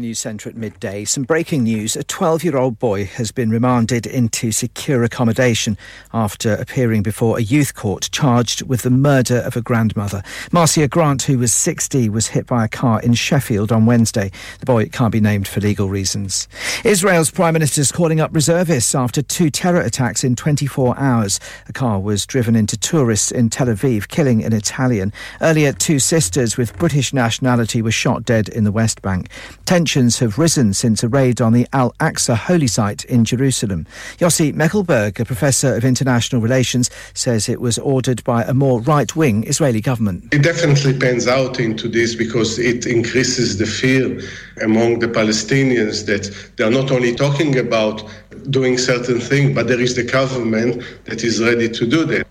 News Centre at midday. Some breaking news. A 12-year-old boy has been remanded into secure accommodation after appearing before a youth court charged with the murder of a grandmother. Marcia Grant, who was 60, was hit by a car in Sheffield on Wednesday. The boy can't be named for legal reasons. Israel's Prime Minister is calling up reservists after two terror attacks in 24 hours. A car was driven into tourists in Tel Aviv, killing an Italian. Earlier, two sisters with British nationality were shot dead in the West Bank. Tensions have risen since a raid on the Al-Aqsa holy site in Jerusalem. Yossi Mekelberg, a professor of international relations, says it was ordered by a more right-wing Israeli government. It definitely pans out into this because it increases the fear among the Palestinians that they are not only talking about doing certain things, but there is the government that is ready to do that.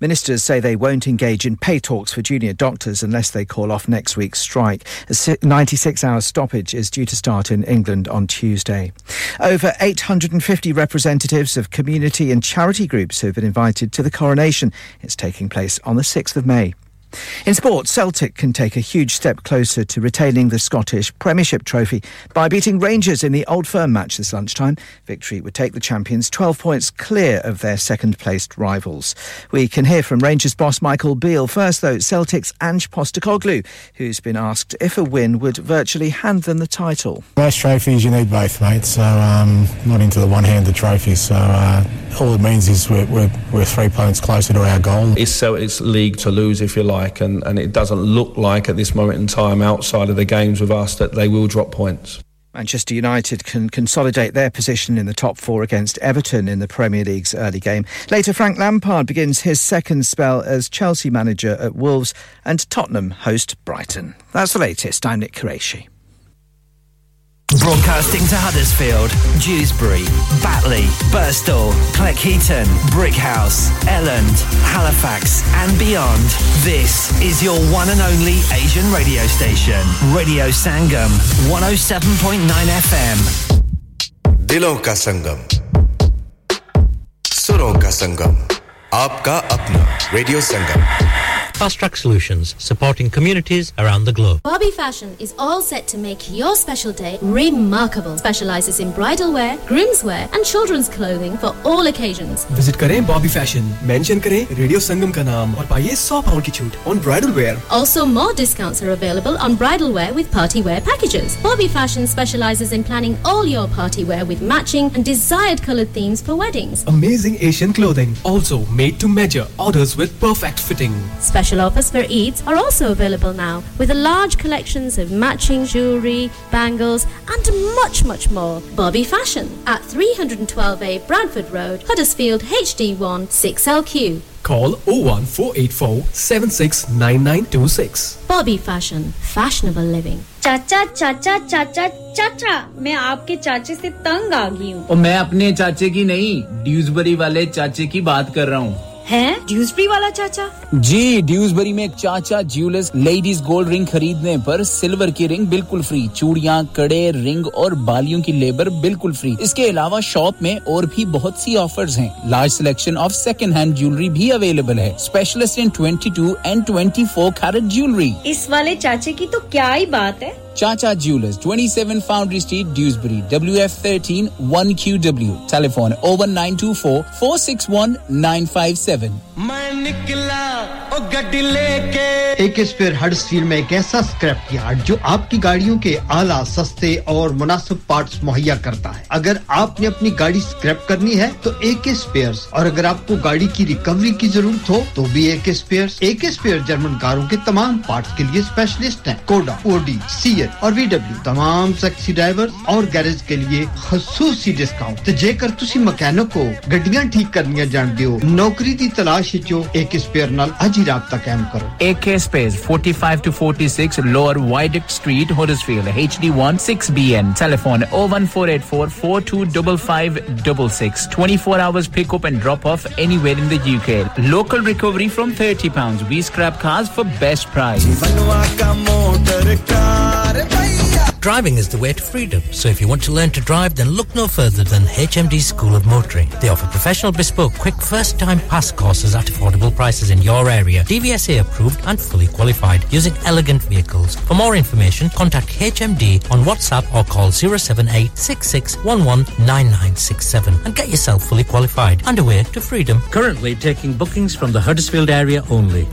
Ministers say they won't engage in pay talks for junior doctors unless they call off next week's strike. A 96-hour stoppage is due to start in England on Tuesday. Over 850 representatives of community and charity groups have been invited to the coronation. It's taking place on the 6th of May. In sport, Celtic can take a huge step closer to retaining the Scottish Premiership trophy by beating Rangers in the Old Firm match this lunchtime. Victory would take the champions 12 points clear of their second-placed rivals. We can hear from Rangers boss Michael Beale. First, though, Celtic's Ange Postecoglou, who's been asked if a win would virtually hand them the title. Most trophies, you need both, mate, so not into the one-handed trophy, so all it means is we're 3 points closer to our goal. It's Celtic's league to lose, if you like. And it doesn't look like at this moment in time outside of the games with us that they will drop points. Manchester United can consolidate their position in the top four against Everton in the Premier League's early game. Later, Frank Lampard begins his second spell as Chelsea manager at Wolves, and Tottenham host Brighton. That's the latest. I'm Nick Qureshi. Broadcasting to Huddersfield, Dewsbury, Batley, Birstall, Cleckheaton, Brickhouse, Elland, Halifax and beyond. This is your one and only Asian radio station, Radio Sangam, 107.9 FM. Dilon ka Sangam, Suron ka Sangam, Aapka Apna, Radio Sangam. Fast Track Solutions, supporting communities around the globe. Barbie Fashion is all set to make your special day remarkable. Specializes in bridal wear, groom's wear and children's clothing for all occasions. Visit karein Barbie Fashion, mention karein Radio Sangam ka naam aur paiye 100 pound ki chhoot on bridal wear. Also, more discounts are available on bridal wear with party wear packages. Barbie Fashion specializes in planning all your party wear with matching and desired colored themes for weddings. Amazing Asian clothing, also made to measure, orders with perfect fitting. Special offers for Eids are also available now, with a large collections of matching jewellery, bangles and much, much more. Barbie Fashion at 312A Bradford Road, Huddersfield HD1 6LQ. Call 01484 769926. Bobby Fashion, fashionable living. चाचा चाचा चाचा चाचा मैं आपके चाचे से तंग आ गई हूं और मैं अपने चाचे की नहीं ड्यूसबरी वाले चाचे की बात कर रहा हूं हैं ड्यूसबरी वाला चाचा जी ड्यूसबरी में एक चाचा ज्वेलर्स लेडीज गोल्ड रिंग खरीदने पर सिल्वर की रिंग बिल्कुल फ्री चूड़ियां कड़े रिंग और बालियों की लेबर बिल्कुल फ्री इसके अलावा शॉप में और भी बहुत सी ऑफर्स हैं large selection of second hand jewellery भी अवेलेबल है specialist in 22 and 24 carat jewellery इस वाले चाचे की तो क्या ही बात है Chacha Jewelers, 27 Foundry Street, Dewsbury, WF13 1QW. Telephone 01924 461 957. मैं निकला ओ गड्डी लेके एक स्पेयर हडर्सफील्ड में एक ऐसा स्क्रैप यार्ड जो आपकी गाड़ियों के आला सस्ते और मुनासिब पार्ट्स मुहैया करता है अगर आपने अपनी गाड़ी स्क्रैप करनी है तो एक स्पेयर्स और अगर आपको गाड़ी की रिकवरी की जरूरत हो तो भी एक स्पेयर जर्मन कारों के तमाम पार्ट्स के लिए स्पेशलिस्ट हैं कोडा ओडी सीएट और वीडब्ल्यू तमाम टैक्सी ड्राइवर्स और गैरेज के लिए खासूसी डिस्काउंट तो जेकर ਤੁਸੀਂ ਮਕੈਨਿਕ ਹੋ ਗੱਡੀਆਂ ਠੀਕ ਕਰਨੀਆਂ ਜਾਣਦੇ ਹੋ ਨੌਕਰੀ ਦੀ ਤਲਾਸ਼ ਵਿੱਚ ਇੱਕ ਸਪੇਅਰ ਨਾਲ ਅੱਜ ਹੀ ਰਾਬਤਾ ਕਾਇਮ ਕਰੋ AK Space 45 to 46 Lower Wyduck Street Huddersfield HD1 6BN telephone 01484 425566 24 hours pick up and drop off anywhere in the UK local recovery from £30 we scrap cars for best price Driving is the way to freedom, so if you want to learn to drive, then look no further than HMD School of Motoring. They offer professional, bespoke, quick first-time pass courses at affordable prices in your area, DVSA approved and fully qualified, using elegant vehicles. For more information, contact HMD on WhatsApp or call 07866119967 and get yourself fully qualified and away to freedom. Currently taking bookings from the Huddersfield area only.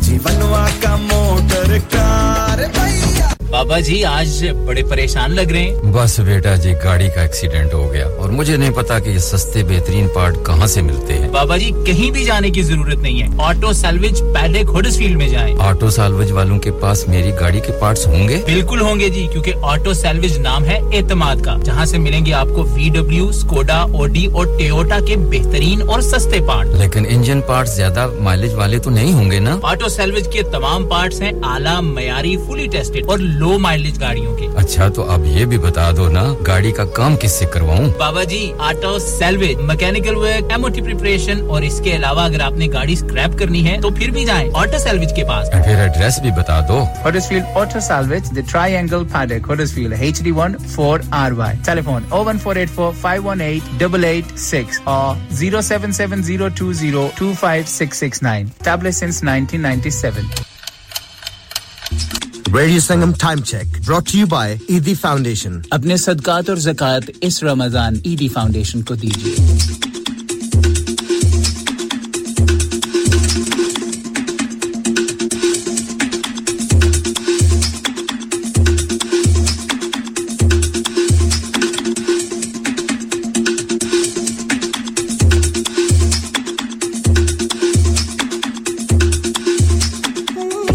बाबा जी आज बड़े परेशान लग रहे हैं बस बेटा जी गाड़ी का एक्सीडेंट हो गया और मुझे नहीं पता कि ये सस्ते बेहतरीन पार्ट कहां से मिलते हैं बाबा जी कहीं भी जाने की जरूरत नहीं है ऑटो सैल्वेज पहले हडर्सफील्ड में जाएं ऑटो सैल्वेज वालों के पास मेरी गाड़ी के पार्ट्स होंगे बिल्कुल होंगे जी क्योंकि ऑटो सैल्वेज नाम है एतमाद का जहां से मिलेंगे आपको VW, Skoda, Audi और Toyota के बेहतरीन और सस्ते पार्ट लेकिन इंजन पार्ट्स ज्यादा माइलेज वाले तो नहीं होंगे ना ऑटो सैल्वेज के तमाम पार्ट्स हैं आला मयारी फुली टेस्टेड और लो माइलेज गाड़ियों के अच्छा तो आप ये भी बता दो ना गाड़ी का काम किससे करवाऊं बाबा जी auto salvage mechanical work MOT preparation और इसके अलावा अगर आपने गाड़ी स्क्रैप करनी है तो फिर भी जाएं ऑटो सैल्वेज के पास फिर एड्रेस भी बता दो Huddersfield auto salvage the triangle park Huddersfield HD1 4RY telephone 01484518886 और 07702025669 established since 1997 Radio Sangam Time Check brought to you by Eidi Foundation. अपने सदकात और ज़कात इस रमज़ान Eidi Foundation को दीजिए.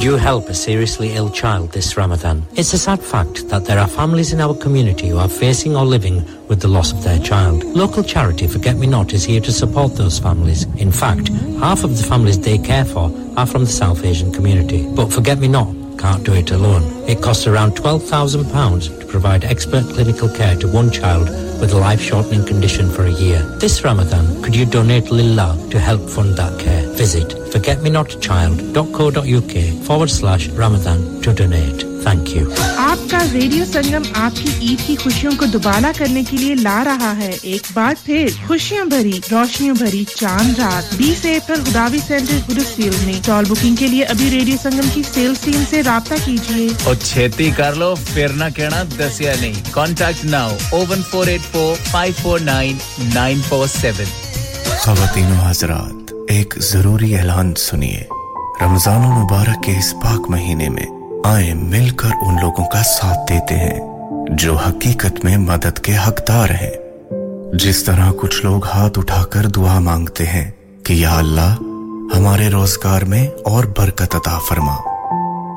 You help a seriously ill child this Ramadan. It's a sad fact that there are families in our community who are facing or living with the loss of their child. Local charity Forget Me Not is here to support those families. In fact, half of the families they care for are from the South Asian community. But Forget Me Not can't do it alone. It costs around £12,000 to provide expert clinical care to one child with a life-shortening condition for a year. This Ramadan, could you donate Lillah to help fund that care? Visit forgetmenotchild.co.uk/Ramadan to donate. Thank you. आपका radio संगम आपकी ईद की खुशियों को दुबाला करने के लिए ला रहा है एक बार फिर खुशियां भरी रोशनियों भरी चांद रात 20 अप्रैल गुदावी सेंटर गुरुफील्ड में टॉल बुकिंग के लिए अभी रेडियो संगम की सेल्स टीम से राब्ता कीजिए और छेती कर लो फिर ना कहना दसिया नहीं कांटेक्ट नाउ 01484549947 ख़वातीन और हज़रात एक ज़रूरी ऐलान सुनिए रमज़ान मुबारक के इस पाक महीने में आए मिलकर उन लोगों का साथ देते हैं जो हकीकत में मदद के हकदार हैं जिस तरह कुछ लोग हाथ उठाकर दुआ मांगते हैं कि या अल्लाह हमारे रोजगार में और बरकत अता फरमा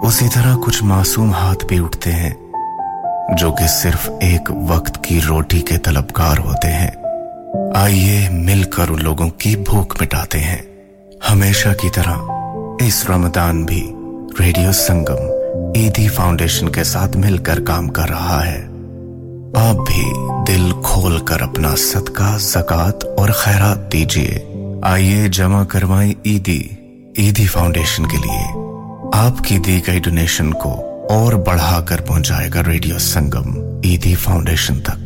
उसी तरह कुछ मासूम हाथ भी उठते हैं जो कि सिर्फ एक वक्त की रोटी के तलबगार होते हैं आइए मिलकर उन लोगों की भूख मिटाते हैं हमेशा की तरह इस रमजान भी रेडियो संगम ईदी फाउंडेशन के साथ मिलकर काम कर रहा है आप भी दिल खोल कर अपना सदका ज़कात और खैरात दीजिए आइए जमा करवाएं ईदी ईदी फाउंडेशन के लिए आपकी दी गई डोनेशन को और बढ़ाकर पहुंचाएगा रेडियो संगम ईदी फाउंडेशन तक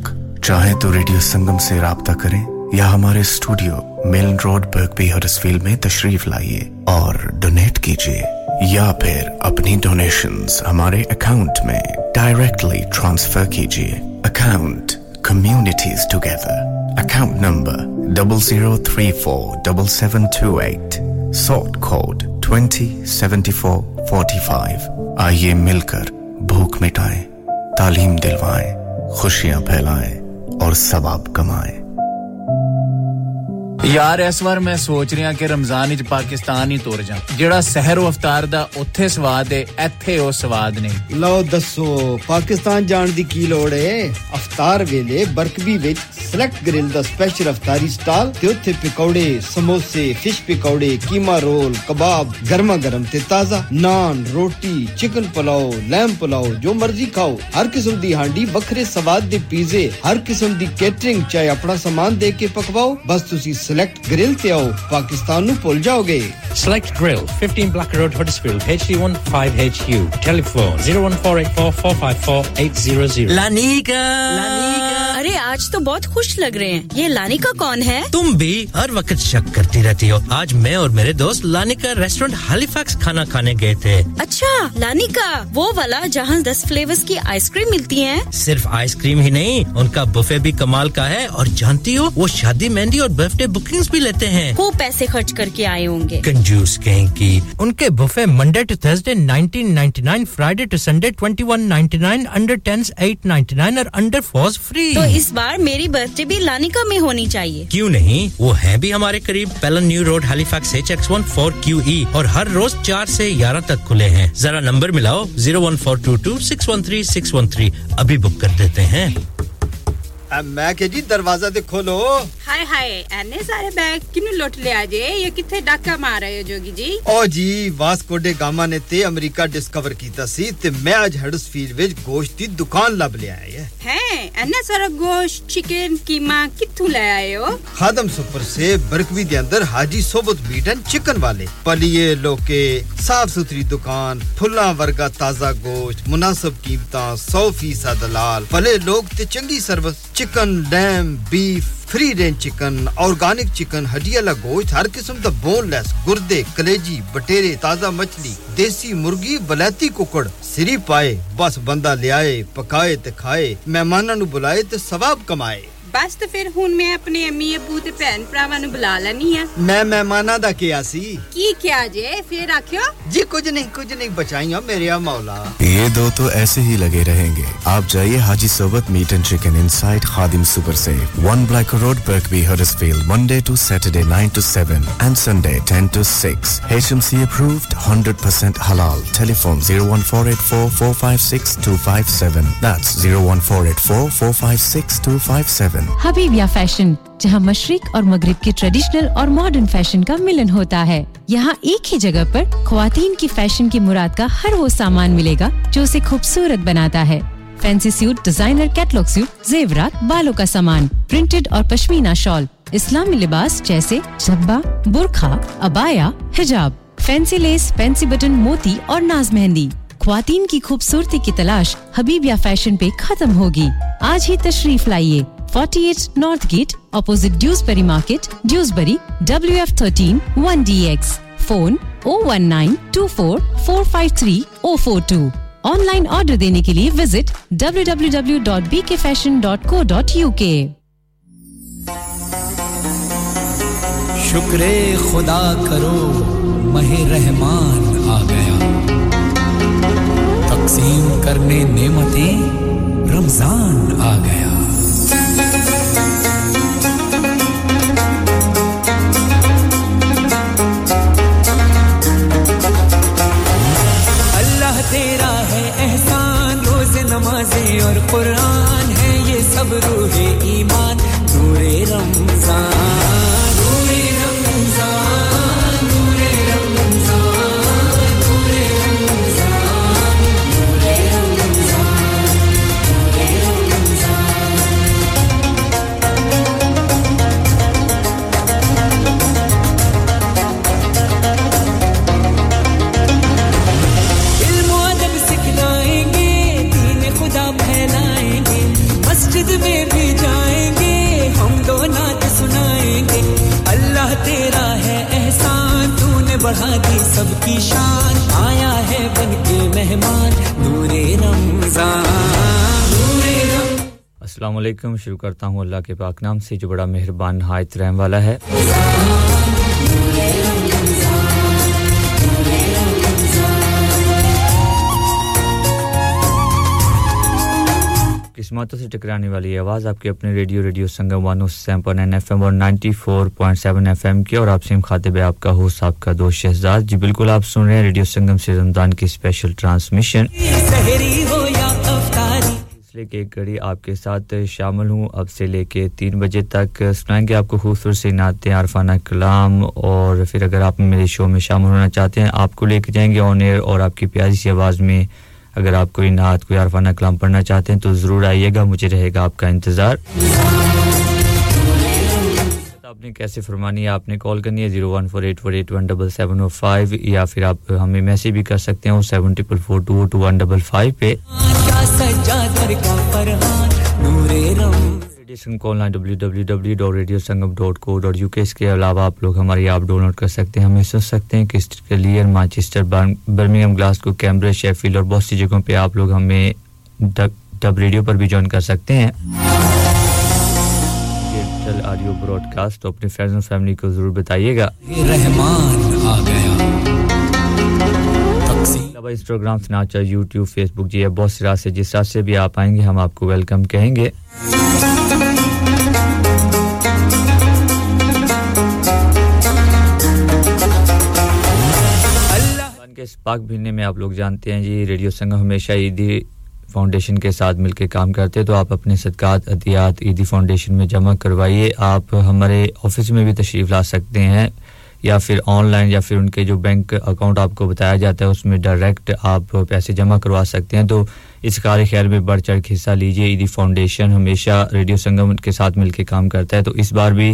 चाहे तो रेडियो संगम से राब्ता करें या हमारे स्टूडियो मिलन रोड बर्कबी हडर्सफील्ड में तशरीफ लाइए और डोनेट कीजिए या फिर अपनी डोनेशंस हमारे अकाउंट में डायरेक्टली ट्रांसफर कीजिए account communities together account number 00347728 sort code 207445 आइए मिलकर भूख मिटाएं तालीम दिलवाएं खुशियां फैलाएं और सवाब कमाएं यार इस बार मैं सोच रहा कि रमजान ਵਿੱਚ ਪਾਕਿਸਤਾਨ ਹੀ ਤੁਰ ਜਾ ਜਿਹੜਾ ਸਹਿਰ ਉਹ ਅਫਤਾਰ ਦਾ ਉੱਥੇ ਸਵਾਦ ਹੈ ਇੱਥੇ ਉਹ ਸਵਾਦ ਨਹੀਂ ਲਓ ਦੱਸੋ ਪਾਕਿਸਤਾਨ ਜਾਣ ਦੀ ਕੀ ਲੋੜ ਹੈ ਅਫਤਾਰ ਵੇਲੇ ਬਰਕਬੀ ਵਿੱਚ Select Grill the special Iftari stall te utthe pakode, samose, fish pakode, keema roll, kebab, garma garam te taza naan, roti, chicken pulao, lamb pulao, jo marzi khao. Har qisam di handi, bakhre sawad de pizze, har qisam di catering chahe apna saman de ke pakwao. Bas tusi Select Grill te aao, Pakistan nu bhul jaoge. Select Grill, 15 Blacker Road, Huddersfield, HD1 5HU. Telephone 01484 454 800. Lanika, Lanika. अरे आज तो बहुत खुश लग रहे हैं ये Lanika कौन है तुम भी हर वक्त शक करती रहती हो आज मैं और मेरे दोस्त लानिका रेस्टोरेंट हैलिफैक्स खाना खाने गए थे अच्छा लानिका वो वाला जहां 10 फ्लेवर्स की आइसक्रीम मिलती है सिर्फ आइसक्रीम ही नहीं उनका बुफे भी कमाल का है और जानती हो वो शादी मेहंदी और बर्थडे बुकिंग्स भी लेते हैं खूब पैसे खर्च करके आए होंगे कंजूस कहीं की उनके buffet Monday to Thursday 1999 Friday to Sunday 2199 under 10s 899 और अंडर 4s फ्री इस बार मेरी बर्थडे भी लानिका में होनी चाहिए क्यों नहीं वो है भी हमारे करीब Pellon new road Halifax HX14QE और हर रोज 4 से 11 तक खुले हैं जरा नंबर मिलाओ 01422613613 अभी बुक कर देते हैं अब मैं के जी दरवाजा दे खोलो हाय हाय एने सारे बैग किनु लोट ले आजे ये किथे डाका मार रहे हो जोगी जी ओ जी वास्को डे गामा ने ते अमेरिका डिस्कवर कीता सी ते मैं आज हडर्सफील्ड विच गोश्त दी दुकान लब ले आए हैं एने सारा गोश्त चिकन कीमा किथु ले आए हो खादम सुपर से बरकवी दे अंदर हाजी सोबत मीट एंड चिकन वाले पलिए लोके साफ सुथरी दुकान फुल्ला वर्गा ताजा गोश्त मुनासिब कीमतां 100% दलाल भले लोग ते चंगी service Chicken, lamb, beef, free range chicken, organic chicken, hadiya la gosht, har qisam da boneless, gurde, kaleji, batere, taza machli, desi murgi, balati kukkad, siri paaye, bas banda le aaye, pakaye te khaaye, mehmanan nu bulaye te sawab kamaye. बस तो फिर हुन मैं अपने अम्मी अबू ते भैन भरावां नु बुला लेनी है मैं मेहमानां दा किया सी की किया जे फिर आखियो जी कुछ नहीं बचाइयो मेरे आ मौला ये दो तो ऐसे ही लगे रहेंगे आप जाइए Haji Sobat meat and chicken inside Khadim super से 1 black road Birkby Huddersfield Monday to Saturday 9 to 7 and Sunday 10 to 6 HMC approved 100% halal telephone 01484456257 that's 01484456257 Habibiya Fashion, जहां मशरिक और मगरिब के ट्रेडिशनल और मॉडर्न फैशन का मिलन होता है यहाँ एक ही जगह पर ख्वातीन की फैशन की मुराद का हर वो सामान मिलेगा जो उसे खूबसूरत बनाता है fancy suit designer catalogue suit जेवरात बालों का सामान प्रिंटेड और पश्मीना शॉल इस्लामी लिबास जैसे झब्बा बुर्खा अबाया हिजाब फैंसी लेस फैंसी बटन मोती और नाज मेहंदी ख्वातीन की खूबसूरती की तलाश हबीबिया फैशन पे खत्म होगी आज ही तशरीफ लाइए 48 North Gate, opposite Dewsbury Market, Dewsbury, WF13 1DX. Phone 01924453042. Online order देने के लिए visit www.bkfashion.co.uk. शुक्रे खुदा करो महे रहमान आ गया. तकसीम करने नेमतें रमजान आ गया. तेरा है एहसान रोज नमाजें और कुरान है ये सब रूहे ईमान नूरे रमजान नूरे रमजान नूरे रमजान नूरे रमजान नूरे रमजान नूरे रमजान मस्जिद में भी जाएंगे हम दो नात सुनाएंगे अल्लाह तेरा है एहसान तूने बढ़ा दी सबकी शान आया है बनके मेहमान नूरे रमजान नूरे अस्सलाम वालेकुम शुरू करता हूं अल्लाह के पाक नाम से जो बड़ा मेहरबान हायत रहम वाला है किस्मतों से टकराने वाली आवाज़ आपके अपने रेडियो संगम 107.9 FM और 94.7 FM की और आपसे मुखातिब है आपका होस्ट आपका दोस्त शहजाद जी बिल्कुल आप सुन रहे हैं रेडियो संगम से रमजान की स्पेशल ट्रांसमिशन सिलसिले के कड़ी आपके साथ शामिल हूं अब से लेके 3 बजे तक सुनाएंगे आपको खूबसूरत सी नातें अरफाना कलाम और फिर अगर आप मेरे शो में शामिल होना चाहते हैं आपको लेके जाएंगे ऑन एयर और आपकी प्यारी सी आवाज में अगर आप कोई नात कोई अरफाना कलाम पढ़ना चाहते हैं तो जरूर आइएगा मुझे रहेगा आपका इंतजार आपने कैसे फरमानी है आपने कॉल करनी है 01484817705 या फिर आप हमें मैसेज भी कर सकते हैं 74422155 पे रेडियो कॉल लाइन www.radiosangam.co.uk इसके अलावा आप लोग हमारी ऐप डाउनलोड कर सकते हैं हमें सुन सकते हैं क्रिस्टलियर मैनचेस्टर बर्मिंघम ग्लासगो कैम्ब्रा शेफील्ड और बहुत सी जगहों पे आप लोग हमें डब रेडियो पर भी ज्वाइन कर सकते हैं ऑडियो ब्रॉडकास्ट तो अपने फ्रेंड्स और फैमिली को जरूर बताइएगा रहमान आ गया तकसीम इस प्रोग्राम से नाचा YouTube Facebook जी है बहुत से रास्ते जिस रास्ते भी आप आएंगे हम आपको वेलकम कहेंगे अल्लाह के पाक भीने में आप लोग जानते हैं जी रेडियो संगम हमेशा ईदी फाउंडेशन के साथ मिलकर काम करते हैं तो आप अपने सदकात अदियात ईदी फाउंडेशन में जमा करवाइए आप हमारे ऑफिस में भी तशरीफ ला सकते हैं या फिर ऑनलाइन या फिर उनके जो बैंक अकाउंट आपको बताया जाता है उसमें डायरेक्ट आप पैसे जमा करवा सकते हैं तो इस कार्य खैर में बढ़ चढ़ के हिस्सा लीजिए ईदी फाउंडेशन हमेशा रेडियो संगम के साथ मिलकर काम करता है तो इस बार भी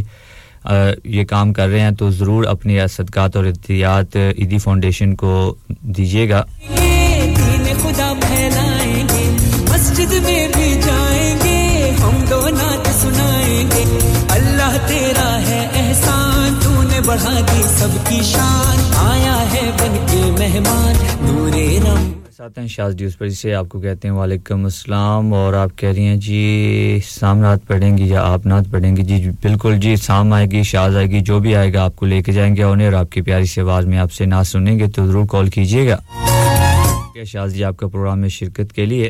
ये काम कर रहे हैं तो जरूर अपने सदकात और अदियात ईदी फाउंडेशन को दीजिएगा मस्जिद में भी जाएंगे हम दो नात सुनाएंगे अल्लाह तेरा है एहसान तूने बढ़ा दी सबकी शान आया है बनके मेहमान नूरे रम साथ हैं शाज़दी उस पर जिसे आपको कहते हैं वालेकुम अस्सलाम और आप कह रही हैं जी शाम नात पढ़ेंगी या आप नात पढ़ेंगी जी बिल्कुल जी शाम आएगी शाज़ आएगी जो भी आएगा आपको लेके जाएंगे और आपकी प्यारी सी आवाज में आपसे नात सुनेंगे तो जरूर कॉल कीजिएगा क्या शाज़ जी आपका प्रोग्राम में शिरकत के लिए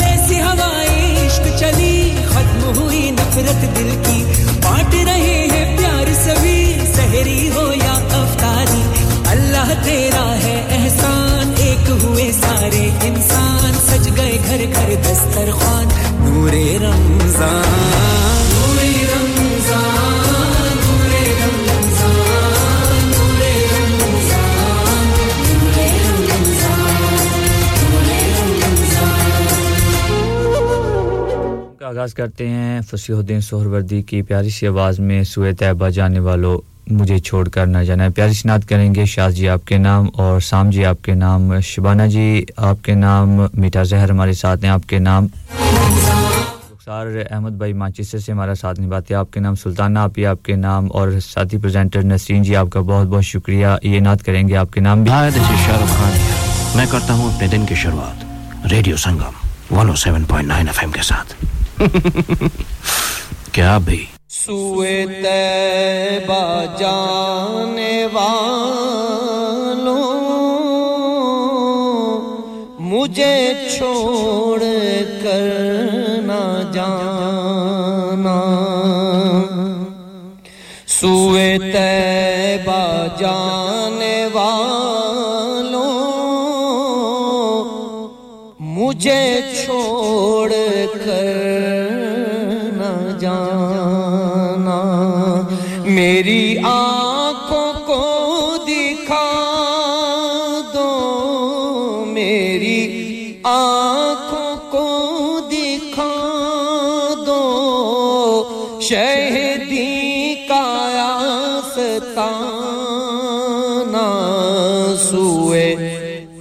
कैसी हवाएं इश्क चली खत्म हुई नफरत दिल की बांट रहे हैं प्यार सभी सहरी हो या अफ्तारी अल्लाह तेरा है एहसान एक हुए सारे इंसान सज गए घर घर दस्तरखान नूरे रमजान आगाज करते हैं फसीहुद्दीन सोहरवर्दी की प्यारी सी आवाज में सुए तैयबा जाने वालों मुझे छोड़कर ना जाना प्यारी सी नात करेंगे शाह जी आपके नाम और शाम जी आपके नाम शबाना जी आपके नाम मीठा जहर हमारे साथ हैं आपके नाम रुखसार अहमद भाई मैनचेस्टर से हमारा साथ निभाते हैं आपके नाम सुल्ताना आप ही आपके नाम और साथी प्रेजेंटर नसरीन जी आपका बहुत-बहुत शुक्रिया ये नात करेंगे आपके नाम भी hi this is Shahrukh Khan मैं करता हूं अपने दिन की शुरुआत रेडियो संगम 107.9 एफएम के साथ क्या भी सुए तैबा जाने वालों मुझे छोड़ कर ना जाना सुए तैबा जाने वालों मुझे छोड़ कर मेरी आंखों को दिखा दो मेरी आंखों को दिखा दो शहीदी का आस्ताना सुए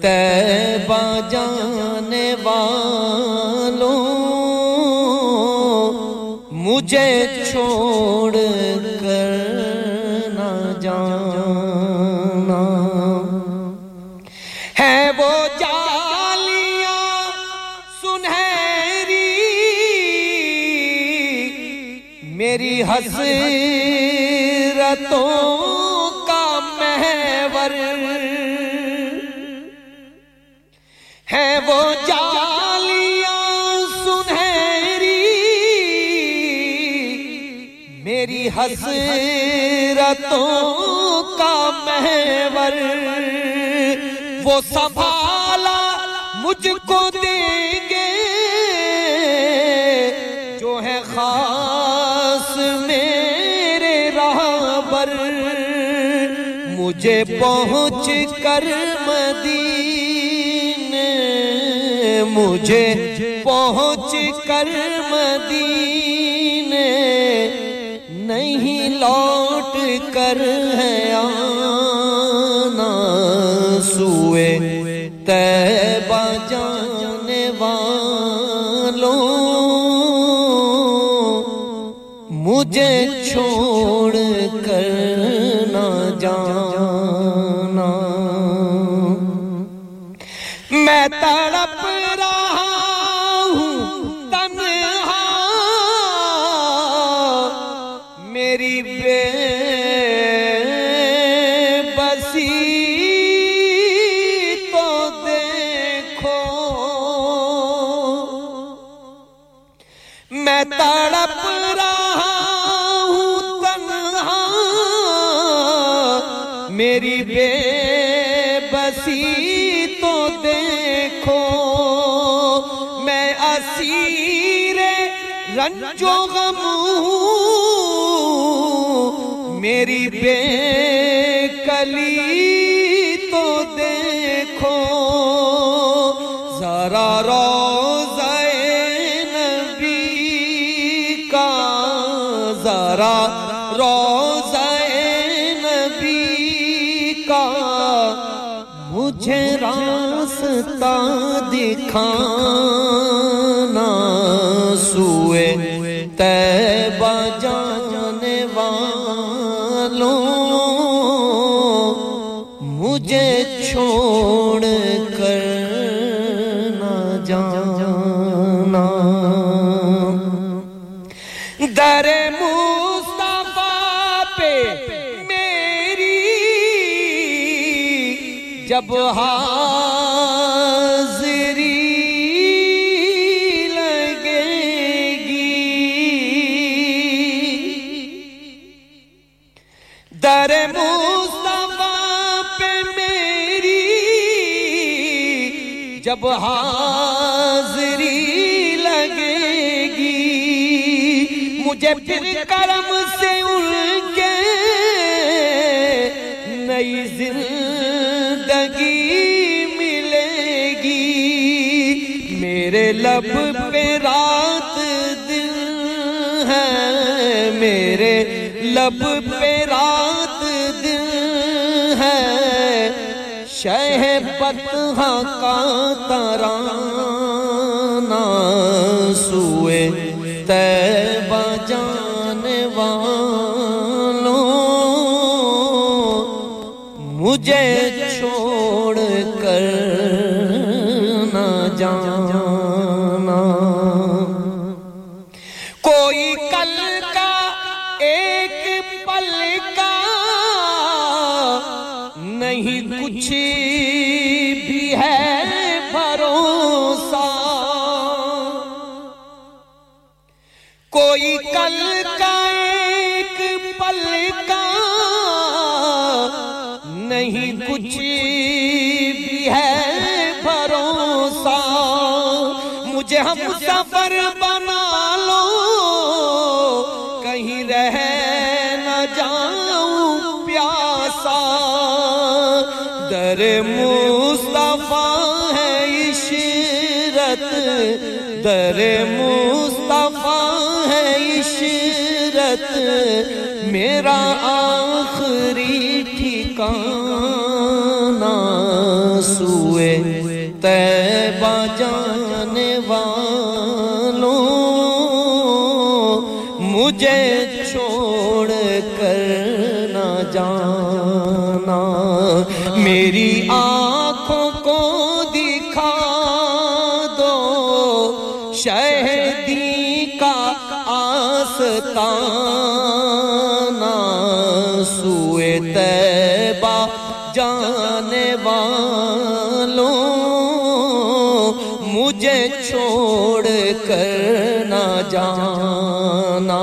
तैबा जाने वालों मुझे छोड़ हसरतों का महवर है वो जालियां सुनहरी मेरी हसरतों का महवर वो वो संभाला मुझको देंगे जो है खास मेरे रहबर मुझे पहुँच कर मदीने मुझे पहुँच कर मदीने नहीं लौट कर है आना सुए तैबा जाने वालों मुझे छोड़ कर ना जाना मैं तड़प रहा तड़प रहा हूँ तन्हा मेरी बेबसी तो देखो मैं असीरे रंजो गम हूँ मेरी बेकली तो देखो जरा मुझे रास्ता दिखाना सुए तैबा जाने वालों मुझे छोड़ कर ना जाना दरे जब हाज़री लगेगी दर मुस्तफ़ा पे मेरी जब हाज़री लगेगी मुझे फिर करम से उनके नई मिलेगी मेरे लब पे रात दिन है मेरे लब पे रात दिन है शह पतहा का तराना सुए तैबा जाने वालों मुझे छोड़ कर ना जाना कोई कल का एक पल का नहीं कुछ भी है भरोसा कोई कल का एक पल का नहीं कुछ भी है भरोसा मुझे हम सफर बना लो कहीं रह न जाऊं प्यासा दर मुस्तफा है इशरत दर मुस्तफा है इशरत मेरा आखिरी ठिकाना सुए तैबा जाने वालों मुझे छोड़ कर ना जाना मेरी आँखों को दिखा दो शहदी का आस्ताना सुए तैबा जाने वालों मुझे छोड़ कर ना जाना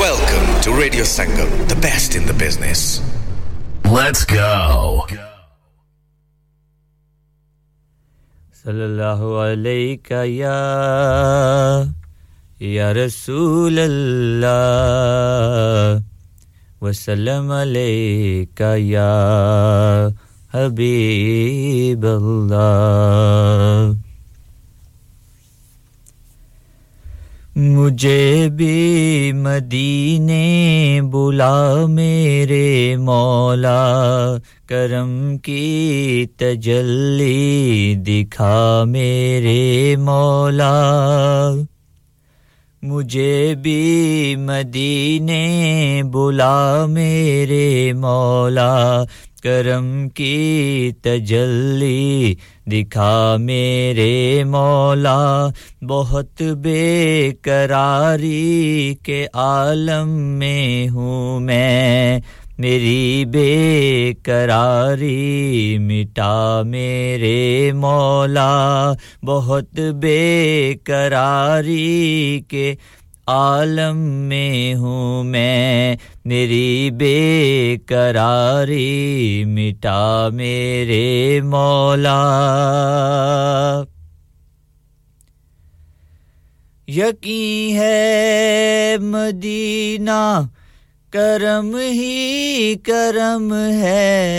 Welcome to Radio Sangam, the best in the business. Let's go. Sallallahu alayka ya Rasulallah wa sallam alayka ya Habiballah मुझे भी मदीने बुला मेरे मौला करम की तजल्ली दिखा मेरे मौला मुझे भी मदीने बुला मेरे मौला करम की तजल्ली दिखा मेरे मौला बहुत बेकरारी के आलम में हूँ मैं मेरी बेकरारी मिटा मेरे मौला बहुत बेकरारी के आलम में हूँ मैं मेरी बेकरारी मिटा मेरे मौला यकीन है मदीना करम ही करम है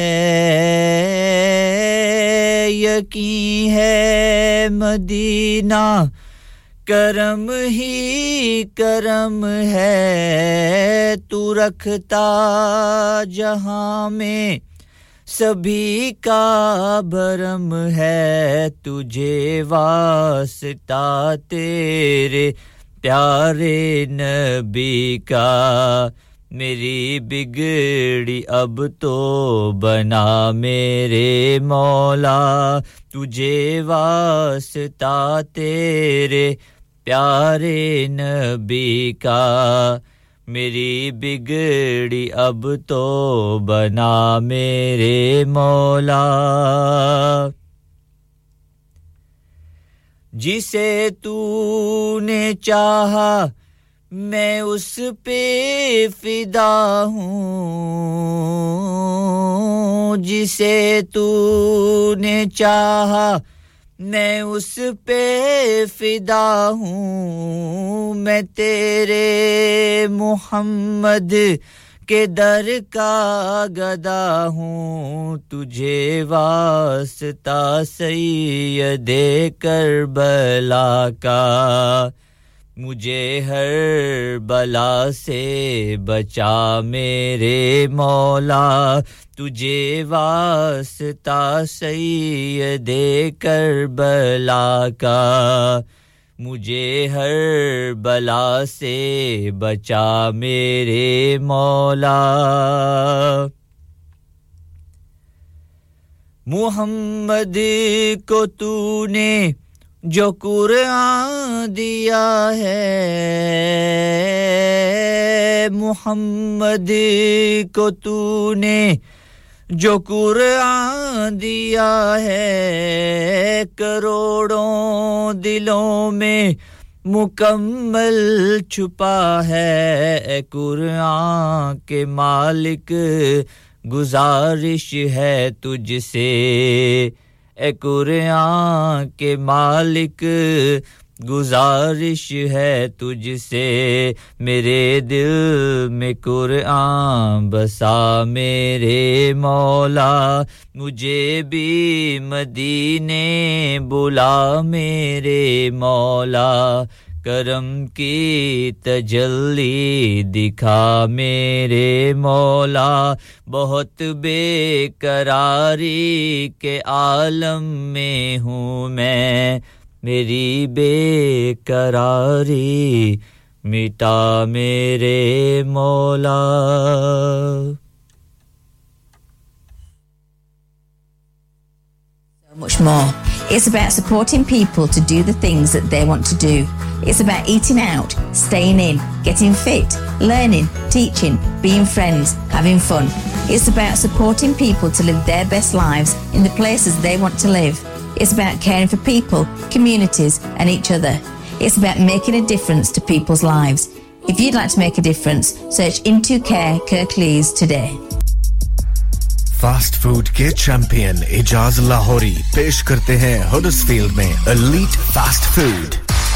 यकीन है मदीना करम ही करम है तू रखता जहां में सभी का भरम है तुझे वास्ता तेरे प्यारे नबी का मेरी बिगड़ी अब तो बना मेरे मौला तुझे वास्ता तेरे प्यारे नबी का मेरी बिगड़ी अब तो बना मेरे मौला जिसे तूने चाहा मैं उस पे फिदा हूँ जिसे तूने चाहा मैं उस पे फिदा हूँ मैं तेरे मुहम्मद के दर का गदा हूँ तुझे वास्ता सैयदे करबला का मुझे हर बला से बचा मेरे मौला तुझे वास्ता सैयदे करबला का मुझे हर बला से बचा मेरे मौला मुहम्मद को तूने जो कुरान दिया है मुहम्मद को तूने जो कुरान दिया है करोड़ों दिलों में मुकम्मल छुपा है कुरान के मालिक गुजारिश है तुझसे ए कुरान के मालिक गुजारिश है तुझसे मेरे दिल में कुरान बसा मेरे मौला मुझे भी मदीने बुला मेरे मौला करम की तजल्ली दिखा मेरे मौला बहुत बेकरारी के आलम में हूँ मैं मेरी बेकरारी मिटा मेरे मौला So much more. It's about supporting people to do the things that they want to do. It's about eating out, staying in, getting fit, learning, teaching, being friends, having fun. It's about supporting people to live their best lives in the places they want to live. It's about caring for people, communities and each other. It's about making a difference to people's lives. If you'd like to make a difference, search Into Care Kirklees today. Fast food के champion Ijaz Lahori पेश करते हैं Huddersfield में elite fast food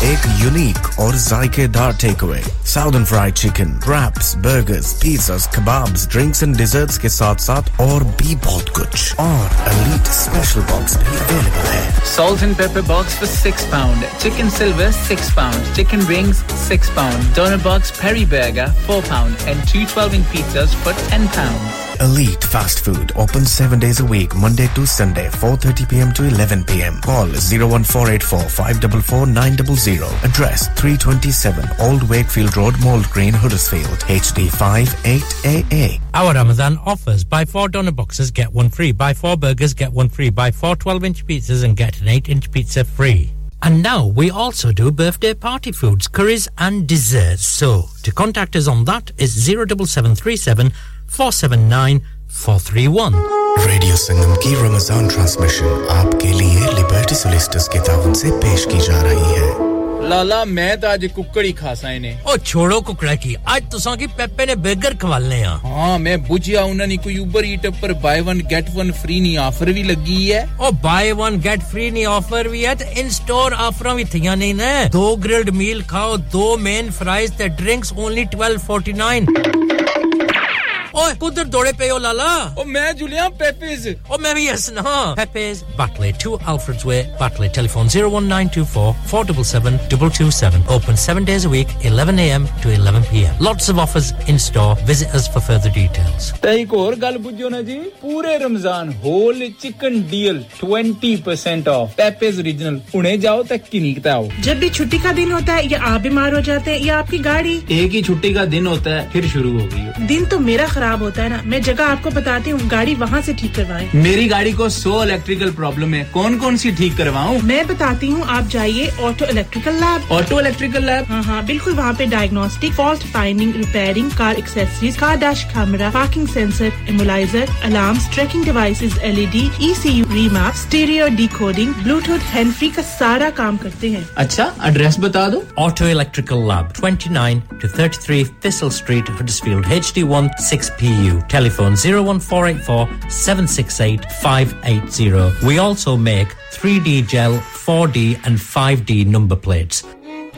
एक unique और जायकेदार takeaway southern fried chicken wraps burgers pizzas kebabs drinks and desserts के साथ-साथ और भी बहुत कुछ और एलीट स्पेशल बॉक्स भी अवेलेबल है salt and pepper box for 6 pound chicken silver 6 pound chicken wings 6 pound donut box peri burger 4 pound and 2 12-inch pizzas for 10 pounds Elite Fast Food opens 7 days a week Monday to Sunday 4:30 p.m. to 11 p.m. Call 01484 544900 Address 327 Old Wakefield Road Mould Green Huddersfield HD 58AA Our Ramadan offers buy 4 donor boxes get 1 free buy 4 burgers get 1 free buy 4 12-inch pizzas and get an 8-inch pizza free And now we also do birthday party foods curries and desserts so to contact us on that is 07737 479431 Radio Sangam ki Ramazan transmission aapke liye Liberty Solicitors ke taawun se pesh ki ja rahi hai. Lala main ta aaj kukkadi khasa ine. Oh chodo kukkada ki aaj tusan ki peppe ne burger khwalne ha. Ha main bujhya unna ni koi Uber Eats par buy one get one free ni offer vi lagi hai. Oh buy one get free ni offer vi hai te in store offers vi thiyan ne na. 2 grilled meal khao 2 main fries te drinks only 12.49 Oh, kudhar dode pe ho lala. Oh, main Julian Pepe's. Oh, main bhi asna. Pepe's, Batley 2 Alfred's Way, Batley. Telephone 01924 477 227. Open 7 days a week, 11 a.m. to 11 p.m. Lots of offers in store. Visit us for further details. Tahi ko aur gal bujho na ji. Pure Ramzan whole chicken deal 20% off. Pepe's original. Pune jao tak ki nikta ho. Jab bhi chutti ka din hota hai ya aap bimar ho jate hai ya aapki gaadi ek hi chutti ka din hota hai phir shuru ho gayi ho. Din to mera खराब होता है ना मैं जगह आपको बताती हूं गाड़ी वहां से ठीक करवाएं मेरी गाड़ी को 100 इलेक्ट्रिकल प्रॉब्लम है कौन-कौन सी ठीक करवाऊं मैं बताती हूं आप जाइए ऑटो इलेक्ट्रिकल लैब हां हां बिल्कुल वहां पे diagnostic fault finding repairing car accessories car dash camera parking sensor immobiliser alarms tracking devices LED ECU remap stereo decoding Bluetooth hands-free का सारा काम करते हैं अच्छा एड्रेस बता दो auto electrical lab 29 to 33 Thistle Street Huddersfield HD 16PU. Telephone 01484 768 580. We also make 3D gel, 4D and 5D number plates.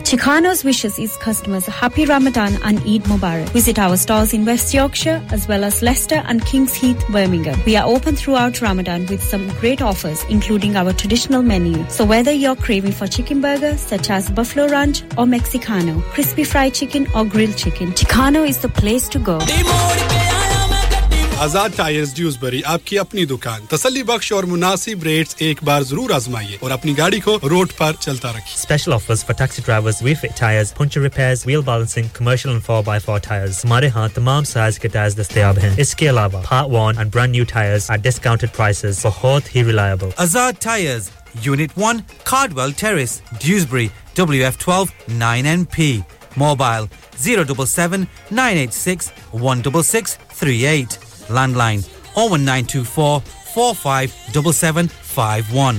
Chicano's wishes its customers a happy Ramadan and Eid Mubarak. Visit our stores in West Yorkshire as well as Leicester and Kings Heath, Birmingham. We are open throughout Ramadan with some great offers, including our traditional menu. So whether you're craving for chicken burger, such as Buffalo Ranch or Mexicano, crispy fried chicken or grilled chicken, Chicano is the place to go. Azad Tires Dewsbury आपकी अपनी दुकान तसल्ली बख्श और मुनासिब rates एक बार जरूर आजमाइए और अपनी गाड़ी को रोड पर चलता रखिए special offers for taxi drivers we fit tyres puncture repairs wheel balancing commercial and 4x4 tyres हमारे यहां तमाम साइज के टायर्स दस्तयाब हैं इसके अलावा part 1 and brand new tyres at discounted prices बहुत ही reliable Azad Tires Unit 1 Cardwell Terrace Dewsbury WF12 9NP Mobile 077 986 16638 Landline 01924 457751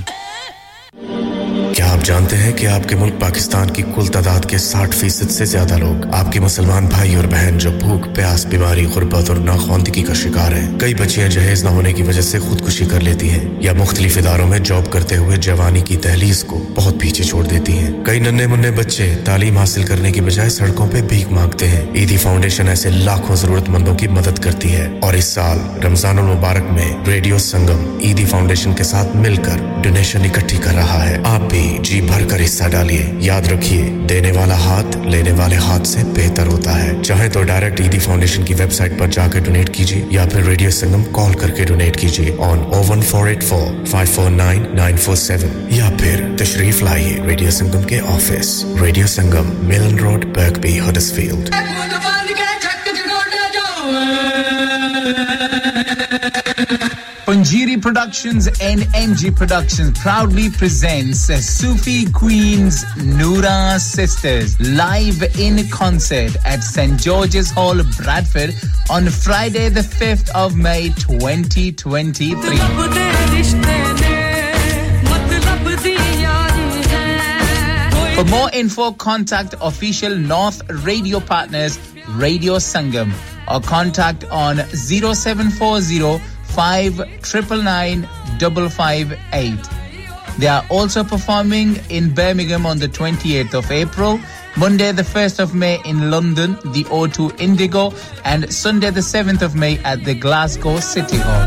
क्या आप जानते हैं कि आपके मुल्क पाकिस्तान की कुल तादाद के 60% से ज्यादा लोग आपके मुसलमान भाई और बहन जो भूख प्यास बीमारी गुर्बत और नाखवानदगी का शिकार हैं कई बच्चियां जहेज ना होने की वजह से खुदकुशी कर लेती हैं या मुख्तलिफ इदारों में जॉब करते हुए जवानी की दहलीज को बहुत पीछे छोड़ देती हैं कई नन्हे-मुन्ने बच्चे तालीम हासिल करने की बजाय सड़कों पे भीख मांगते हैं ईदी फाउंडेशन ऐसे लाखों जरूरतमंदों की मदद करती है और इस साल रमजान उल मुबारक में रेडियो संगम ईदी फाउंडेशन के साथ मिलकर डोनेशन इकट्ठी कर रहा है आप भी जी भर कर हिस्सा डालिए याद रखिए देने वाला हाथ लेने वाले हाथ से बेहतर होता है चाहे तो डायरेक्ट ईदी फाउंडेशन की वेबसाइट पर जाकर डोनेट कीजिए या फिर रेडियो संगम कॉल करके डोनेट कीजिए on 01484 549947 या फिर तशरीफ लाइए रेडियो संगम के office radio Sangam Milan road Birkby Huddersfield Panjiri Productions and MG Productions proudly presents Sufi Queens Nooran Sisters live in concert at St. George's Hall, Bradford on Friday the 5th of May 2023. For more info, contact official North Radio Partners, Radio Sangam, or contact on 0740 5999558. They are also performing in Birmingham on the 28th of April, Monday the 1st of May in London, the O2 Indigo, and Sunday the 7th of May at the Glasgow City Hall.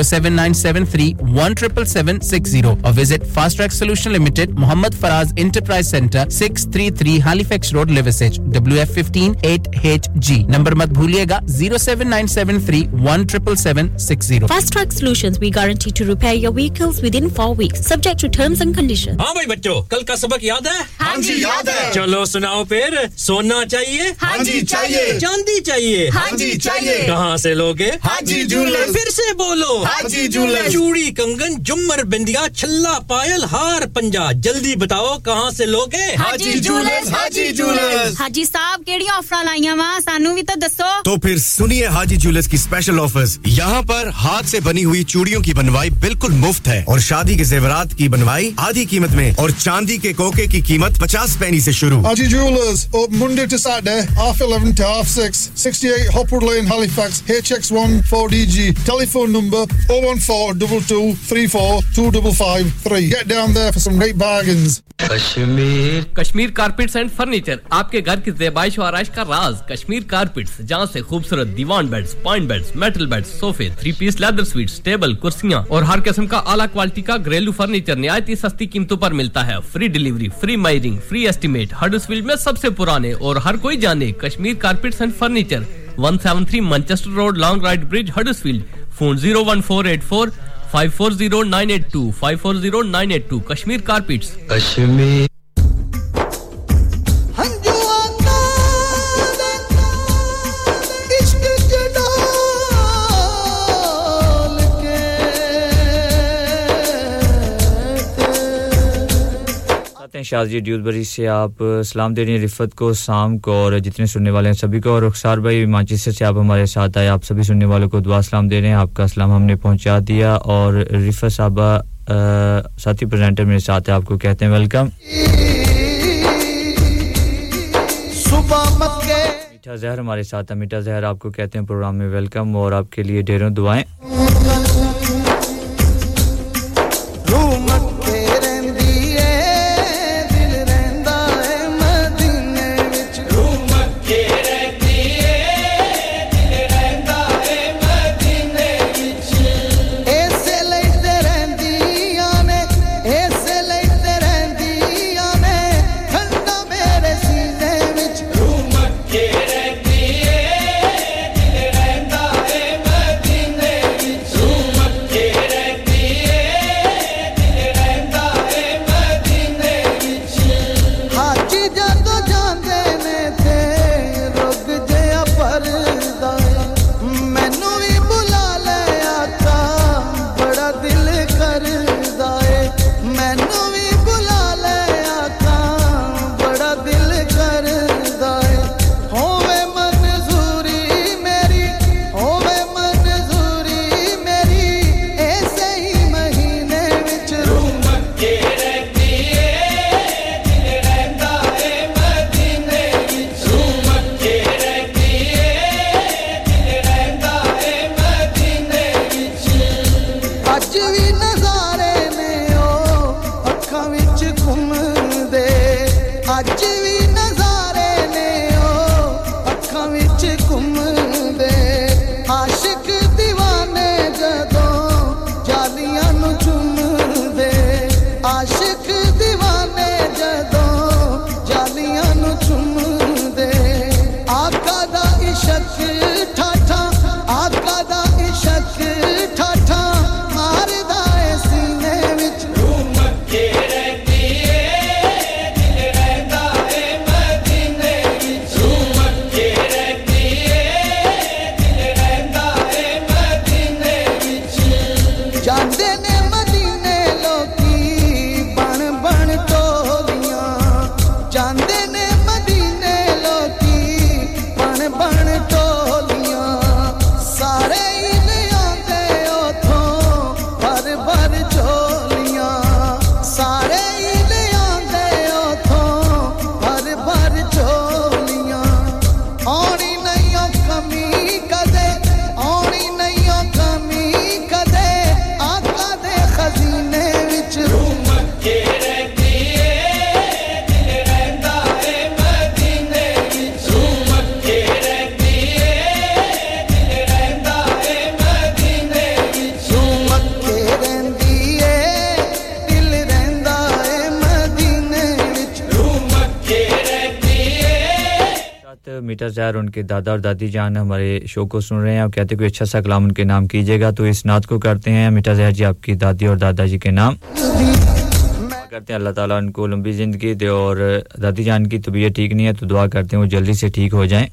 07973 177 760 or visit Fast Track Solution Limited, Muhammad Faraz Enterprise Center, 633 Halifax Road, Liversedge, WF15 8HG. Number mat bhuliega 07973 177 760. Fast Track Solutions, we guarantee to repair your vehicles within 4 weeks, subject to terms and conditions. हाँ भाई बच्चों, कल का सबक याद है? हाँ जी याद है. चलो सुनाओ फिर, सोना चाहिए? हाँ जी चाहिए. चांदी चाहिए? हाँ जी चाहिए. कहाँ से लोगे? हाँ जी जूलर्स. फिर से बोलो. हाजी जूलर्स चूड़ी कंगन झुमर बिंदिया छल्ला पायल हार पंजा जल्दी बताओ कहां से लोगे हाजी जूलर्स हाजी जूलर्स हाजी साहब केडी ऑफर लाईया वा सानू भी तो दसो तो फिर सुनिए हाजी जूलर्स की स्पेशल ऑफर्स यहां पर हाथ से बनी हुई चूड़ियों की बनवाई बिल्कुल मुफ्त है और शादी के ज़ेवरात की बनवाई आधी कीमत में और चांदी के कोके की कीमत 50 पैसे से शुरू Haji jewellers open Monday to Saturday 11:30 to 6 68 Hopwood Lane Halifax HX1 4DG telephone number 01422342553 Get down there for some great bargains. Kashmir Kashmir carpets and furniture आपके घर की ज़ेबाइश और आराइश का राज कश्मीर कारपेट्स जहां से खूबसूरत divan beds point beds metal beds सोफे three piece leather suites table कुर्सियां और हर किस्म का आला क्वालिटी का घरेलू फर्नीचर निहायत सस्ती कीमतों पर मिलता है free delivery free measuring free estimate Huddersfield में सबसे पुराने और हर कोई जाने Kashmir carpets and furniture 173 Manchester Road Long Ride Bridge Huddersfield phone 01484 540982 540982 Kashmir Carpets Kashmir Shahji Dewsbury से आप सलाम दे रहे हैं रिफत को शाम को और जितने सुनने वाले हैं सभी को और रुखसार भाई मानचेस्टर से आप हमारे साथ आए आप सभी सुनने वालों को दुआ सलाम दे रहे हैं आपका सलाम हमने पहुंचा दिया और रिफत साहबा साथी प्रेजेंटर मेरे साथ है आपको कहते हैं वेलकम मीठा जहर हमारे साथ है मीठा जहर आपको कहते हैं प्रोग्राम में वेलकम और आपके लिए ढेरों दुआएं बेटा ज़ाहिर उनके दादा और दादी जान हमारे शो को सुन रहे हैं और कहते हैं कोई अच्छा सा कलाम उनके नाम कीजिएगा तो इस नात को करते हैं बेटा ज़ाहिर जी आपकी दादी और दादाजी के नाम करते हैं अल्लाह ताला उनको लंबी जिंदगी दे और दादी जान की तबीयत ठीक नहीं है तो दुआ करते हैं वो जल्दी से ठीक हो जाएं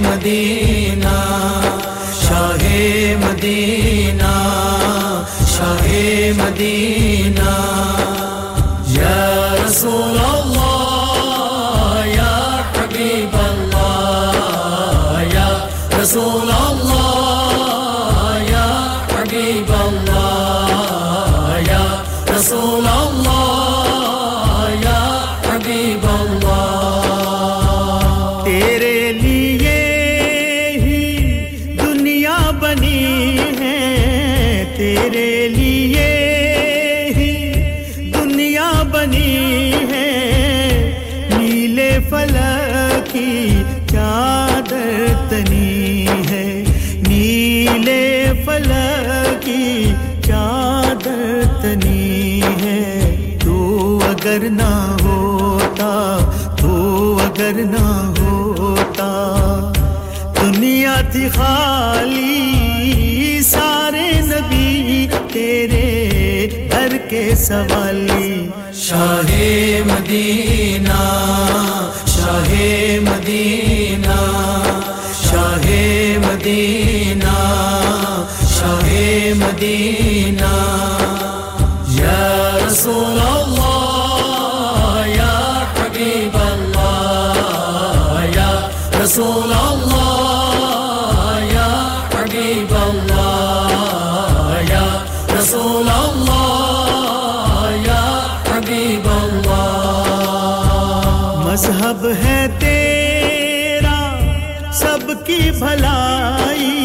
Medina رسول الله يا حبيب الله يا رسول الله يا حبيب الله مذهب ہے تیرا سب کی بھلائی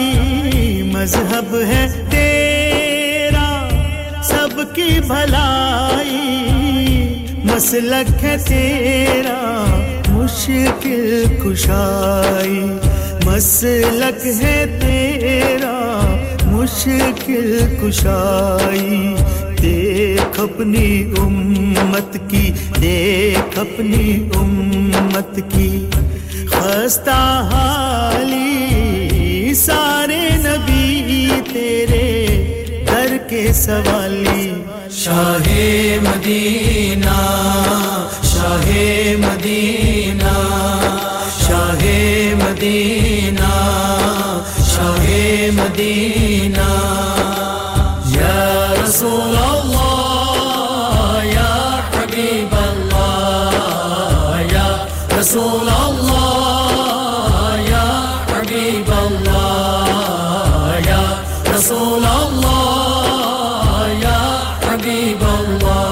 مذہب ہے تیرا سب کی بھلائی مسلک ہے تیرا مشکل کشائی مسلک ہے تیرا مشکل کشائی دیکھ اپنی امت کی دیکھ اپنی امت کی خستہ حالی سارے نبی تیرے در کے سوالی شاہ مدینہ شاہ مدینہ شاہ مدینہ شاہ مدینہ یا رسول اللہ یا حبیب اللہ یا رسول اللہ یا حبیب اللہ یا رسول اللہ یا حبیب اللہ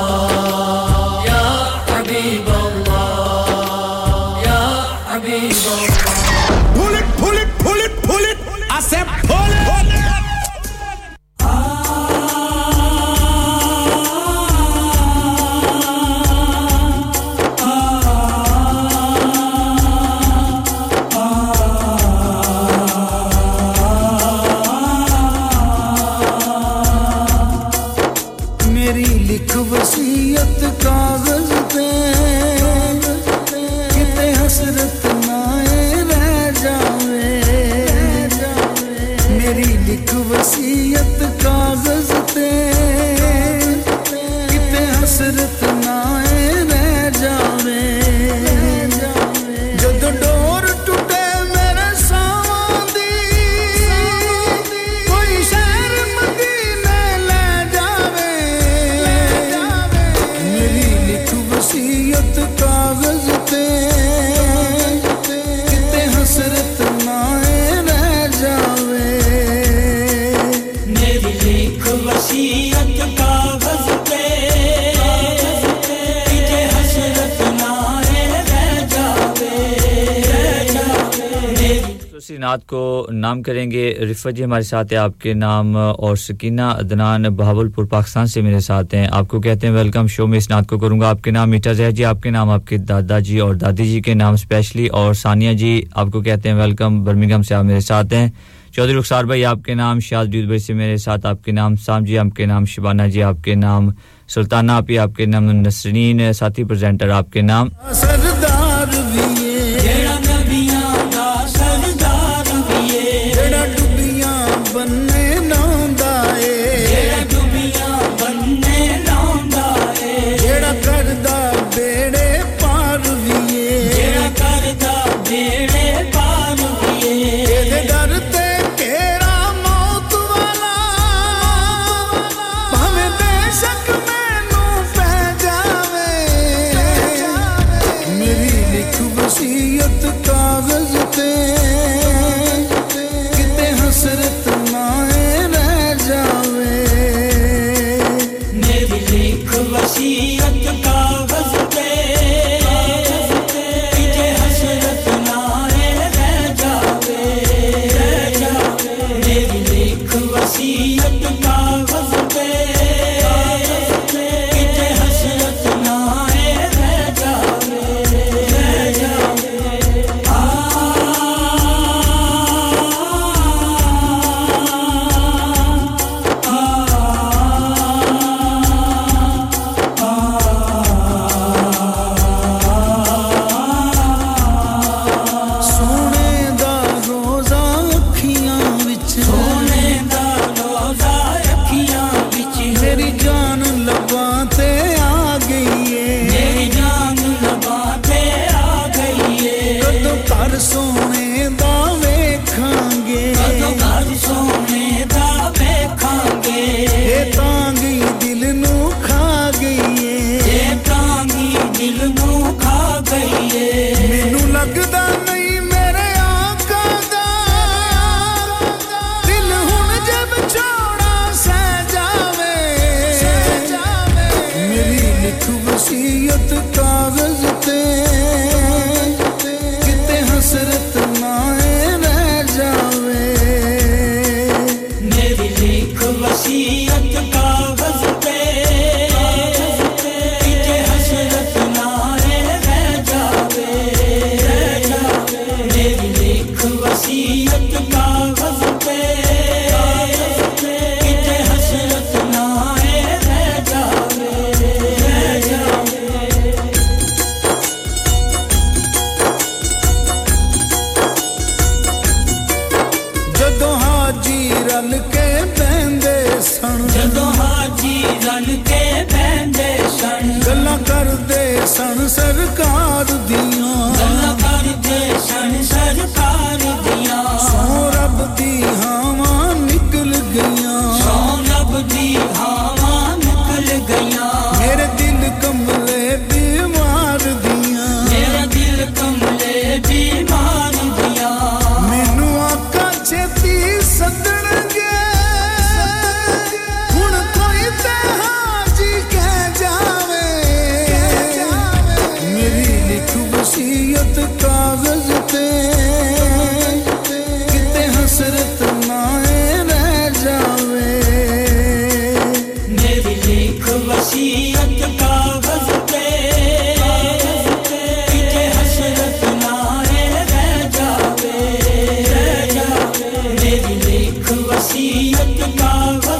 नात को नाम करेंगे रिफत जी हमारे साथ है आपके नाम और सकीना अदनान बहावलपुर पाकिस्तान से मेरे साथ हैं आपको कहते हैं वेलकम शो में इस नात को करूंगा आपके नाम मीठा जहर जी आपके नाम आपके दादा जी और दादी जी के नाम स्पेशली और सानिया जी आपको कहते हैं वेलकम बर्मिंघम से आप मेरे साथ हैं चौधरी रुखसार भाई आपके नाम शाद दूध भाई से मेरे साथ आपके नाम साम जी आपके नाम शिबाना जी आपके नाम सुल्ताना आप आपके नाम नसरीन साथी प्रेजेंटर आपके नाम मेनू लगदा नहीं मेरे आ सरकार दियां गल्लां करदे सन सरकार दियां सौ रब दी हावां निकल गईयां सौ रब दी हावां निकल गईयां मेरे दिल कमले बीमार दियां मेरा दिल कमले बीमार दियां मैनू आका छेती सदणगे हुण कोई ते हाजी कह जावे मेरी लिखी वसीयत कागज ते किते हसरत ना रह जावे मेरी लिखी वसीयत कागज ते किते हसरत ना रह जावे मेरी लिखी वसीयत कागज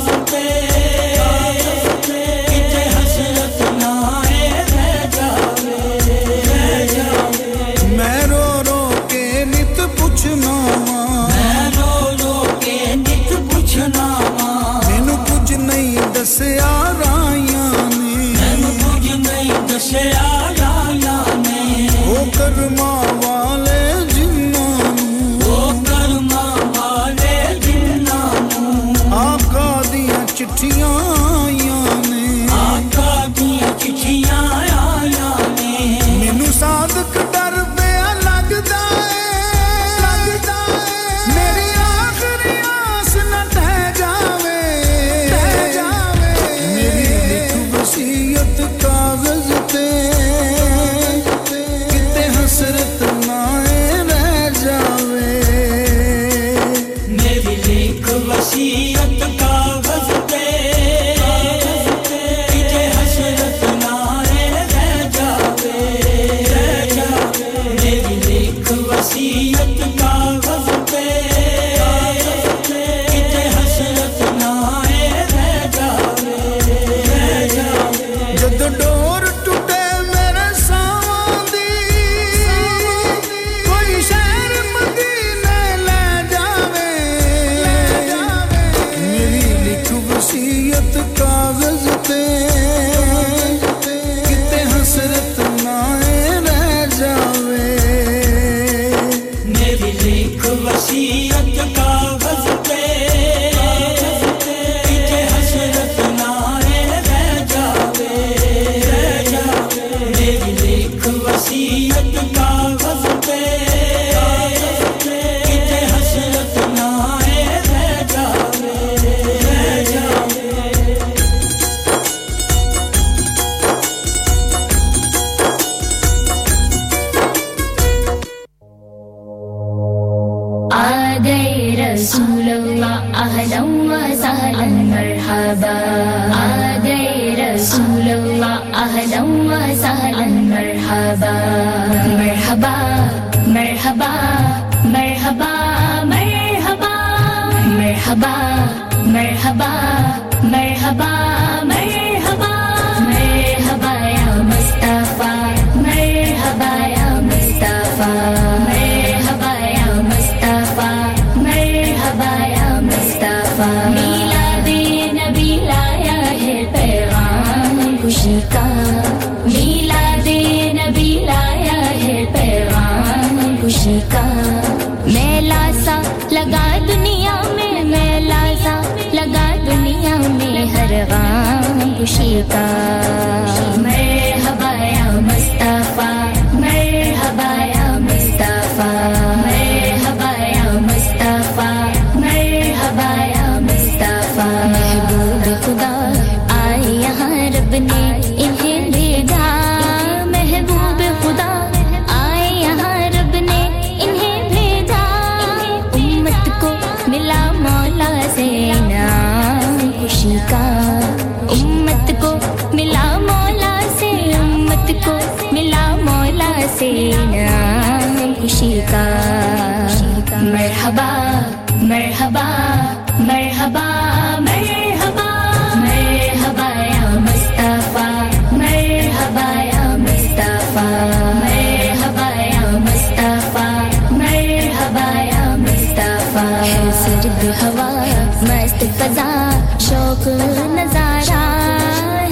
नजारा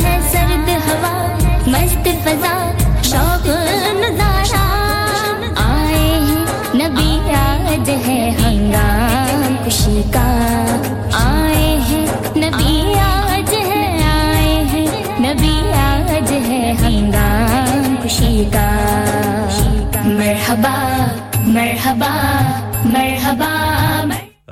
है सर्द हवा मस्त फजा शौक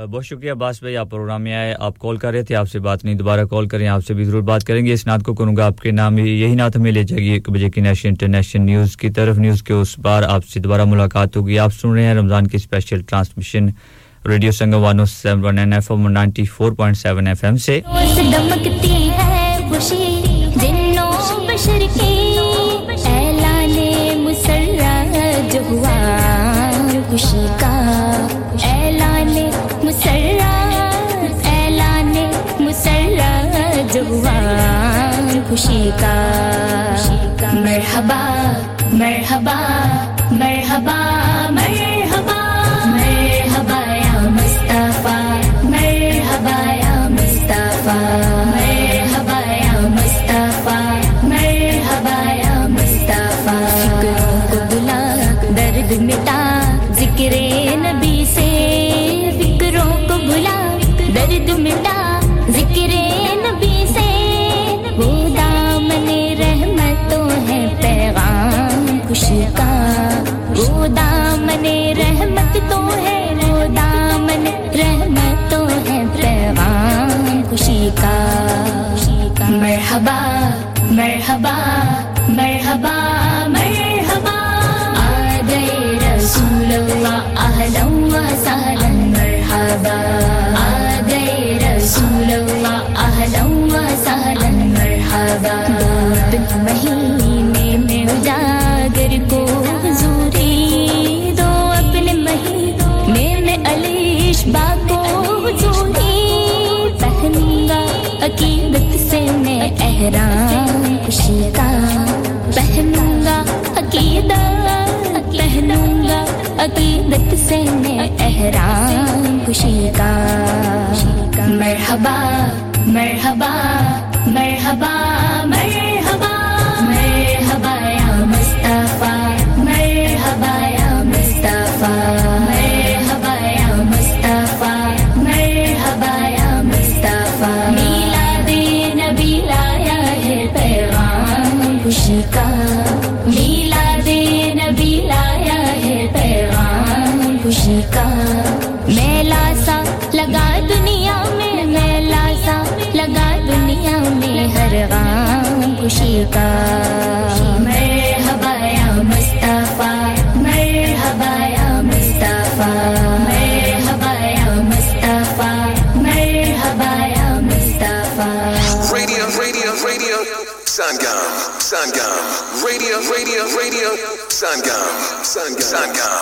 बहुत शुक्रिया बास भाई आप प्रोग्राम में आए आप कॉल कर रहे थे आपसे बात नहीं दोबारा कॉल करें आपसे भी जरूर बात करेंगे इस नात को करूंगा आपके नाम ही यही नात हमें ले जाएगी 1 बजे की नेशनल इंटरनेशनल न्यूज़ की तरफ न्यूज़ के उस बार आपसे दोबारा मुलाकात होगी आप सुन रहे हैं रमजान की special transmission radio Sangam 107.9 FM 94.7 FM से दमकती है खुशी दिनों बशर की ऐलाने मुसर्रा जो हुआ खुशी का ऐलाने मुसर्रा जो हुआ खुशी का मरहबा मरहबा मरहबा मरहबा मिटा जिक्रे नबी से फिक्रों को भुला दर्द मिटा जिक्रे नबी से वो दामने रहमतों है पैगाम खुशी का वो दामने रहमत तो है वो दामने रहमतों है पैगाम खुशी का मरहबा मरहबा मरहबा أهلا وسهلا مرحبا آدي رسول الله أهلا وسهلا مرحبا دو مہینے میں اجاگر کو حضوری دو اپنے مہینے میں علیش با کو حضوری پہنوں گا عقیدت سے میں احرام خوشی کا پہنوں گا عقیدت پہنوں گا अकीदत से मैं एहराम खुशी का मरहबा मरहबा मरहबा मरहबा मरहबा या मुस्तफा मरहबा या मुस्तफा मरहबा या मुस्तफा मरहबा या मुस्तफा मिलाद नबी लाया है पैगाम खुशी का का मेला सा लगा दुनिया में मेला सा लगा दुनिया में हर गाम खुशी का मरहबा या मुस्तफा मरहबा या मुस्तफा मरहबा या मुस्तफा मरहबा या Mustafa radio radio radio Sangam Sangam radio radio radio Sangam Sangam Sangam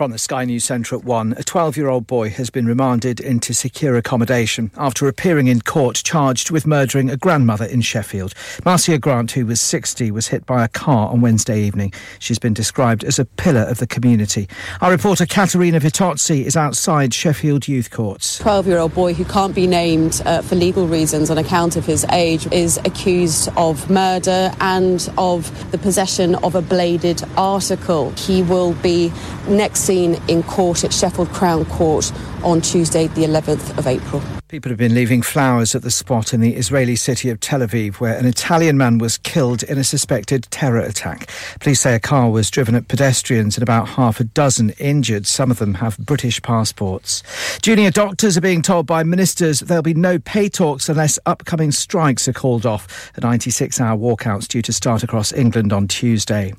From the Sky News Centre at 1, a 12-year-old boy has been remanded into secure accommodation after appearing in court charged with murdering a grandmother in Sheffield. Marcia Grant, who was 60, was hit by a car on Wednesday evening. She's been described as a pillar of the community. Our reporter Katerina Vitotzi is outside Sheffield Youth Courts. A 12-year-old boy who can't be named for legal reasons on account of his age is accused of murder and of the possession of a bladed article. He will be next seen in court at Sheffield Crown Court on Tuesday the 11th of April. People have been leaving flowers at the spot in the Israeli city of Tel Aviv where an Italian man was killed in a suspected terror attack. Police say a car was driven at pedestrians and about half a dozen injured. Some of them have British passports. Junior doctors are being told by ministers there'll be no pay talks unless upcoming strikes are called off. A 96-hour walkout's due to start across England on Tuesday.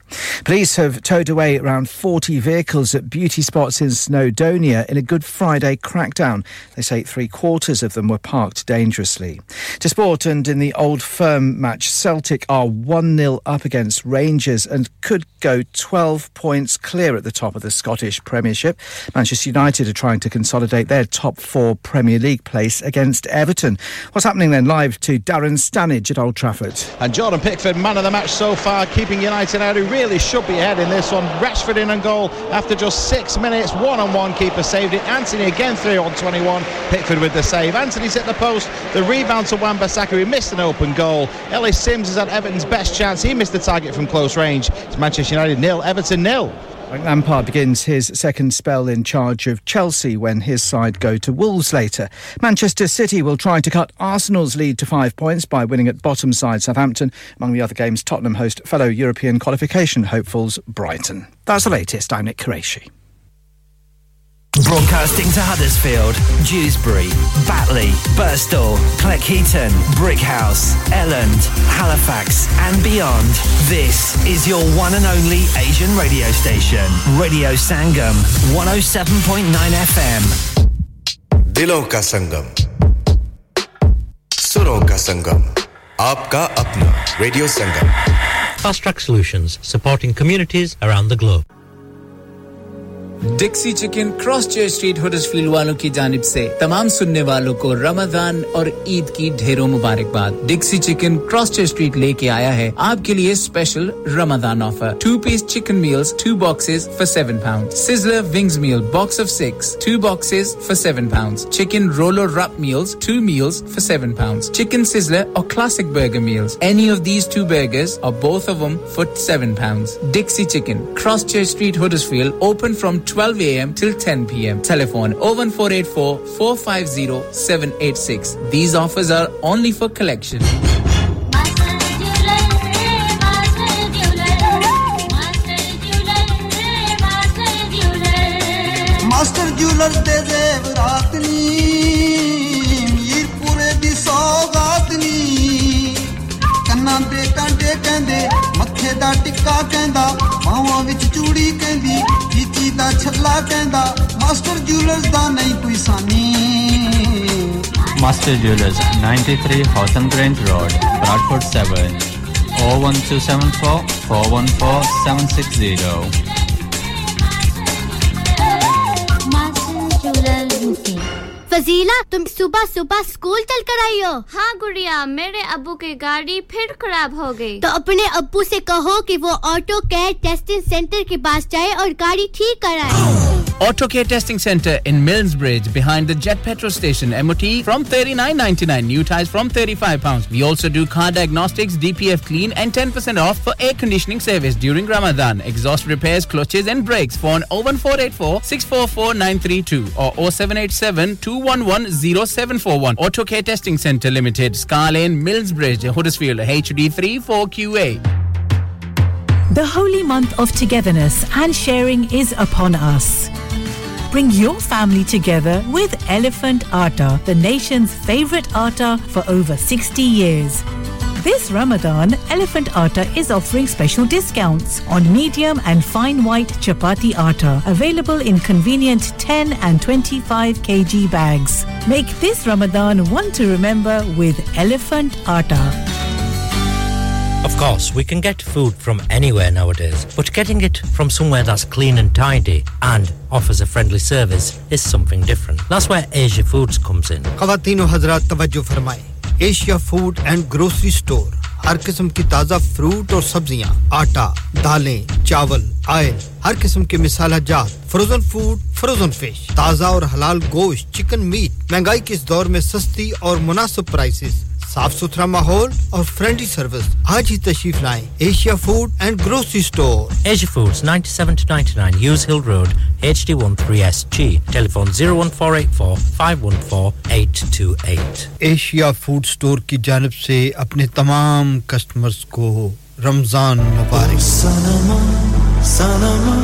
Police have towed away around 40 vehicles at beauty spots in Snowdonia in a Good Friday crackdown. They say three-quarters of them were parked dangerously. To sport, and in the Old Firm match, Celtic are 1-0 up against Rangers and could go 12 points clear at the top of the Scottish Premiership. Manchester United are trying to consolidate their top four Premier League place against Everton. What's happening then? Live to Darren Stanage at Old Trafford. And Jordan Pickford, man of the match so far, keeping United out, who really should be ahead in this one. Rashford in on goal after just 6 minutes. 1-on-1, keeper saved it. Anthony again 3-on-21. Pickford with the save. Anthony's hit the post. The rebound to Wan-Bissaka, who missed an open goal. Ellis Sims has had Everton's best chance. He missed the target from close range. It's Manchester United 0, Everton 0. Lampard begins his second spell in charge of Chelsea when his side go to Wolves later. Manchester City will try to cut Arsenal's lead to 5 points by winning at bottom side Southampton. Among the other games, Tottenham host fellow European qualification hopefuls Brighton. That's the latest. I'm Nick Qureshi. Broadcasting to Huddersfield, Dewsbury, Batley, Birstall, Cleckheaton, Brickhouse, Elland, Halifax and beyond. This is your one and only Asian radio station, Radio Sangam, 107.9 FM. Dilon ka Sangam, Suron ka Sangam, Aapka Apna, Radio Sangam. Fast Track Solutions, supporting communities around the globe. Dixie Chicken, Crosschair Street, Huddersfield वालों की जानिब से तमाम सुनने वालों को रमजान और ईद की ढेरों मुबारकबाद. Dixie Chicken, Crosschair Street लेके आया है आपके लिए special Ramzan offer. 2-piece chicken meals, 2 boxes for £7. Sizzler wings meal, box of 6, 2 boxes for £7. Chicken roller wrap meals, 2 meals for £7. Chicken sizzler or classic burger meals. Any of these two burgers or both of them for £7. Dixie Chicken, Crosschair Street, Huddersfield, open from 12 a.m. till 10 p.m. Telephone 01484 450 786. These offers are only for collection. Master Jeweler de Dev Ratni, Meer Pure di Sogatni, Kanna de Kande Kande, Mathe da Tikka Kanda, Bahawan vich Chudi Kandi. Da chhalla kenda master jewelers da nahi koi sani. Master Jewelers, 93 Houghton Grange Road, Bradford 7, 01274 414 760. Master Jewelers. Fazila तुम सुबह सुबह school चलकर आई हो? हां गुड़िया, मेरे अब्बू की गाड़ी फिर खराब हो गई. तो अपने अब्बू से कहो कि वो ऑटो केयर टेस्टिंग सेंटर के पास जाए और गाड़ी ठीक कराए. Auto care testing centre in mills bridge behind the jet petrol station. MOT from £39.99, new tyres from £35. We also do car diagnostics, DPF clean and 10% off for air conditioning service during Ramadan, exhaust repairs, clutches and brakes. Phone 01484 644932 or 07872 110 741. Auto Care Testing Centre Limited, Scar Lane, Millsbridge, Huddersfield, HD3 4QA. The holy month of togetherness and sharing is upon us. Bring your family together with Elephant Atta, the nation's favourite atta for over 60 years. This Ramadan, Elephant Atta is offering special discounts on medium and fine white chapati atta, available in convenient 10 and 25 kg bags. Make this Ramadan one to remember with Elephant Atta. Of course, we can get food from anywhere nowadays, but getting it from somewhere that's clean and tidy and offers a friendly service is something different. That's where Asia Foods comes in. Khawatino Hazrat Tawajjuh Farmai. Asia Food and Grocery Store. हर किस्म की ताजा fruit और सब्जियां, आटा, दालें, चावल, oil, हर किस्म के मसाला जात, फ्रोजन फूड, फ्रोजन फिश, ताजा और हलाल गोश्त, चिकन मीट. महंगाई के इस दौर में सस्ती और मुनासिब प्राइसेस, साफ सुथरा माहौल और फ्रेंडली सर्विस. आज ही तशरीफ लाएं Asia food and grocery store. Asia Foods, 97 to 99 Hughes Hill Road, HD13SG. Telephone 01484 514828. Asia food store की जानिब से अपने तमाम कस्टमर्स को रमजान मुबारक. सलामा सलामा.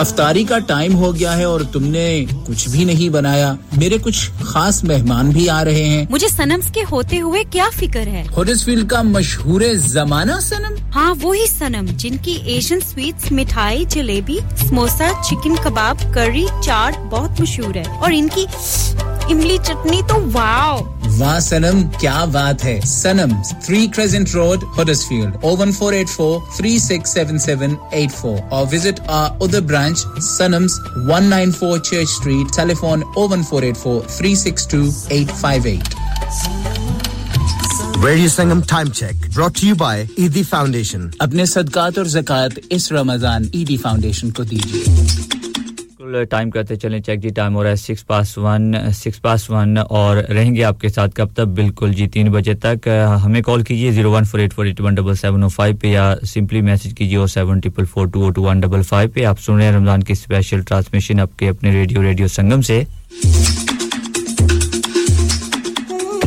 अफ्तारी का टाइम हो गया है और तुमने कुछ भी नहीं बनाया. मेरे कुछ खास मेहमान भी आ रहे हैं. मुझे सनम्स के होते हुए क्या फिकर है. हडर्सफील्ड का मशहूर जमाना सनम. हां वही सनम जिनकी एशियन स्वीट्स, मिठाई, जलेबी, समोसा, चिकन कबाब, करी, चाट बहुत मशहूर है. और इनकी इमली चटनी तो वाव वाह सनम क्या बात है सनम 3 Crescent Road Huddersfield 01484367784 or visit our other branch Sanam's 194 Church Street telephone 01484362858 Radio Sangam Time Check brought to you by Eidi Foundation. अपने सदकात और ज़कात इस रमज़ान Eidi Foundation को दीजिए. टाइम करते चलें चेक जी टाइम हो रहा है 6 past 1 और रहेंगे आपके साथ कब तक बिल्कुल जी 3 बजे तक हमें कॉल कीजिए 01484817705 पे या सिंपली मैसेज कीजिए 07444202155 पे. आप सुन रहे हैं रमजान की स्पेशल ट्रांसमिशन आपके अपने रेडियो संगम से.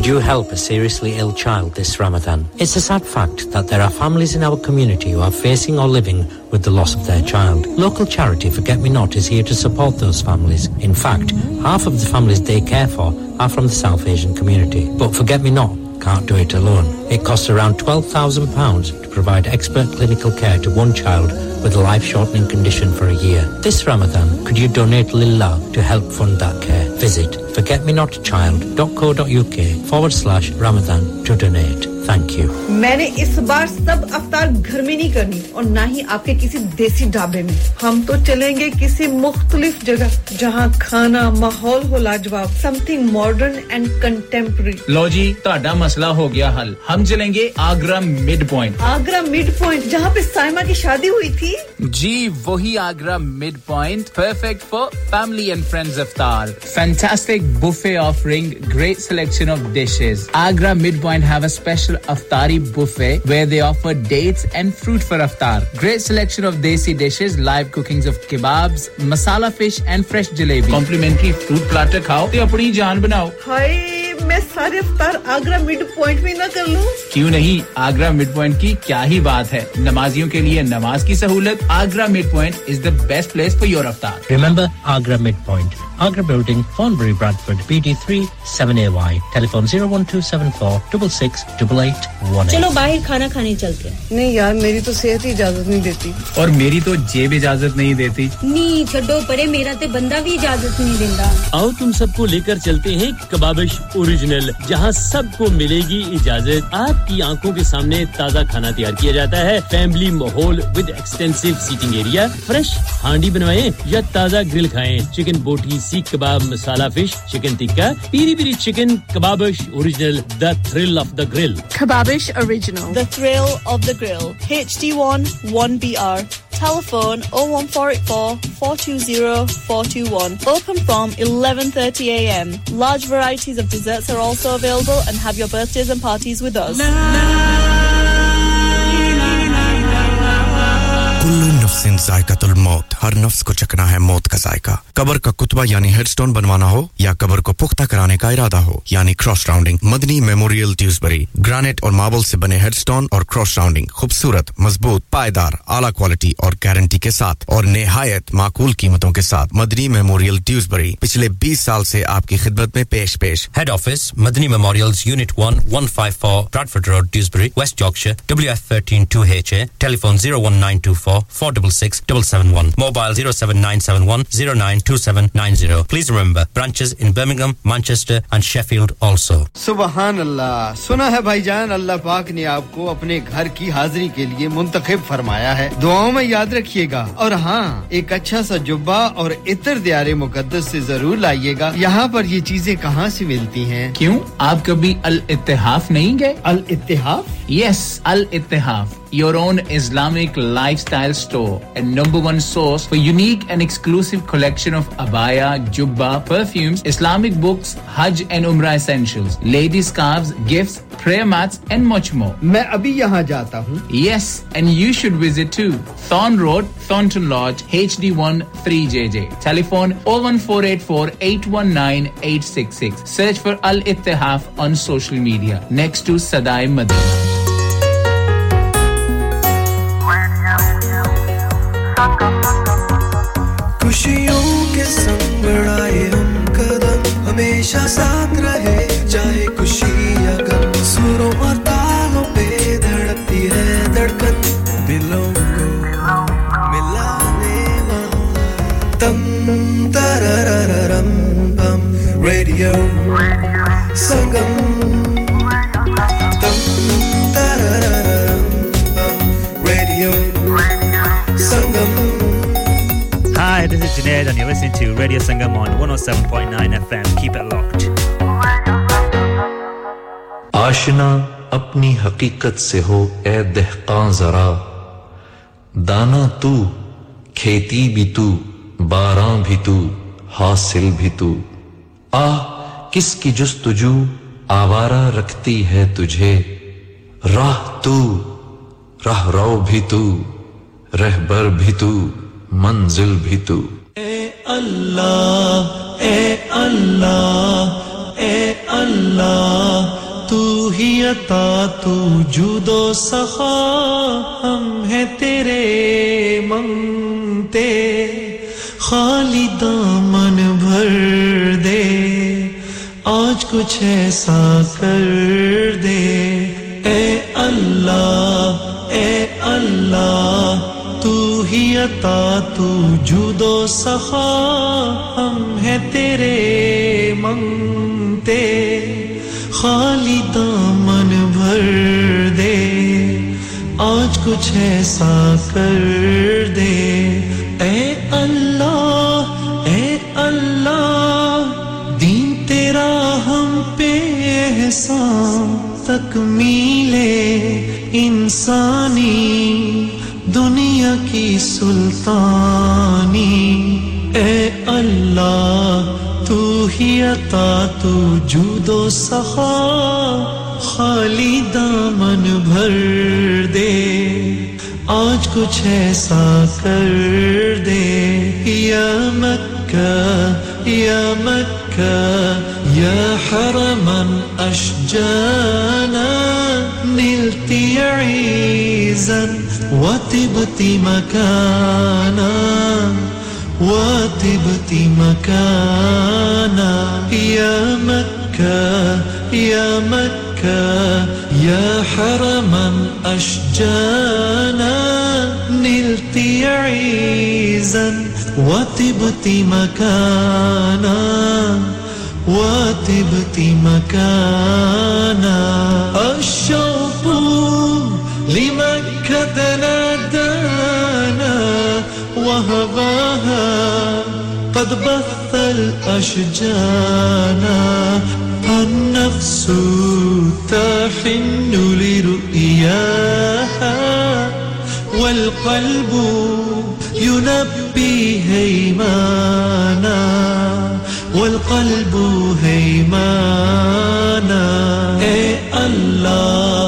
Would you help a seriously ill child this Ramadan? It's a sad fact that there are families in our community who are facing or living with the loss of their child. Local charity Forget Me Not is here to support those families. In fact, half of the families they care for are from the South Asian community. But Forget Me Not can't do it alone. It costs around £12,000 to provide expert clinical care to one child with a life-shortening condition for a year. This Ramadan, could you donate Lillah to help fund that care? Visit forgetmenotchild.co.uk/Ramadan to donate. Thank you. मैंने इस बार सब अफ्तार घर में नहीं करनी और ना ही आपके किसी देसी ढाबे में. हम तो चलेंगे किसी मुख्तलिफ जगह जहां खाना माहौल हो लाजवाब, something modern and contemporary. लो जी ताड़ा मसला हो गया हल. हम चलेंगे Agra mid point. Agra mid point जहां पे साइमा की शादी हुई थी. जी वही Agra mid point. Perfect for family and friends iftar. Fantastic buffet offering, great selection of dishes. Agra Midpoint have a special Aftari buffet where they offer dates and fruit for Aftar. Great selection of desi dishes, live cookings of kebabs, masala fish and fresh jalebi. Complimentary fruit platter khao, te apni jaan banao. Hi. मैं सारे इफ्तार Agra mid point में ना कर लूं? क्यों नहीं? Agra mid point की क्या ही बात है. नमाजियों के लिए नमाज की सहूलत. Agra mid point is the best place for your Iftikhar. Remember Agra mid point, Agra building, Thornbury, Bradford, BD3 7AY. Telephone 01274668818. चलो बाहर खाना खाने चलते हैं. नहीं यार मेरी तो सेहत ही इजाजत नहीं देती. और मेरी तो जेब इजाजत नहीं देती. नहीं छोड़ो परे मेरा ते बंदा भी इजाजत नहीं देता. आओ तुम सबको लेकर चलते हैं कबाबिश ओरिजिनल जहां सबको मिलेगी इजाजत. आपकी आंखों के सामने ताजा खाना तैयार किया जाता है. फैमिली माहौल with extensive seating area. Fresh हांडी बनवाएं या ताजा ग्रिल खाएं. चिकन बोटी, सीख कबाब, masala fish, chicken tikka, peri chicken. Kababish original, the thrill of the grill. Kababish original, the thrill of the grill. HD1 1BR. Telephone 01484 420 421. Open from 11:30 a.m. Large varieties of desserts are also available, and have your birthdays and parties with us. कुल्लू नफ्सिन जायकातुल मौत. हर नफ्स को चखना है मौत का जायका. कब्र का कुतबा यानी हेडस्टोन बनवाना हो या कब्र को पुख्ता कराने का इरादा हो यानी cross rounding. Madni memorial Dewsbury. Granite और मार्बल से बने हेडस्टोन और क्रॉस राउंडिंग खूबसूरत, मजबूत, पायदार, आला क्वालिटी और गारंटी के साथ और निहायत माकूल कीमतों के साथ. मदनी मेमोरियल ट्यूसबरी पिछले 20 साल से आपकी खिदमत में पेश. Head office Madni memorials unit 1 154 Bradford road Dewsbury West Yorkshire WF13 2HA. Telephone 01924 466771. Mobile 07971 092790. Please remember, branches in Birmingham, Manchester and Sheffield also. Subhanallah. Suna hai bhaijan, Allah Pak ne aapko apne ghar ki hazri ke liye muntakhib farmaya hai. Duaon mein yaad rakhiyega. Aur haan, ek acha sa jubba aur itar diyare muqaddas se zarur laiyega. Yahan par ye cheezein kahan se milti hain? Kyun? Aap kabhi Al-Ittihaf nahi gaye? Al-Ittihaf? Yes, Al-Ittihaf. Your own Islamic lifestyle store and #1 source for unique and exclusive collection of abaya, jubba, perfumes, Islamic books, Hajj and Umrah essentials, lady scarves, gifts, prayer mats and much more. Main abhi yahan jata hu. Yes, and you should visit too. Thorn Road, Thornton Lodge, HD1 3JJ. Telephone 01484819866. Search for Al Ittihaf on social media. Next to Sadai Madina. खुशियों के संग बढ़ाए हम कदम. हमेशा साथ रहे चाहे खुशी या गम. सुरों और तालों पे धड़कती है धड़कन. दिलों को मिलाने वाला तम तररररम बम. Radio Sangam. Hi, this is Junaid and you're listening to Radio Sangam on 107.9 FM. Keep it locked. आशना अपनी हकीकत से हो ए दहकान जरा दाना तू खेती भी तू बारां भी तू हासिल भी तू आ किसकी जुस्तजू आवारा रखती है तुझे राह तू रहरो भी तू रहबर भी तू मंजिल भी तू ए अल्लाह तू ही अता तू जुदो सखा हम हैं तेरे मंगते खाली दामन भर दे आज कुछ ऐसा कर दे ए अल्लाह तू ही अता तू जुदो सखा हम हैं तेरे मंगते खाली दामन भर दे आज कुछ ऐसा कर दे ए अल्लाह दीन तेरा हम पे एहसान तकमीले इंसानी दुनिया की सुल्तानी ए अल्लाह तू ही अता तू जुदो सखा खाली दामन भर दे आज कुछ ऐसा कर दे या मक्का या हरमन अशजाना निलती ईज़न वतिबती मकाना واتبتي مكانا يا مكة يا حرما أشجانا نلتي عيزا واتبتي مكانا الشوق لمكة نادانا وهواها قد بث الأشجانا النفس تحن لرؤياها والقلب ينبي هيمانا والقلب هيمانا اي الله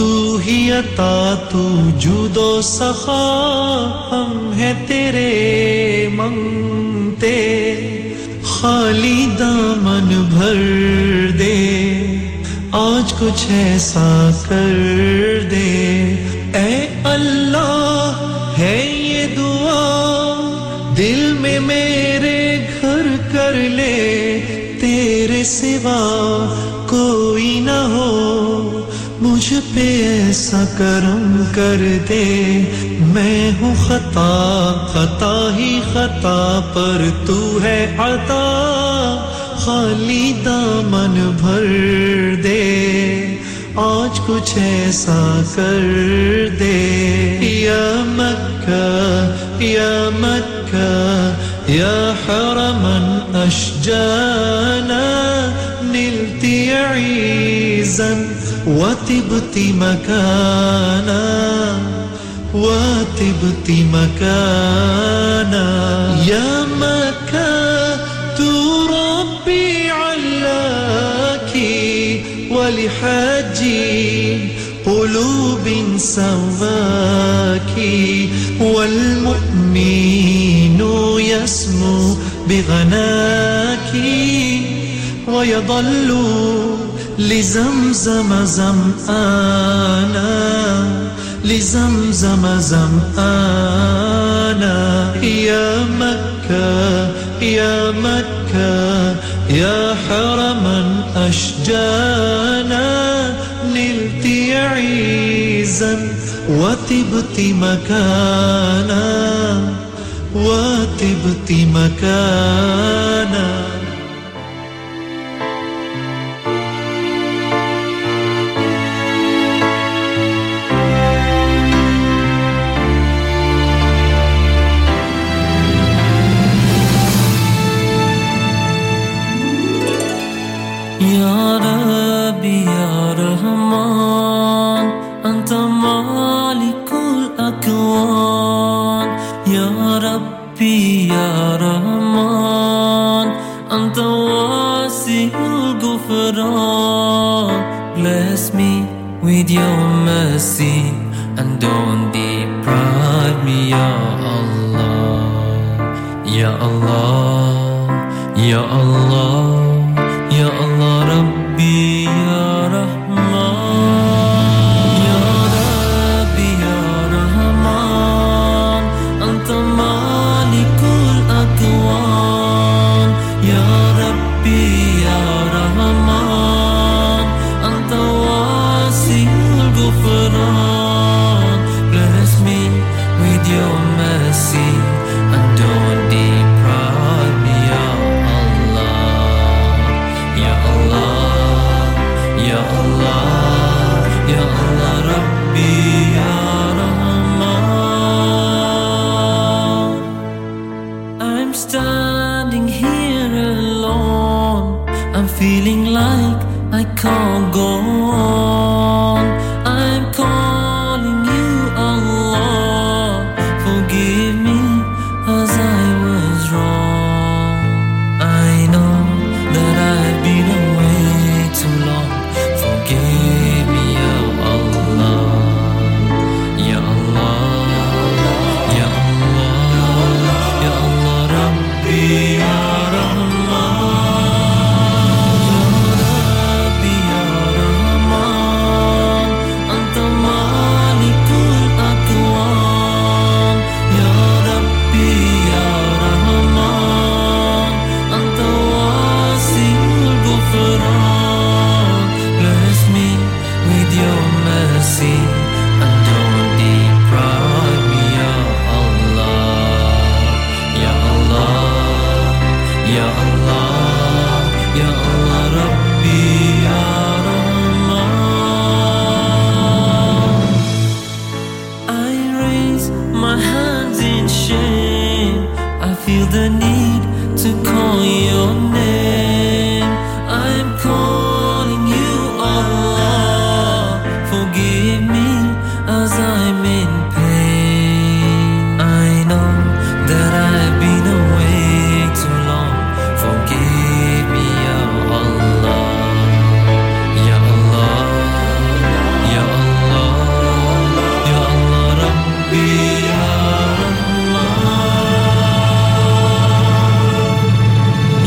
तू ही अता तू जुदो सखा हम हैं तेरे मंगते खाली दामन भर दे आज कुछ ऐसा कर दे ए अल्लाह है ये दुआ दिल में मेरे घर कर ले तेरे सिवा कोई ना हो मुझ पे ऐसा करम कर दे मैं हूँ खता खता ही खता पर तू है अता खाली दामन भर दे आज कुछ ऐसा कर दे या मक्का या हरमन अशजाना निलती ईज़न واتبتي مكانا يا مكة تربي علاك ولحاجي قلوب سواك والمؤمن يسمو بغناك ويضل لزمزم زمآنا يا مكة يا حرما أشجانا نلتي عيزا وتبتي مكانا طبت مكانا يا ربي يا رحمن أنت مالك الأكوان يا ربي يا رحمن أنت واسع الغفران Bless me with your mercy and don't deprive me Ya Allah Ya Allah Ya Allah Ya Allah Rabbi Ya Rahman Ya Rabbi Ya Rahman Anta Malikul Aqwan Ya Rabbi Ya Rahman Anta Wasi'ul Ghufran Bless me with your mercy and don't deprive me Ya Allah, Ya Allah, Rabbi, Ya Rahman I'm standing here alone I'm feeling like I can't go on I'm calling you Allah Forgive me as I was wrong I know that I've been away too long Forgive me, Ya Allah, Ya Allah, Ya Allah, Ya Allah, Rabbi, Ya Rahman, Ya Rabbi, Ya Rahman, Anta Malikul Aqwan, Ya Rabbi, Ya Rahman, Anta Wasi'ul Ghufran. Your mercy and don't deprive me Ya Allah Ya Allah Ya Allah Ya Allah Rabbi Ya Rahman I raise my hands in shame I feel the need to call your name I'm calling you Allah Forgive me as I'm in pain I know that I've been away too long Forgive me Ya Allah Ya Allah Ya Allah Ya Allah Rabbi Ya Rahman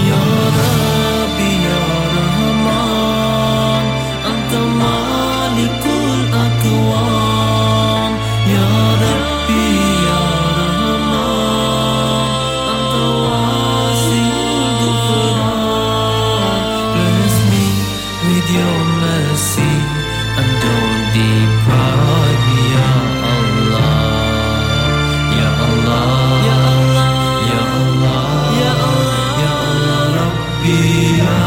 Ya Rabbi Ya Rahman Anta Malik Aqwan Ya Rabbi Ya Rahman Anta Wasi'ul Ghufran Bless me with your mercy and don't deprive me Ya Allah Ya Allah Ya Allah Ya Allah Ya Allah Rabbi Ya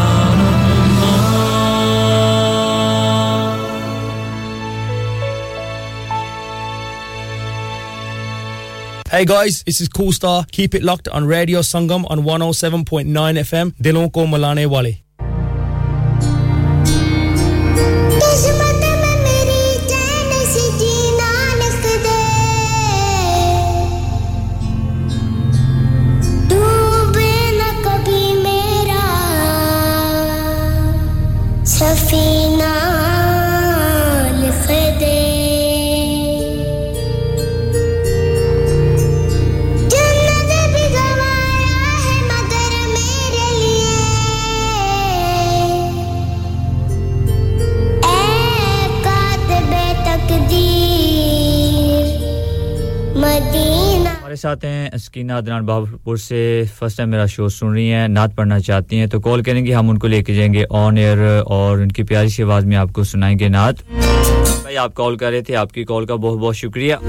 Hey guys, this is Cool Star. Keep it locked on Radio Sangam on 107.9 FM. Dilon ko milane wale. साथ हैं सकीना अदनान बाबूपुर से first time मेरा show सुन रही हैं नात पढ़ना चाहती हैं तो कॉल करेंगे हम उनको लेके जाएंगे ऑन एयर और उनकी प्यारी सी आवाज में आपको सुनाएंगे नात भाई आप कॉल कर रहे थे आपकी कॉल का बहुत-बहुत शुक्रिया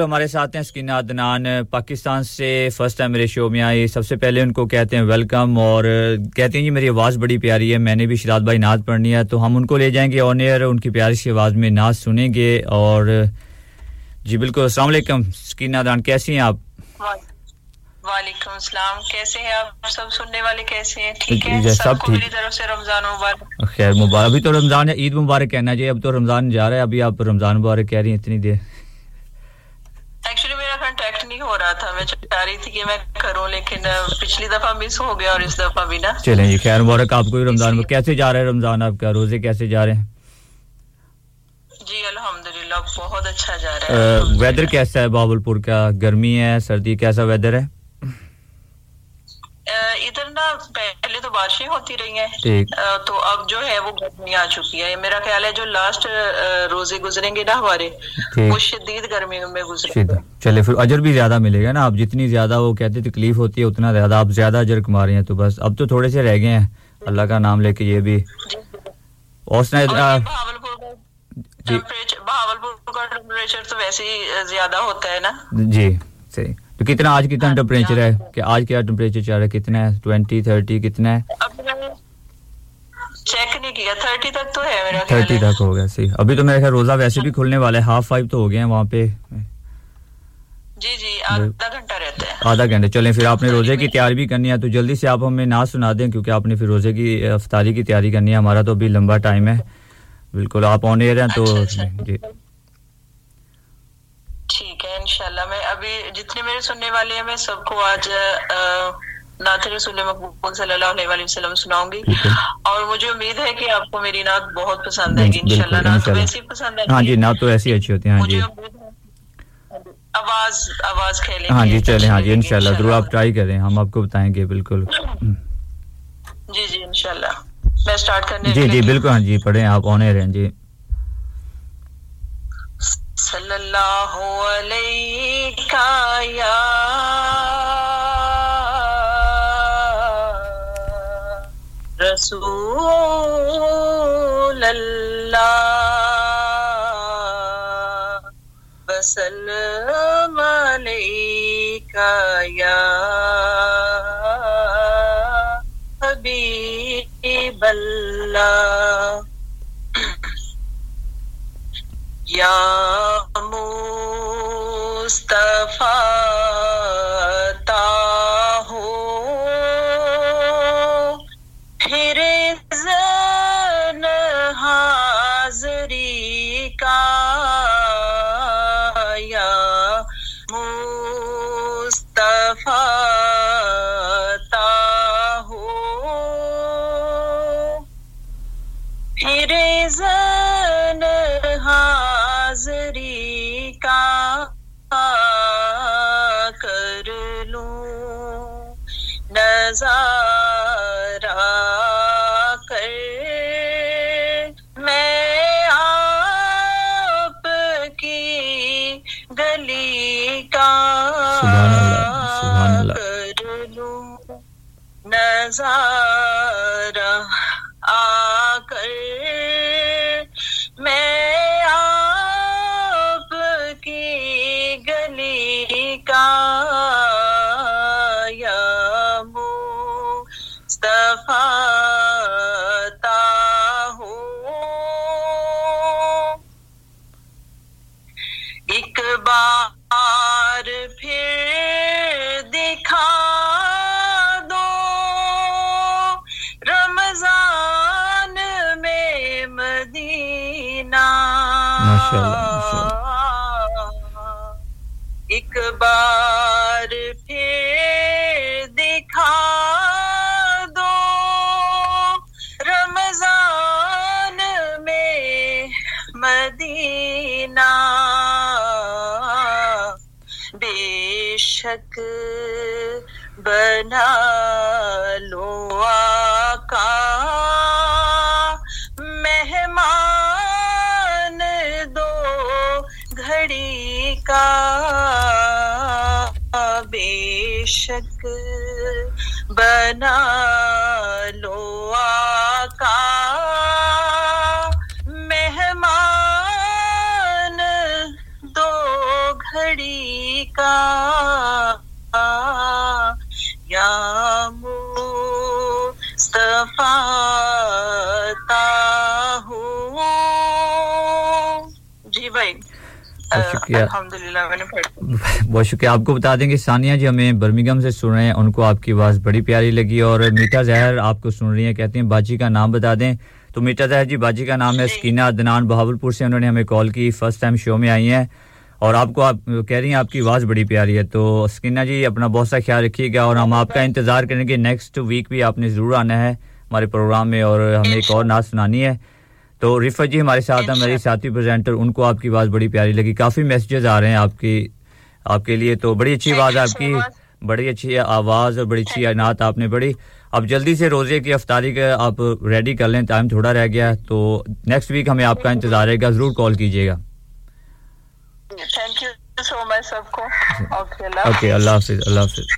बिल्कुल हमारे साथ हैं सकीना अदनान पाकिस्तान से फर्स्ट टाइम मेरे शो में आई सबसे पहले उनको कहते हैं वेलकम और कहते हैं जी मेरी आवाज बड़ी प्यारी है मैंने भी शिरात भाई नात पढ़नी है तो हम उनको ले जाएंगे ऑन एयर उनकी प्यारी सी आवाज में नात सुनेंगे और जी बिल्कुल अस्सलाम वालेकुम सकीना अदनान कैसी हैं आप वालेकुम सलाम कैसे हैं आप सब सुनने वाले कैसे हैं ठीक है सबको मेरी तरफ से रमजान मुबारक खैर मुबारक अभी तो रमजान है ईद मुबारक कहना चाहिए अब तो रमजान जा रहा है अभी आप रमजान मुबारक कह रही हैं इतनी देर एक्चुअली मेरा कांटेक्ट नहीं हो रहा था मैं चाह रही थी कि मैं करूं लेकिन पिछली दफा मिस हो गया और इस दफा भी ना चलें जी खैर मुबारक आपको भी रमजान में कैसे जा रहा है रमजान आपका रोजे कैसे जा रहे हैं जी अल्हम्दुलिल्लाह बहुत अच्छा जा रहा है वेदर कैसा है बावलपुर का गर्मी है सर्दी कैसा वेदर है इधर ना पहले तो बारिशें होती रही हैं तो अब जो है वो गर्मी आ चुकी है मेरा ख्याल है जो लास्ट रोजे गुजरेंगे ना हमारे वो शदीद गर्मी में गुजरेंगे चले फिर अजर भी ज्यादा मिलेगा ना आप जितनी ज्यादा वो कहते तकलीफ होती है उतना ज्यादा आप ज्यादा अजर कमा रहे हैं तो बस अब तो थोड़े से रह गए हैं अल्लाह का नाम लेके ये भी और सुनाए बावलपुर का टेंपरेचर तो वैसे ही ज्यादा होता है ना जी सही तो कितना आज कितना टेंपरेचर है कि आज क्या टेंपरेचर चल रहा है कितना है 20 30 कितना है चेक नहीं किया 30 तक तो है मेरा ख्याल 30 तक हो गया सही अभी तो मेरा ख्याल रोजा वैसे भी खुलने वाला है 5:30 तो हो गए हैं वहां पे जी जी आधा घंटा रहता है आधा घंटा चलें फिर आपने रोजे की तैयारी भी करनी है तो जल्दी से आप हमें ना सुना दें क्योंकि आपने फिर रोजे की इफ्तारी की तैयारी करनी है हमारा तो अभी लंबा टाइम है बिल्कुल आप ऑन एयर हैं तो जी ठीक है इंशाल्लाह मैं अभी जितने मेरे सुनने वाले हैं मैं सबको आज नात रसूल मकबूल सल्लल्लाहु अलैहि वसल्लम सुनाऊंगी और मुझे उम्मीद है कि आपको मेरी नात बहुत पसंद आएगी इंशाल्लाह नात तो वैसी पसंद आएगी हां जी नात तो ऐसी अच्छी होती है हां जी आवाज खेलेंगे हां जी चलें हां जी इंशाल्लाह जरूर आप ट्राई करें हम आपको बताएंगे बिल्कुल जी जी इंशाल्लाह मैं स्टार्ट करने जी जी बिल्कुल हां जी पढ़ें आप ऑन एयर हैं जी सल्लल्लाहु अलैका या रसूल अल्लाह वसल्लम अलैका या हबीब अल्लाह या मुस्तफा ताहो फिर जन हाजरी का या मुस्तफा नजारा कर मैं आप की गली का कर लूं नजारा आकर मैं आप की गली का फता हो एक बार फिर दिखा दो रमजान में मदीना माशाल्लाह माशाल्लाह एक बार फिर दिखा मदीना बेशक बना लो आका मेहमान दो घड़ी का बेशक बना लो आका मेहमान दो घड़ी बहुत शुक्रिया आपको बता दें कि सानिया जी हमें बर्मिंघम से सुन रहे हैं उनको आपकी आवाज बड़ी प्यारी लगी और मीठा जहर आपको सुन रही है कहती हैं बाजी का नाम बता दें तो मीठा जहर जी बाजी का नाम है सकीना अदनान बहावलपुर से उन्होंने हमें कॉल की फर्स्ट टाइम शो में आई हैं और आपको आप कह रही हैं आपकी आवाज बड़ी प्यारी है तो सकीना जी अपना बहुत सा ख्याल रखिएगा और हम आपका इंतजार करेंगे नेक्स्ट वीक भी आपने जरूर आना है हमारे प्रोग्राम में और हमें एक और नात सुनानी है तो रिफा जी हमारे साथ हैं मेरी साथी प्रेजेंटर उनको आपकी आवाज बड़ी प्यारी लगी काफी मैसेजेस आ रहे हैं आपके लिए तो बड़ी अच्छी आवाज आपकी बड़ी अच्छी आवाज और बड़ी अच्छी नात आपने बड़ी अब जल्दी से रोजे की इफ्तारी का आप रेडी कर लें टाइम थोड़ा रह गया है तो नेक्स्ट वीक हमें आपका इंतजार रहेगा जरूर कॉल कीजिएगा थैंक यू सो मच सबको ओके अल्लाह हाफिज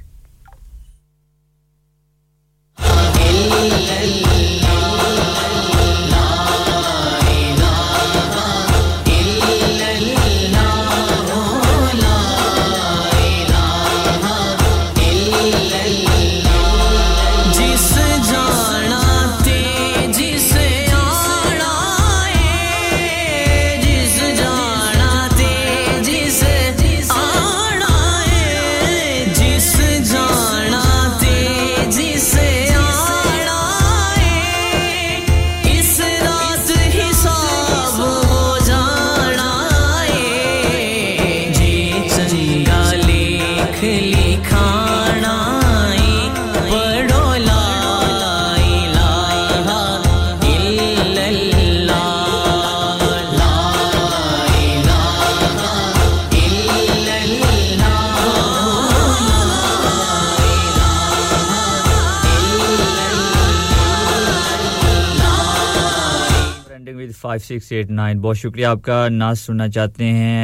फाइव सिक्स एट नाइन बहुत शुक्रिया आपका नात सुनना चाहते हैं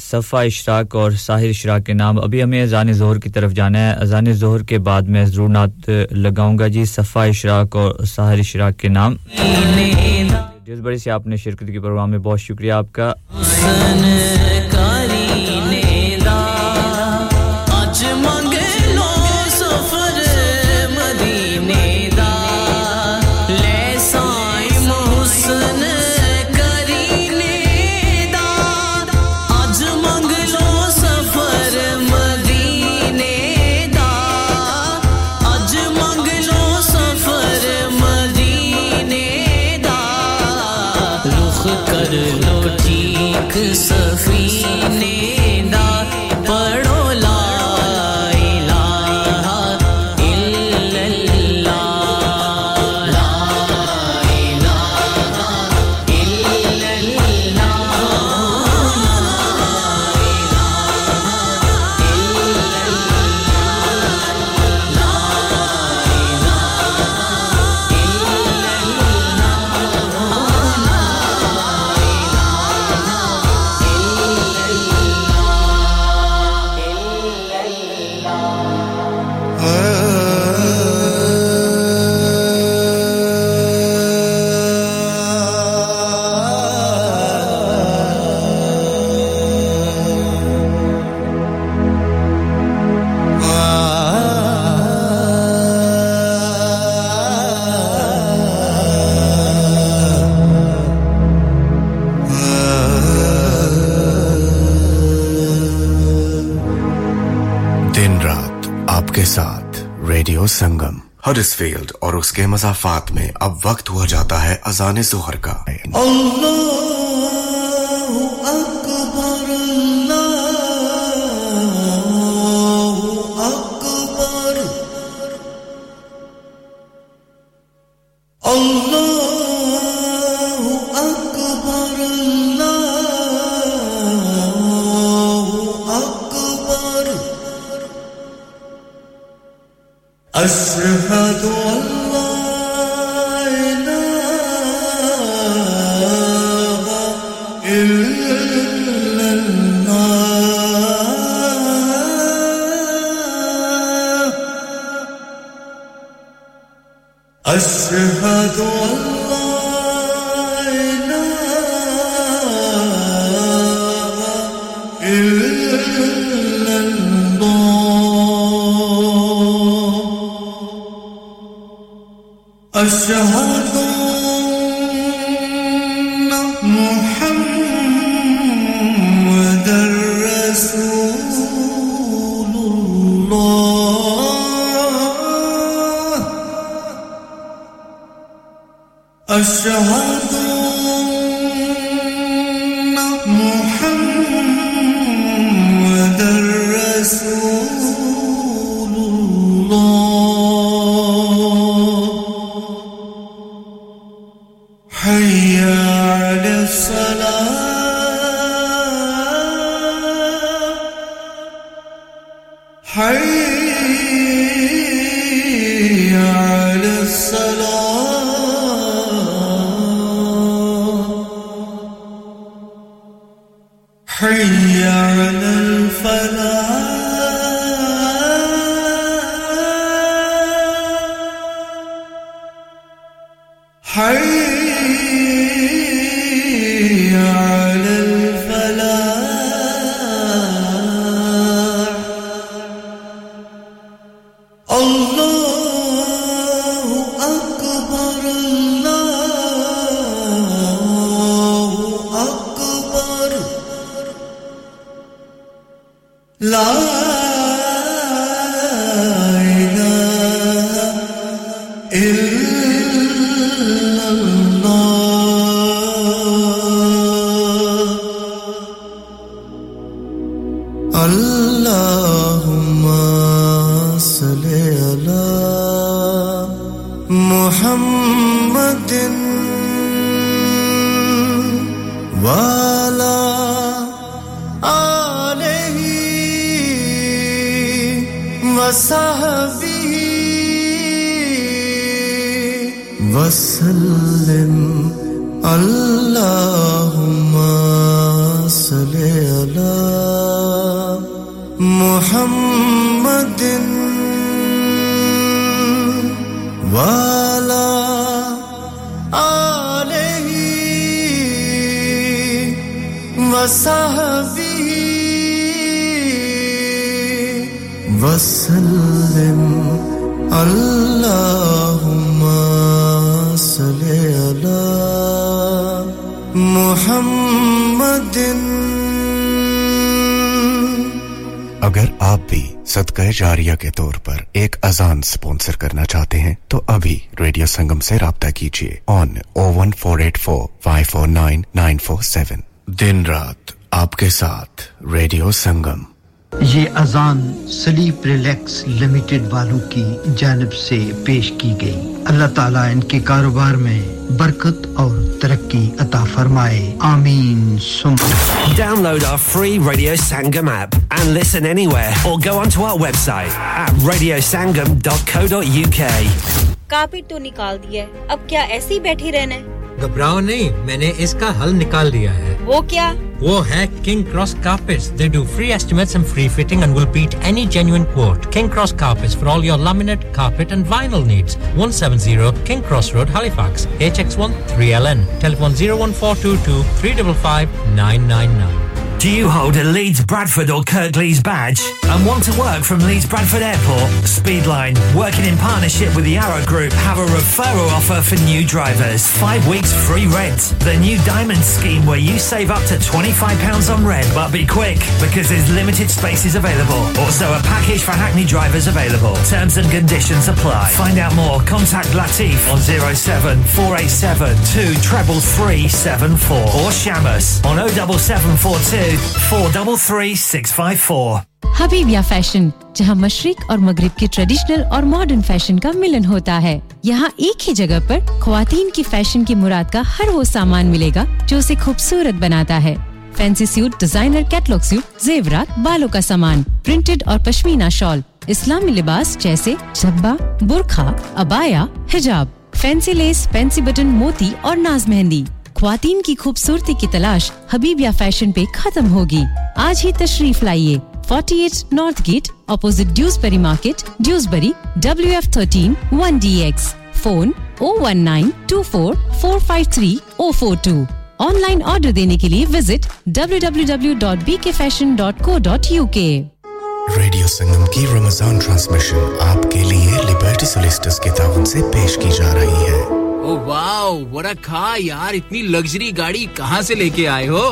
सफ़ा इशराक और साहिर इशराक के नाम अभी हमें अज़ान ज़ोहर की तरफ जाना है अज़ान ज़ोहर के बाद मैं ज़रूर नात लगाऊंगा जी सफ़ा इशराक और साहिर इशराक के नाम जिस बड़ी से आपने शिरकत की प्रोग्राम में बहुत शुक्रिया आपका संगम हरिसफील्ड और उसके मज़ाफ़ात में अब वक्त हुआ जाता है अज़ान ज़ोहर का स्पॉन्सर करना चाहते हैं तो अभी रेडियो संगम से राब्ता कीजिए ऑन 01484549947 दिन रात आपके साथ रेडियो संगम। ये अजान स्लीप रिलैक्स लिमिटेड वालों की जानिब से पेश की गई। अल्लाह ताला इनके कारोबार में बरकत और तरक्की अता फरमाए, आमीन। Download our free Radio Sangam app and listen anywhere or go onto our website at radiosangam.co.uk. Carpet तो निकाल दिया है, अब क्या ऐसे ही बैठे रहना है? घबराओ नहीं, मैंने इसका हल निकाल दिया है। वो क्या? वो है King Cross Carpets. They do free estimates and free fitting and will beat any genuine quote. King Cross Carpets for all your laminate, carpet and vinyl needs. 170 King Cross Road, Halifax, HX1 3LN. Telephone 01422 355 999. Do you hold a Leeds Bradford or Kirklees badge and want to work from Leeds Bradford Airport? Speedline, working in partnership with the Arrow Group, have a referral offer for new drivers. 5 weeks free rent. The new Diamond Scheme where you save up to £25 on rent. But be quick, because there's limited spaces available. Also a package for Hackney drivers available. Terms and conditions apply. Find out more, contact Latif on 07487 233 374 or Shamus on 07742 433654. Habibia fashion, जहां मशरिक और मगरिब के traditional और modern fashion का मिलन होता है, यहां एक ही जगह पर ख्वातीन की फैशन की मुराद का हर वो सामान मिलेगा जो उसे खूबसूरत बनाता है। Fancy suit, designer catalogue suit, जेवरात, बालों का सामान, प्रिंटेड और पश्मीना शॉल, इस्लामी लिबास जैसे झब्बा, बुर्खा, अबाया, हिजाब, फैंसी लेस, फैंसी बटन, मोती और नाज मेहंदी। ख्वातीन की खूबसूरती की तलाश हबीबिया फैशन पे खत्म होगी। आज ही तशरीफ लाइए, 48 north gate opposite Dewsbury market, Dewsbury, WF13 1DX। Phone 01924453042। Online order देने के लिए विजिट www.bkfashion.co.uk। रेडियो संगम की रमजान ट्रांसमिशन आपके लिए लिबर्टी सोलिसिटर्स के ताउन से पेश की जा रही है। Oh wow, what a car यार, इतनी लग्जरी गाड़ी कहां से लेके आए हो?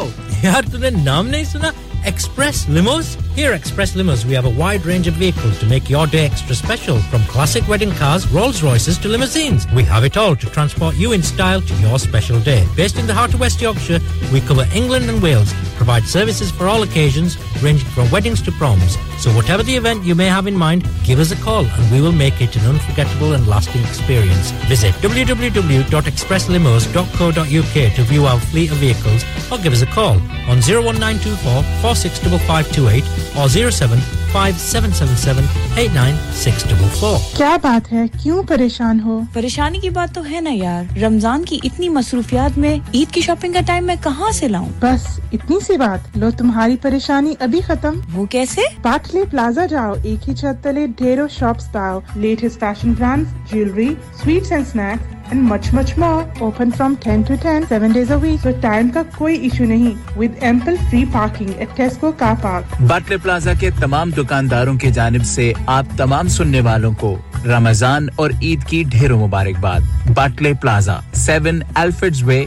यार तूने नाम नहीं सुना? Express Limos? Here at Express Limos, we have a wide range of vehicles to make your day extra special. From classic wedding cars, Rolls-Royces to limousines. We have it all to transport you in style to your special day. Based in the heart of West Yorkshire, we cover England and Wales, provide services for all occasions, ranging from weddings to proms. So whatever the event you may have in mind, give us a call and we will make it an unforgettable and lasting experience. Visit www.expresslimos.co.uk to view our fleet of vehicles or give us a call on 01924 465528 or 07577789644. क्या बात है, क्यों परेशान हो? परेशानी की बात तो है ना यार, रमजान की इतनी मसरूफियात में ईद की शॉपिंग का टाइम मैं कहां से लाऊं? बस इतनी सी बात, लो तुम्हारी परेशानी अभी खत्म। वो कैसे? पाटले प्लाजा जाओ, एक ही छत तले ढेरों शॉप्स पाओ, latest fashion brands, jewellery, sweets and snacks and much more. Open from 10 to 10, 7 days a week. So time ka koi issue nahi, with ample free parking at Tesco car park. Bartley Plaza ke tamam dukandaron ki janib se aap tamam sunne walon ko Ramazan aur Eid ki dheron mubarakbad. Bartley Plaza, 7 Alfred's Way,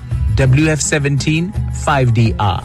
WF17 5DR.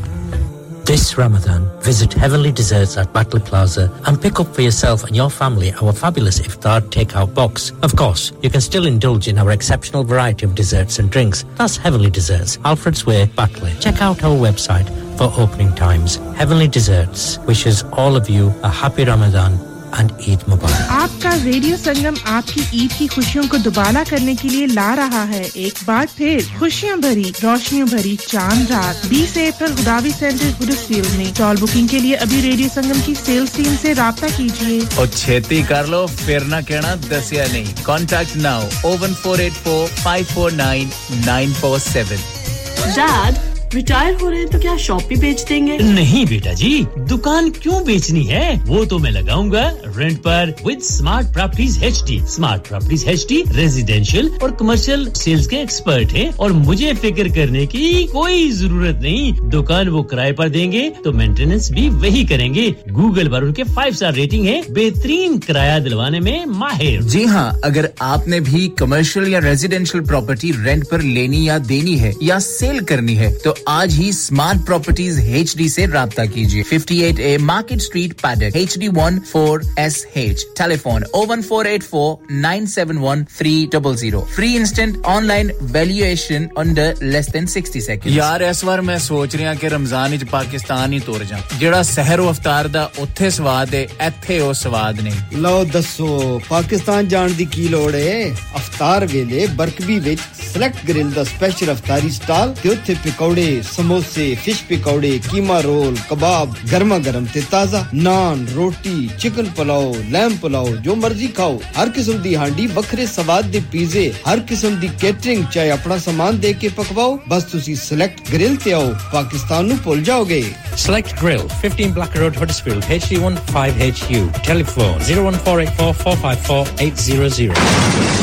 This Ramadan, visit Heavenly Desserts at Batley Plaza and pick up for yourself and your family our fabulous iftar takeout box. Of course, you can still indulge in our exceptional variety of desserts and drinks. That's Heavenly Desserts, Alfred's Way, Batley. Check out our website for opening times. Heavenly Desserts wishes all of you a happy Ramadan and Eid Mubarak. आपका radio संगम आपकी ईद की खुशियों को दुबारा करने के लिए ला रहा है एक बार फिर खुशियां भरी रोशनियों भरी चांद रात 20 अप्रैल खुदावी सेंटर गुरुसेल में टॉल बुकिंग के लिए अभी रेडियो संगम की सेल्स टीम से राब्ता कीजिए और छेती कर लो फिर ना कहना दसिया नहीं कांटेक्ट नाउ 01484549947 Dad रिटायर हो रहे हैं तो क्या शॉप भी बेच देंगे? नहीं बेटा जी, दुकान क्यों बेचनी है? वो तो मैं लगाऊंगा रेंट पर with smart properties HD. Smart properties HD residential और कमर्शियल सेल्स के एक्सपर्ट हैं और मुझे फिक्र करने की कोई जरूरत नहीं। दुकान वो किराए पर देंगे तो मेंटेनेंस भी वही करेंगे। गूगल पर उनके 5 स्टार रेटिंग है, बेहतरीन किराया दिलवाने में माहिर। जी हां, अगर आपने भी कमर्शियल या रेजिडेंशियल प्रॉपर्टी रेंट पर लेनी या देनी है या सेल करनी है तो आज ही स्मार्ट प्रॉपर्टीज एचडी से राब्ता कीजिए 58A market street Paddock HD14SH telephone 01484971300 free instant online valuation under less than 60 seconds यार इस बार मैं सोच रहा कि रमजान इच पाकिस्तान ही तोड़ जा जेड़ा सहर और इफ्तार दा ओथे स्वाद है एथे ओ स्वाद नहीं लो दसो पाकिस्तान जान दी की लोड़ है इफ्तार वेले बरकबी विच सेलेक्ट ग्रिल दा स्पेशल इफ्तारी स्टॉल ते ओथे पकौड़े समोसे फिश पकौड़े कीमा रोल कबाब गरमा गरम ते ताजा नान रोटी चिकन पुलाव लैम पुलाव जो मर्जी खाओ हर किस्म दी हांडी बखरे स्वाद दे पिज़्ज़े हर किस्म दी कैटरिंग चाहे अपना सामान दे के पकवाओ बस तुसी सेलेक्ट ग्रिल ते आओ पाकिस्तान नु भूल जाओगे select grill 15 black road Huddersfield HD15HU telephone 01484454800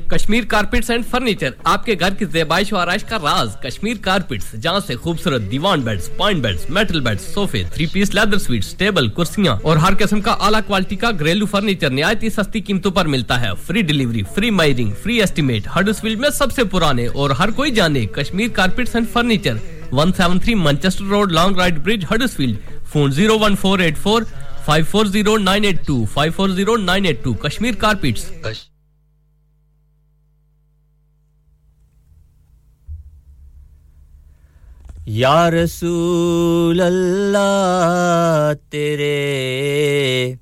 Kashmir carpets and furniture आपके घर की ज़ेबाइश और आराइश का राज कश्मीर कारपेट्स जहां से खूबसूरत divan beds point beds metal beds सोफे 3-पीस लेदर स्वीट्स टेबल कुर्सियां और हर किस्म का आला क्वालिटी का घरेलू फर्नीचर निहायत सस्ती कीमतों पर मिलता है free delivery free मायरिंग free estimate Huddersfield में सबसे पुराने और हर कोई जाने Kashmir carpets and furniture 173 Manchester road Longroyd bridge Huddersfield phone 01484540982 540982 Kashmir carpets Ya Rasool Allah tere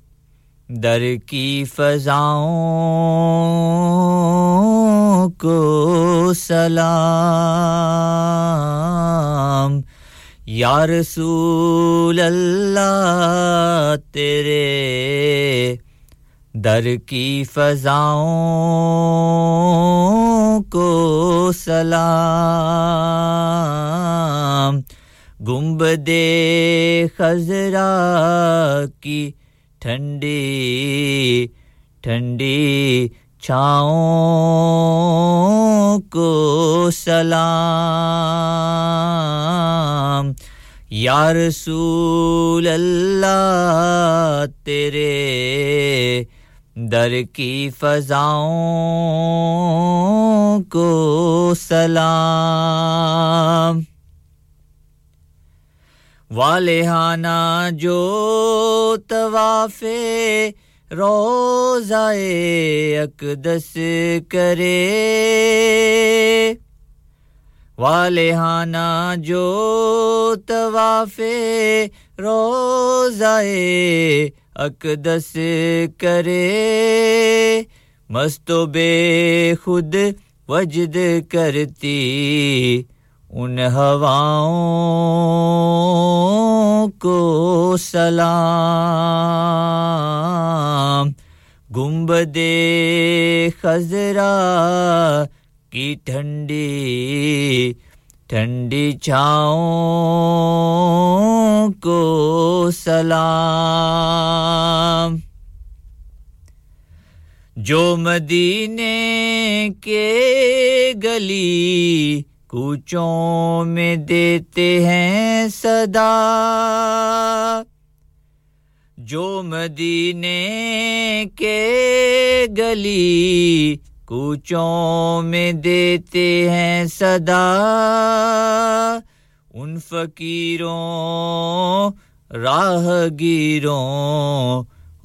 dar ki fazaon ko salam Ya Rasool Allah tere dar ki fazaon ko salam Gumbade Khazra ki ठंडी ठंडी छाओं को सलाम या रसूल अल्लाह तेरे दर की फजाओं को सलाम वालेहाना जो तवाफे रोज़ाए अक़दस करे वालेहाना जो तवाफे रोज़ाए अक़दस करे मस्तो बेखुद वजद करती उन हवाओं को सलाम गुंबदे खजरा की ठंडी ठंडी छाओं को सलाम जो मदीने के गली कूचों में देते हैं सदा जो मदीने के गली कूचों में देते हैं सदा उन फकीरों राहगीरों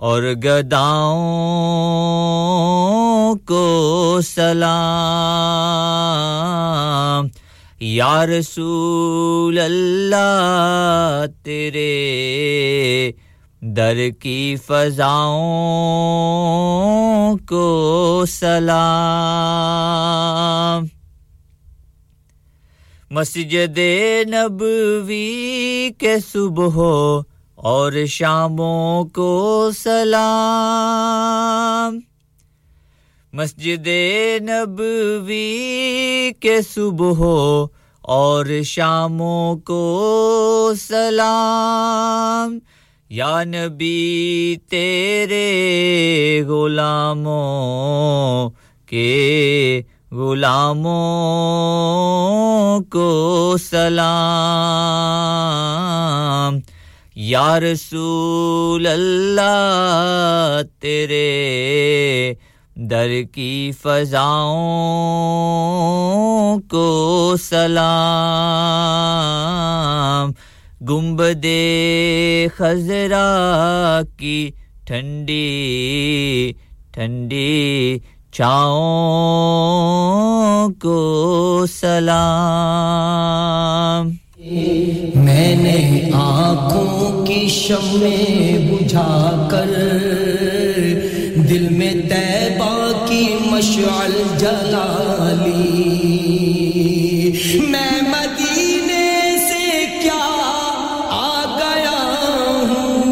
और गदाओं को सलाम या रसूल अल्लाह तेरे दर की फजाओं को सलाम मस्जिदे नबवी के सुबह और शामों को सलाम मस्जिदे नबवी के सुबह और शामों को सलाम या नबी तेरे गुलामों के गुलामों को सलाम या रसूल अल्लाह तेरे दर की फजाओं को सलाम गुंबदे खजरा की ठंडी ठंडी छाओं को सलाम मैंने आँखों की शम्मे बुझाकर दिल में तैबा की मशाल जला ली मैं मदीने से क्या आ गया हूँ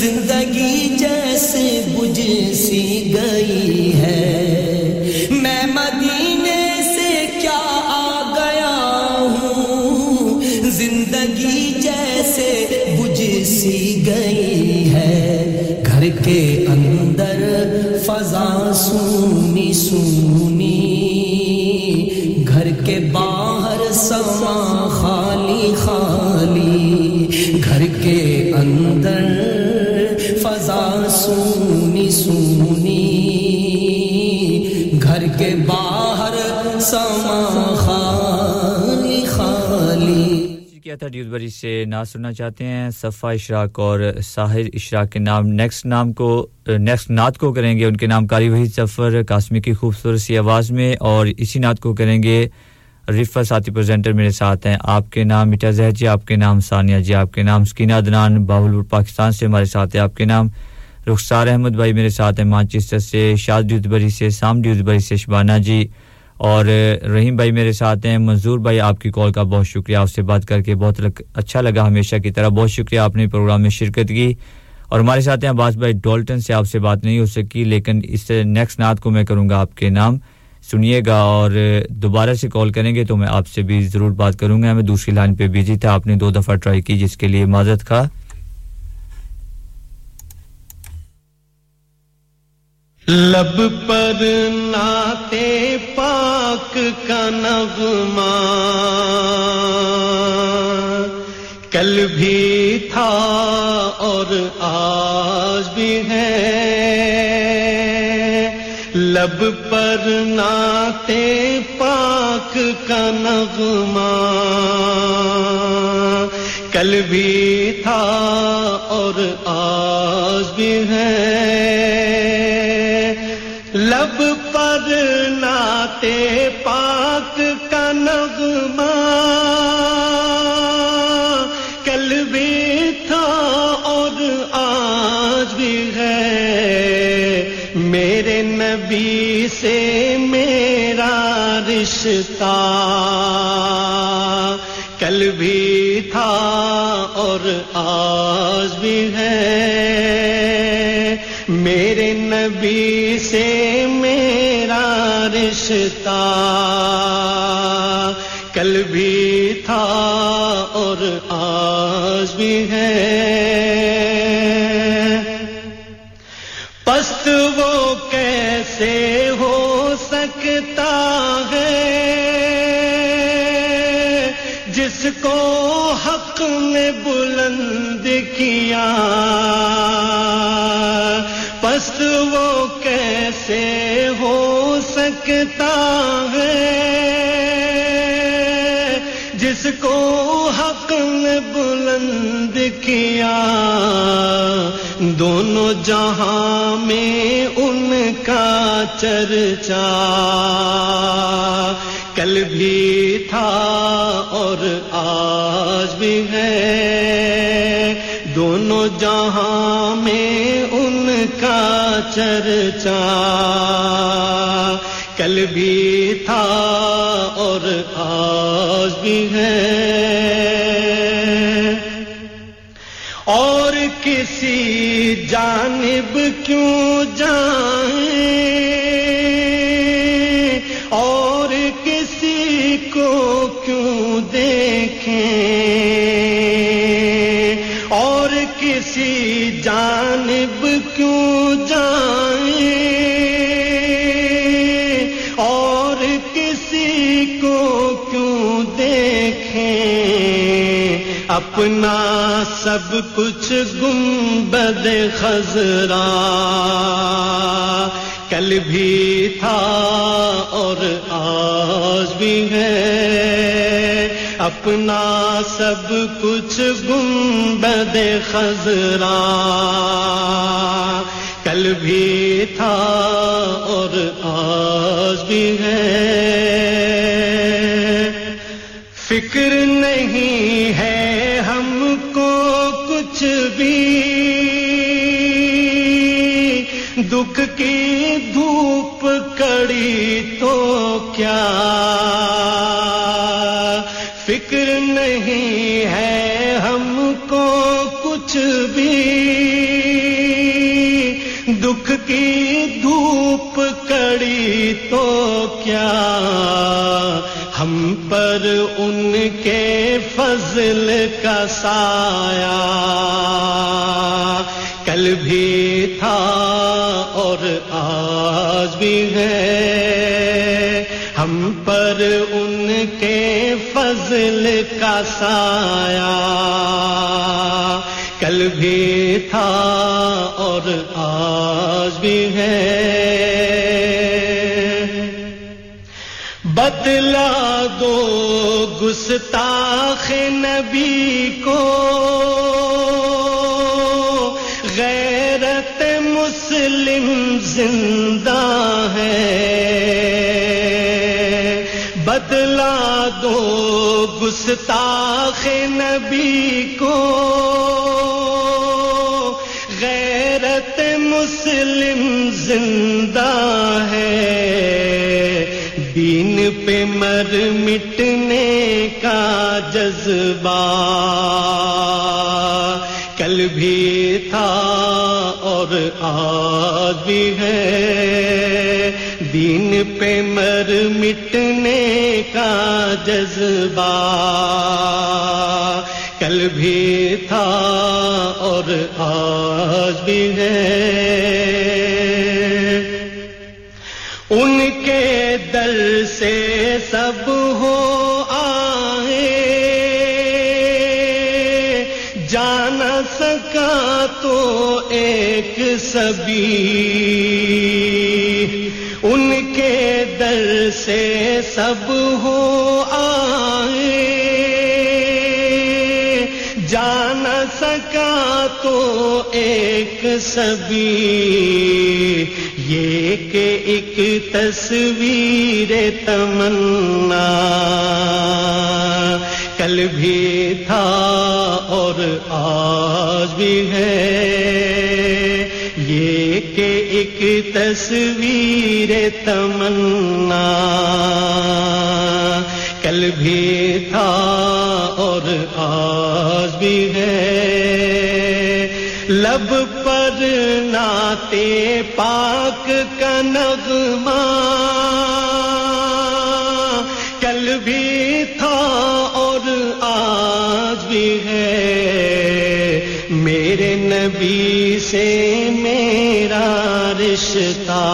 जिंदगी जैसे बुझ सी गई है के अंदर फजा सूनी सूनी घर के बाहर समा खाली खाली घर के अंदर फजा सूनी सूनी घर के बाहर समा खाली खाली किया था ड्यूसबरी से ना सुनना चाहते हैं सफा इशराक और साहिर इशराक के नाम नेक्स्ट नात को करेंगे उनके नाम कारी वहीद सफर कासमी की खूबसूरत सी आवाज में और इसी नात को करेंगे रिफा साथी प्रेजेंटर मेरे साथ हैं आपके नाम मिठा जहर जी आपके नाम सानिया जी आपके नाम सकीना अदनान बाहुलपुर पाकिस्तान से हमारे साथ है आपके नाम रुखसार अहमद भाई मेरे साथ हैं मैनचेस्टर से शाद ड्यूसबरी से साम ड्यूसबरी से शबाना जी और रहीम भाई मेरे साथ हैं मंजूर भाई आपकी कॉल का बहुत शुक्रिया आपसे बात करके बहुत अच्छा लगा हमेशा की तरह बहुत शुक्रिया आपने प्रोग्राम में शिरकत की और हमारे साथ हैं अब्बास भाई डॉल्टन से आपसे बात नहीं हो सकी लेकिन इस नेक्स्ट नात को मैं करूंगा आपके नाम सुनिएगा और दोबारा से कॉल करेंगे तो मैं आपसे भी जरूर बात करूंगा मैं दूसरी लाइन पे बिजी था आपने दो दफा ट्राई की जिसके लिए माजरत का लब पर नाते पाक का नगमा कल भी था और आज भी है लब पर नाते पाक का नगमा कल भी था और आज भी है लब पर नाते पाक का नगमा कल भी था और आज भी है मेरे नबी से मेरा रिश्ता कल भी था और आज भी है मेरे नबी से मेरा रिश्ता कल भी था और आज भी है पस्त वो कैसे हो सकता है जिसको हक ने बुलंद किया पस्त वो कैसे हो सकता है जिसको हक ने बुलंद किया दोनों जहां में उनका चर्चा कल भी था और आज भी है दोनों जहां में उनका चर्चा कल भी था और आज भी है और किसी जानिब क्यों जाएं और किसी को क्यों देखें और किसी जानिब क्यों जाएं और किसी को क्यों देखें अपना सब कुछ गुंबदे खजरा कल भी था और आज भी है अपना सब कुछ गुंबदे खजरा कल भी था और आज भी है फिक्र नहीं है हमको कुछ भी दुख की धूप कड़ी तो क्या फिक्र नहीं है हमको कुछ भी दुख की धूप कड़ी तो क्या हम पर उनके फजल का साया कल भी था और आज भी है हम पर उनके फजल का साया कल भी था और आज भी है बदला दो गुस्ताख नबी को गैरत मुस्लिम जिंदा है बदला दो गुस्ताख नबी को गैरत मुस्लिम जिंदा है दीन पे मर मिटने का जज्बा कल भी था और आज भी है दीन पे मर मिटने का जज्बा कल भी था और आज भी है उनके दर से सब हो आए जाना सका तो एक सभी उनके दर से सब हो आए जाना सका तो एक सभी ये के एक तस्वीर तमन्ना कल भी था और आज भी है ये के एक तस्वीर तमन्ना कल भी था और आज भी है लब पर नाते पाक का नगमा कल भी था और आज भी है मेरे नबी से मेरा रिश्ता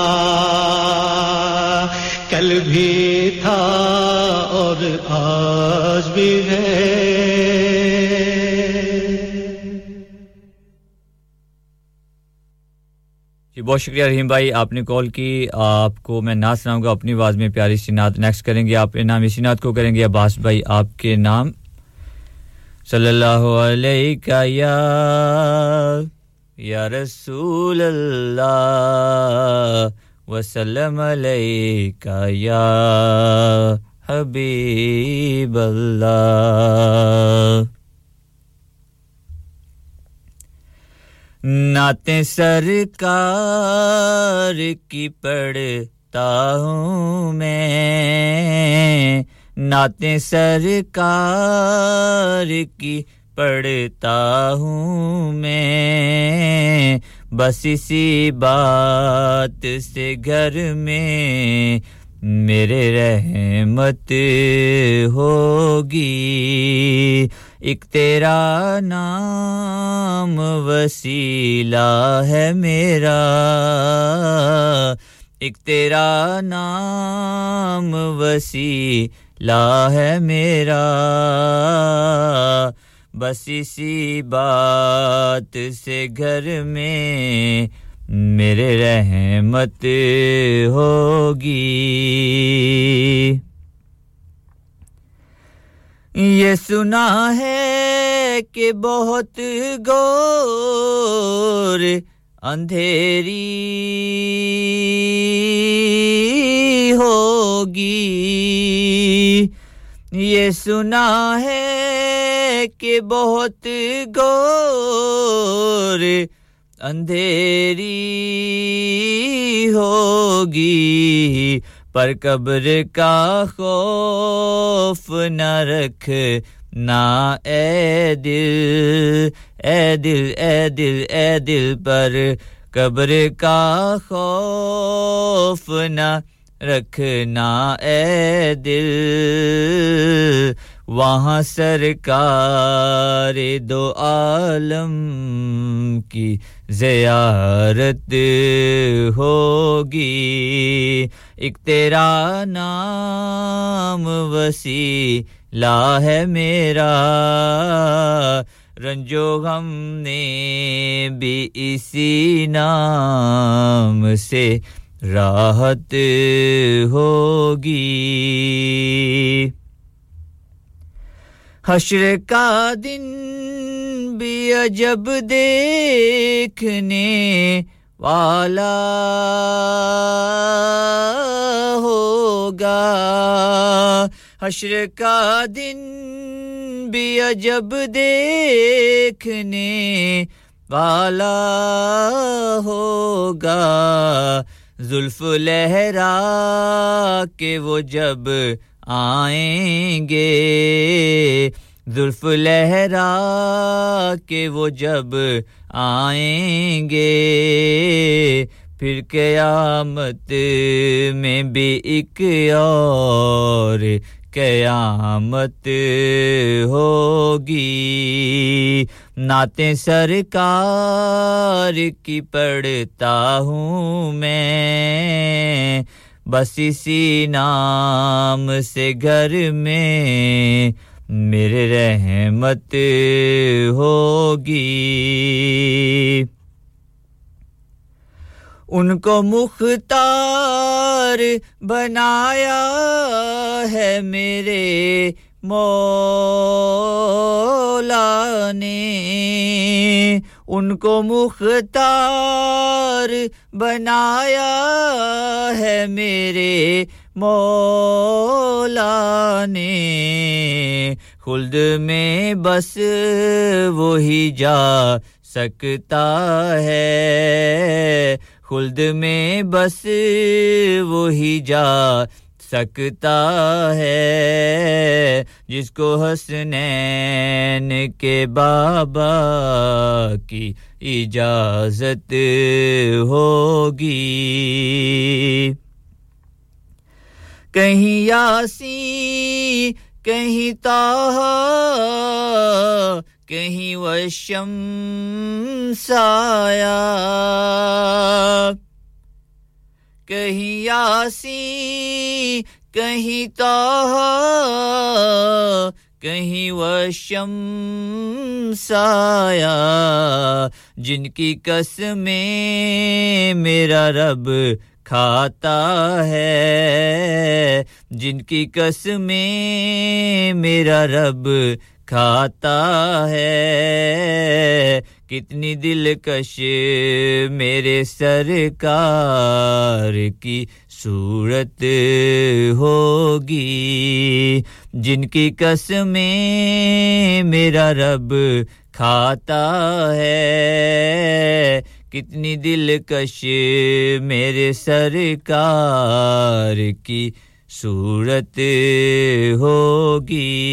कल भी था और आज भी है जी बहुत शुक्रिया रहीम भाई आपने कॉल की आपको मैं नात सुनाऊंगा अपनी आवाज में प्यारी सी नात नेक्स्ट करेंगे आप इनाम इसी नात को करेंगे अब्बास भाई आपके नाम सल्लल्लाहु अलैका या रसूल अल्लाह व सल्लम अलैका या हबीब अल्लाह नाते सरकार की पढ़ता हूँ मैं नाते सरकार की पढ़ता हूँ मैं बस इसी बात से घर में मेरे रहमत होगी एक तेरा नाम वसीला है मेरा एक तेरा नाम वसीला है मेरा बस इसी बात से घर में मेरे रहमत होगी ये सुना है कि बहुत घोर अंधेरी होगी ये सुना है कि बहुत घोर अंधेरी होगी पर कब्र का खौफ न रख ना ए दिल पर कब्र का खौफ न रख ना ए दिल वहाँ सरकार दो आलम की ज़ियारत होगी एक तेरा नाम वसीला है मेरा रंजो गम ने भी इसी नाम से राहत होगी हश्र का दिन भी अजब देखने वाला होगा हश्र का दिन भी अजब देखने वाला होगा जुल्फ लहरा के वो जब आएंगे जुल्फ लहरा के वो जब आएंगे फिर क़यामत में भी एक और क़यामत होगी नाते सरकार की पढ़ता हूँ मैं बस इसी नाम से घर में मेरे रहमत होगी उनको मुख्तार बनाया है मेरे मौला ने उनको मुख्तार बनाया है मेरे मौला ने खुल्द में बस वही जा सकता है खुल्द में बस वही जा सकता है जिसको हसनैन के बाबा की इजाजत होगी कहीं यासी कहीं ताहा कहीं वशमसाया कहीं यासी कहीं ताहा कहीं वशमसाया जिनकी कसमें मेरा रब खाता है जिनकी कसमें मेरा रब खाता है कितनी दिलकश मेरे सरकार की सूरत होगी जिनकी कसमें मेरा रब खाता है कितनी दिलकश मेरे सरकार की सूरत होगी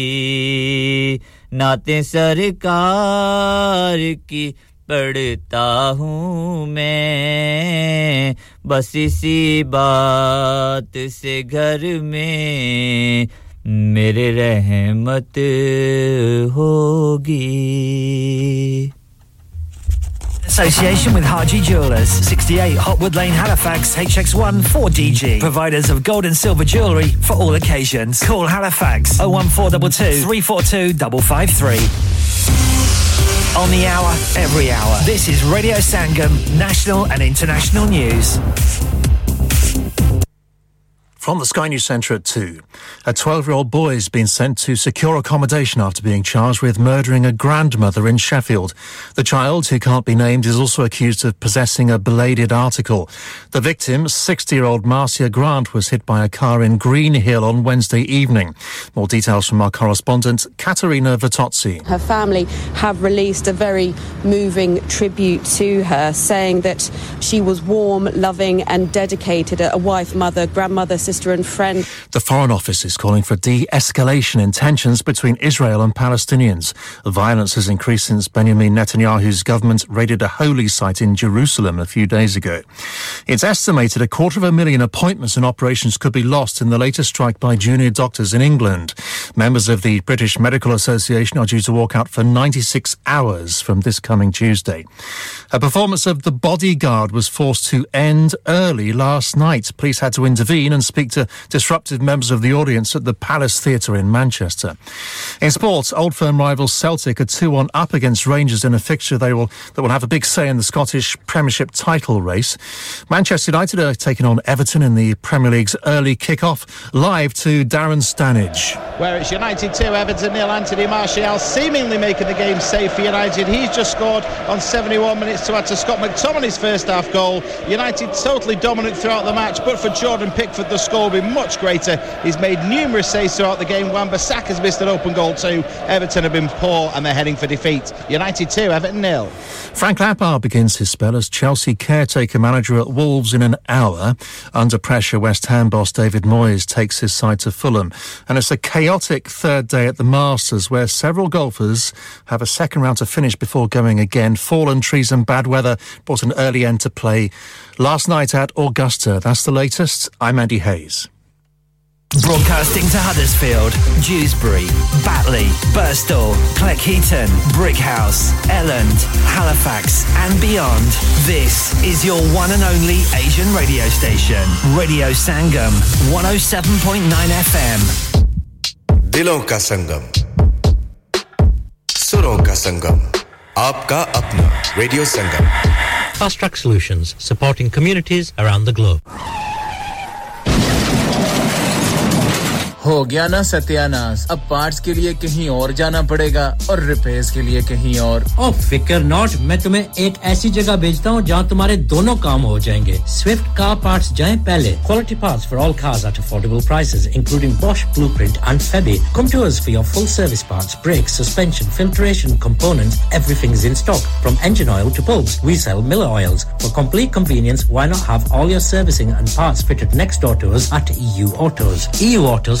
नाते सरकार की पढ़ता हूँ मैं बस इसी बात से घर में मेरे रहमत होगी Association with Haji Jewellers, 68 Hotwood Lane, Halifax, HX1 4DG. Providers of gold and silver jewellery for all occasions. Call Halifax 01422 342 553. On the hour, every hour. This is Radio Sangam, national and international news. From the Sky News Centre at 2. A 12-year-old boy has been sent to secure accommodation after being charged with murdering a grandmother in Sheffield. The child, who can't be named, is also accused of possessing a bladed article. The victim, 60-year-old Marcia Grant, was hit by a car in Greenhill on Wednesday evening. More details from our correspondent, Katerina Vitotzi. Her family have released a very moving tribute to her, saying that she was warm, loving and dedicated, a wife, mother, grandmother, sister and friend. The Foreign Office is calling for de-escalation in tensions between Israel and Palestinians. Violence has increased since Benjamin Netanyahu's government raided a holy site in Jerusalem a few days ago. It's estimated 250,000 appointments and operations could be lost in the latest strike by junior doctors in England. Members of the British Medical Association are due to walk out for 96 hours from this coming Tuesday. A performance of The Bodyguard was forced to end early last night. Police had to intervene and speak speak to disruptive members of the audience at the Palace Theatre in Manchester. In sports, Old Firm rivals Celtic are 2-1 up against Rangers in a fixture that will have a big say in the Scottish Premiership title race. Manchester United are taking on Everton in the Premier League's early kick-off, live to Darren Stanage. Where it's United 2, Everton 0. Anthony Martial seemingly making the game safe for United. He's just scored on 71 minutes to add to Scott McTominay's first half goal. United totally dominant throughout the match, but for Jordan Pickford the score will be much greater. He's made numerous saves throughout the game. Wan-Bissaka's missed an open goal too. Everton have been poor and they're heading for defeat. United 2, Everton 0. Frank Lampard begins his spell as Chelsea caretaker manager at Wolves in an hour. Under pressure, West Ham boss David Moyes takes his side to Fulham. And it's a chaotic third day at the Masters, where several golfers have a second round to finish before going again. Fallen trees and bad weather brought an early end to play last night at Augusta. That's the latest. I'm Andy Hayes. Broadcasting to Huddersfield, Dewsbury, Batley, Birstall, Cleckheaton, Brickhouse, Elland, Halifax and beyond. This is your one and only Asian radio station, Radio Sangam, 107.9 FM. Dilon ka Sangam, Suron ka Sangam, Aapka Apna, Radio Sangam. Fast Track Solutions, supporting communities around the globe. हो गया ना सत्यानाश अब parts के लिए कहीं और जाना पड़ेगा और रिपेयर्स के लिए कहीं और ओ फिकर नॉट मैं तुम्हें एक ऐसी जगह भेजता हूं जहां तुम्हारे दोनों काम हो जाएंगे स्विफ्ट कार पार्ट्स जाएं पहले quality parts for all cars at affordable prices including Bosch Blueprint and Febi come to us for your full service parts brakes suspension filtration components everything is in stock from engine oil to bulbs we sell Miller oils for complete convenience why not have all your servicing and parts fitted next door to us at EU Autos EU Autos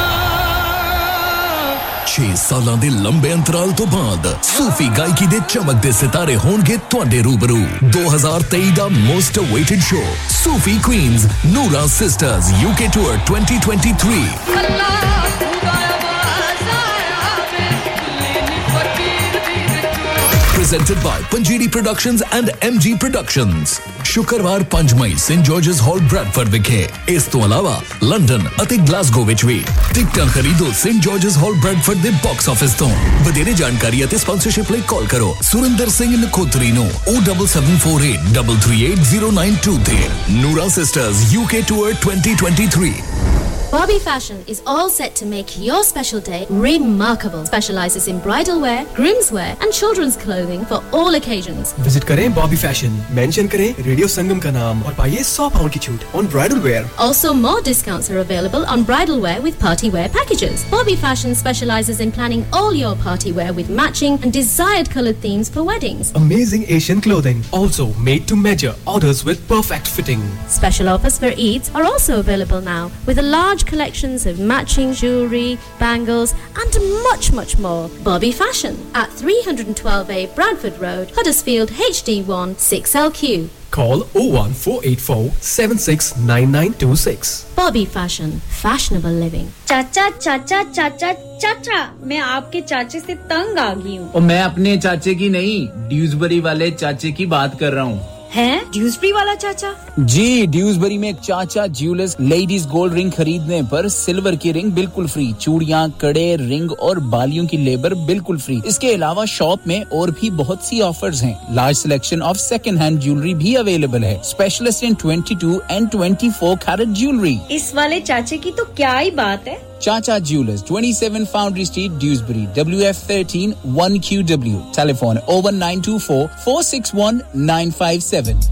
छे सालां दे लंबे अंतराल तो बाद सूफी गायकी दे चमकदे सितारे होंगे तुहाडे रूबरू 2023 दा most awaited show Sufi queens Nooran sisters UK tour 2023 presented by Panjiri Productions and MG Productions शुक्रवार 5 मई सेंट जॉर्जेस हॉल ब्रैडफोर्ड विखे इस तो अलावा लंदन अते ग्लासगो विच भी टिकटां खरीदो सेंट जॉर्जेस हॉल ब्रैडफोर्ड दे बॉक्स ऑफिस तो ਵਧੇਰੇ ਜਾਣਕਾਰੀ ਅਤੇ ਸਪਾਂਸਰਸ਼ਿਪ ਲਈ ਕਾਲ ਕਰੋ सुरेंद्र सिंह नखोत्री नो 07748338092 ਤੇ Noora sisters UK Tour 2023 Barbie Fashion is all set to make your special day remarkable. Specializes in bridal wear, grooms wear and children's clothing for all occasions. Visit करें Barbie Fashion, mention करें Radio Sangam का नाम और पाइए £100 की छूट on bridal wear. Also more discounts are available on bridal wear with party wear packages. Barbie Fashion specializes in planning all your party wear with matching and desired colored themes for weddings. Amazing Asian clothing, also made to measure, orders with perfect fitting. Special offers for Eids are also available now with a large collections of matching jewellery, bangles and much more. Barbie Fashion at 312A Bradford Road, Huddersfield HD1 6LQ. Call 01484 769926. Bobby Fashion, fashionable living. चाचा मैं आपके चाचे से तंग आ गई हूं और मैं अपने चाचे की नहीं ड्यूसबरी वाले चाचे की बात कर रहा हूं हैं ड्यूसबरी वाला चाचा जी ड्यूसबरी में चाचा ज्वेलर्स लेडीज गोल्ड रिंग खरीदने पर सिल्वर की रिंग बिल्कुल फ्री चूड़ियां कड़े रिंग और बालियों की लेबर बिल्कुल फ्री इसके अलावा शॉप में और भी बहुत सी ऑफर्स हैं large selection of second hand jewellery भी अवेलेबल है specialist in 22 and 24 carat jewellery इस वाले चाचे की तो क्या ही बात है Chacha Jewelers, 27 Foundry Street, Dewsbury, WF13 1QW. Telephone 01924 461 957.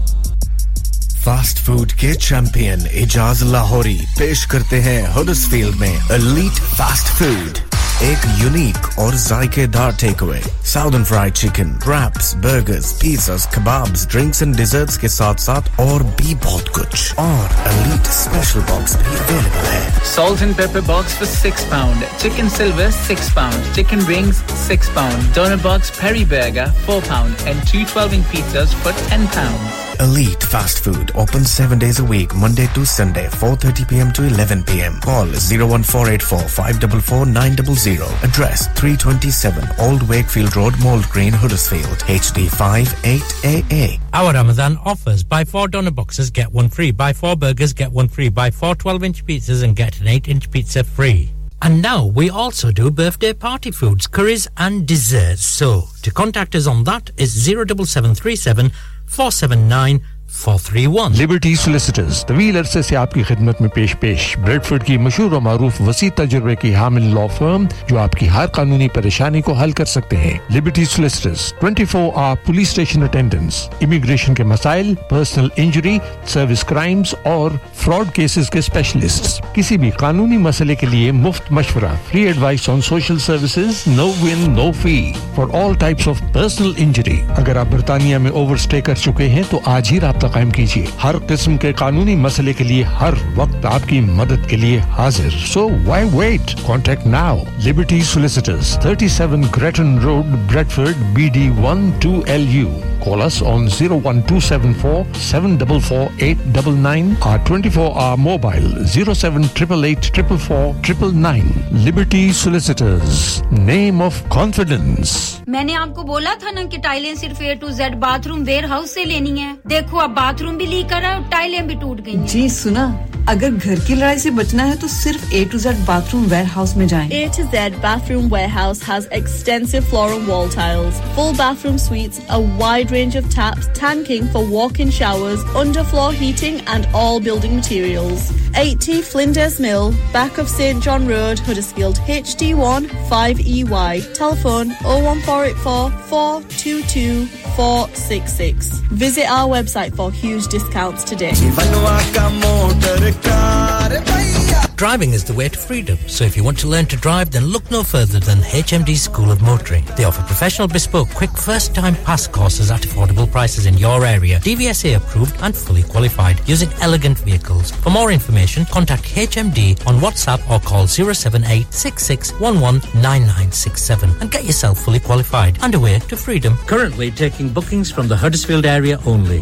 Fast food के चैंपियन इजाज लाहौरी पेश करते हैं हडर्सफील्ड में एलीट फास्ट फूड एक यूनिक और जायकेदार takeaway southern fried chicken wraps burgers pizzas kebabs drinks and desserts के साथ-साथ और भी बहुत कुछ और एलीट स्पेशल बॉक्स भी अवेलेबल है salt and pepper box for 6 pound chicken silver 6 pound chicken wings 6 pound donut box peri burger 4 pound and 2 12-inch pizzas for 10 pounds Elite Fast Food opens 7 days a week, Monday to Sunday, 4:30 p.m. to 11 p.m. Call 01484 544 900. Address 327 Old Wakefield Road, Mould Green, Huddersfield, HD 5 8AA. Our Ramadan offers: buy 4 donor boxes, get 1 free; buy 4 burgers, get 1 free; buy 4 12-inch pizzas, and get an 8-inch pizza free. And now we also do birthday party foods, curries, and desserts. So to contact us on that is 07737. 479431 Liberty Solicitors तवील अरसे से आपकी खिदमत में पेश Bradford की मशहूर और मारूफ वसी तजुर्बे की हामिल लॉ फर्म जो आपकी हर कानूनी परेशानी को हल कर सकते हैं Liberty Solicitors 24 hour police station attendance immigration के मसाइल पर्सनल इंजरी सर्विस क्राइम्स और फ्रॉड केसेस के स्पेशलिस्ट्स किसी भी कानूनी मसले के लिए मुफ्त मशवरा free advice on social services no win no fee for all types of personal injury अगर आप बर्तानिया में ओवरस्टे कर चुके हैं तो आज ही रात कायम कीजिए हर किस्म के कानूनी मसले के लिए हर वक्त आपकी मदद के लिए हाजिर so why wait contact now Liberty Solicitors 37 Grattan road Bradford BD 12LU Call us on 01274 744899 or 24-hour mobile 07888444999 Liberty Solicitors Name of Confidence मैंने आपको बोला था ना कि टाइलें सिर्फ A to Z bathroom warehouse से लेनी है देखो अब बाथरूम भी लीक कर रहा है और टाइलें भी टूट गई हैं जी सुना अगर घर की लड़ाई से बचना है तो सिर्फ A to Z bathroom warehouse में जाएं A to Z bathroom warehouse has extensive floor and wall tiles full bathroom suites a wide range of taps tanking for walk-in showers underfloor heating and all building materials 80 Flinders Mill back of St John Road Huddersfield HD1 5EY telephone 01484 422 466 visit our website for huge discounts today Driving is the way to freedom, so if you want to learn to drive, then look no further than HMD School of Motoring. They offer professional, bespoke, quick, first-time pass courses at affordable prices in your area, DVSA approved and fully qualified, using elegant vehicles. For more information, contact HMD on WhatsApp or call 07866119967 and get yourself fully qualified and away to freedom. Currently taking bookings from the Huddersfield area only.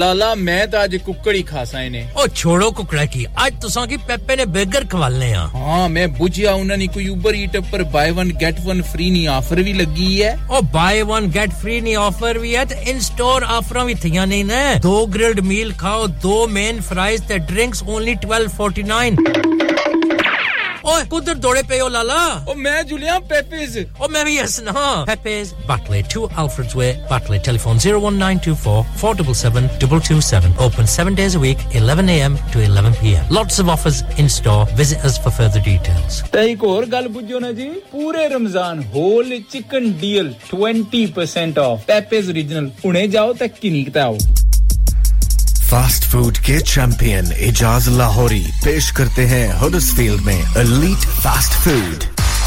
लाला मैं तो आज कुकड़ी खासा इने ओ छोड़ो कुकड़ा की आज तुसां की Pepe ने बर्गर खवालने आ हां मैं बुझिया उना नी कोई ऊबर ईट पर buy one get one free नी ऑफर भी लगी है ओ बाय वन गेट फ्री नी ऑफर भी है ते इन स्टोर ऑफरां भी थियां नहीं ने दो ग्रिल्ड मील खाओ दो मेन फ्राइज ते ड्रिंक्स ओनली 12.49 ओए कुदर दौड़े पे ओ लाला ओ मैं जुलिया पेपेज ओ मैं भी हसना पेपेज बटले 2 Alfred's way Batley telephone 01924 477227 open 7 days a week 11 am to 11 pm lots of offers in store visit us for further details एक और गल बुझो ना जी पूरे Ramzan whole chicken deal 20% off Pepe's original पुणे जाओ तक की निकताओ Fast Food के चैंपियन इजाज लाहौरी पेश करते हैं हडर्सफील्ड में एलीट फास्ट फूड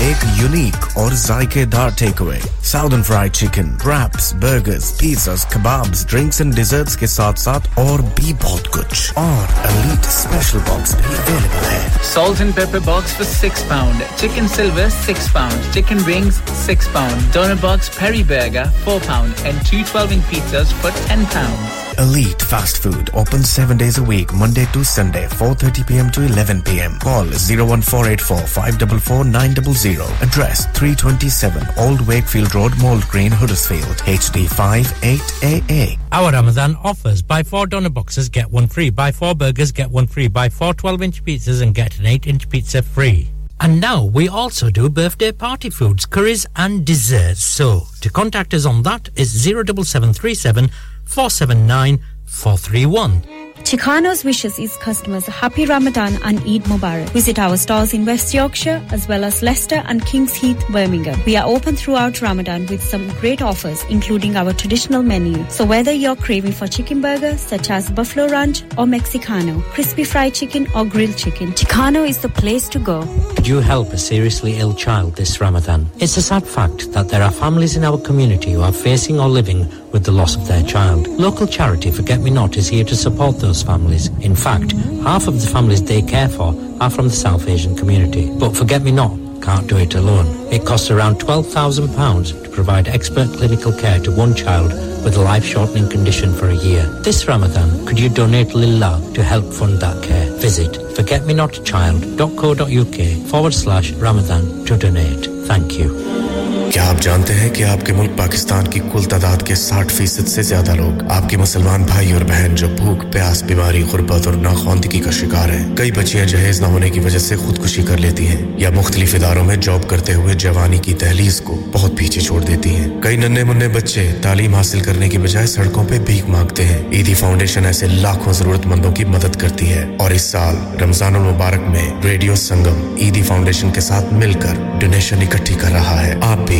एक यूनिक और जायकेदार takeaway southern fried chicken wraps burgers pizzas kebabs drinks and desserts के साथ-साथ और भी बहुत कुछ और एलीट स्पेशल बॉक्स भी अवेलेबल है salt and pepper box for 6 pound chicken silver 6 pound chicken wings 6 pound donut box peri burger 4 pound and 2 12-inch pizzas for 10 pounds Elite Fast Food opens 7 days a week, Monday to Sunday, 4:30 p.m. to 11 p.m. Call 01484 544 900. Address 327 Old Wakefield Road, Mould Green, Huddersfield, HD 5 8AA. Our Ramadan offers: buy 4 donor boxes, get 1 free; buy 4 burgers, get 1 free; buy 4 12-inch pizzas, and get an 8-inch pizza free. And now we also do birthday party foods, curries, and desserts. So to contact us on that is 07737 479431 Chicano's Wishes is customers a happy Ramadan and Eid Mubarak. Visit our stores in West Yorkshire as well as Leicester and King's Heath, Birmingham. We are open throughout Ramadan with some great offers, including our traditional menu. So whether you're craving for chicken burger, such as Buffalo Ranch or Mexicano, crispy fried chicken or grilled chicken, Chicano is the place to go. Could you help a seriously ill child this Ramadan? It's a sad fact that there are families in our community who are facing or living with the loss of their child. Local charity Forget Me Not is here to support those families. In fact, half of the families they care for are from the South Asian community. But Forget Me Not can't do it alone. It costs around £12,000 to provide expert clinical care to one child with a life-shortening condition for a year. This Ramadan, could you donate Lillah to help fund that care? Visit forgetmenotchild.co.uk/Ramadan to donate. Thank you. क्या आप जानते हैं कि आपके मुल्क पाकिस्तान की कुल तादाद के 60% से ज्यादा लोग आपके मुसलमान भाई और बहन जो भूख प्यास बीमारी गुर्बत और नाखवानदगी का शिकार हैं कई बच्चियां जहेज न होने की वजह से खुदकुशी कर लेती हैं या मुख्तलिफ इदारों में जॉब करते हुए जवानी की तहलीस को बहुत पीछे छोड़ देती हैं कई नन्हे-मुन्ने बच्चे तालीम हासिल करने की बजाय सड़कों पे भीख मांगते हैं ईदी फाउंडेशन ऐसे लाखों जरूरतमंदों की मदद करती है और इस साल रमजान उल मुबारक में रेडियो संगम ईदी फाउंडेशन के साथ मिलकर डोनेशन इकट्ठी कर रहा है आप भी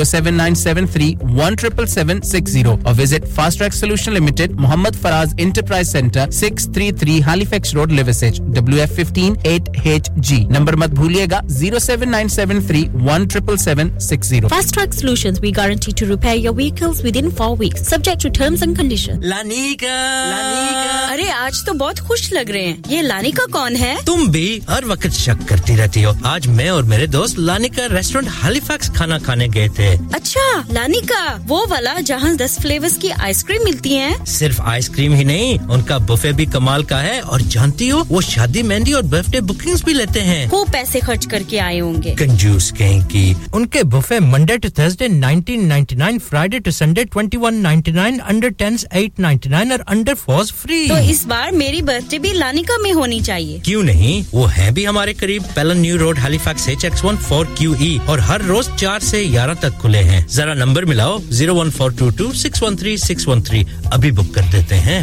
07973 17760 or visit Fast Track Solution Limited, Muhammad Faraz Enterprise Center, 633 Halifax Road, Liversedge, WF15 8HG. Number mat bhuliega 07973 17760. Fast Track Solutions, we guarantee to repair your vehicles within 4 weeks, subject to terms and conditions. Lanika, Lanika. अरे आज तो बहुत खुश लग रहे हैं. ये Lanika कौन है? तुम भी हर वक्त शक करती रहती हो. आज मैं और मेरे दोस्त लानिका रेस्टोरेंट हैलिफैक्स खाना खाने गए थे. अच्छा लानिका वो वाला जहाँ 10 फ्लेवर्स की आइसक्रीम मिलती है सिर्फ आइसक्रीम ही नहीं उनका बुफे भी कमाल का है और जानती हो वो शादी मेहंदी और बर्थडे बुकिंग्स भी लेते हैं खूब पैसे खर्च करके आए होंगे कंजूस कहीं की उनके buffet Monday to Thursday 19.99 Friday to Sunday 21.99 under 10s 8.99 और अंडर 4s फ्री तो इस बार मेरी बर्थडे भी लानिका में होनी चाहिए क्यों नहीं वो है भी हमारे करीब Pellon new road Halifax HX14QE और हर रोज 4 से 11 तक खुले हैं जरा नंबर मिलाओ 01422 613 613 अभी बुक कर देते हैं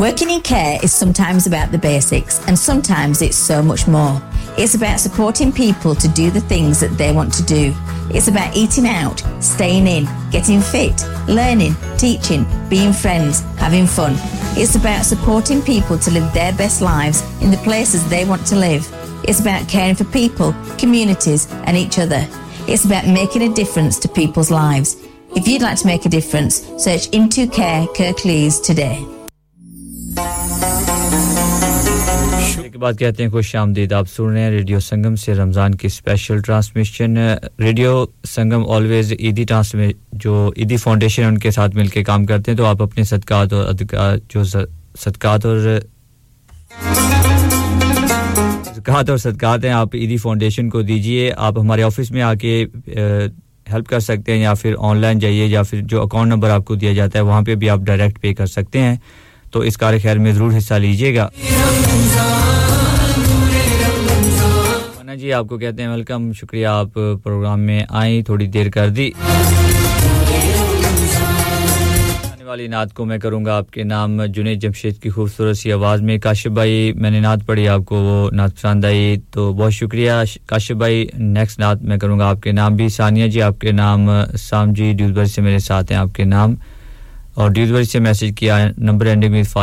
Working in care is sometimes about the basics and sometimes it's so much more. It's about supporting people to do the things that they want to do. It's about eating out, staying in, getting fit, learning, teaching, being friends, having fun. It's about supporting people to live their best lives in the places they want to live. It's about caring for people, communities and each other. It's about making a difference to people's lives. If you'd like to make a difference, search Into Care Kirklees today. के बाद कहते हैं खुश आमदीद आप सुन रहे हैं रेडियो संगम से रमजान की special transmission radio Sangam always ईदी जो ईदी फाउंडेशन उनके साथ मिलकर काम करते हैं तो आप अपने सदकात और सदकात हैं आप ईदी फाउंडेशन को दीजिए आप हमारे ऑफिस में आके हेल्प कर सकते हैं या फिर ऑनलाइन जाइए या फिर जो अकाउंट नंबर आपको दिया जाता है वहां पे भी आप डायरेक्ट पे कर सकते हैं तो इस कार्य खैर में जरूर हिस्सा लीजिएगा मना जी आपको कहते हैं वेलकम शुक्रिया आप प्रोग्राम में आई थोड़ी देर कर दी वाली नात को मैं करूंगा आपके नाम जुनेद जमशेद की खूबसूरत सी आवाज में काशिफ भाई मैंने नात पढ़ी आपको वो नात पसंद आई तो बहुत शुक्रिया काशिफ भाई नेक्स्ट नात मैं करूंगा आपके नाम भी सानिया जी आपके नाम साम जी ड्यूसबरी से मेरे साथ हैं आपके नाम और ड्यूसबरी से मैसेज किया नंबर एंडिंग में 5689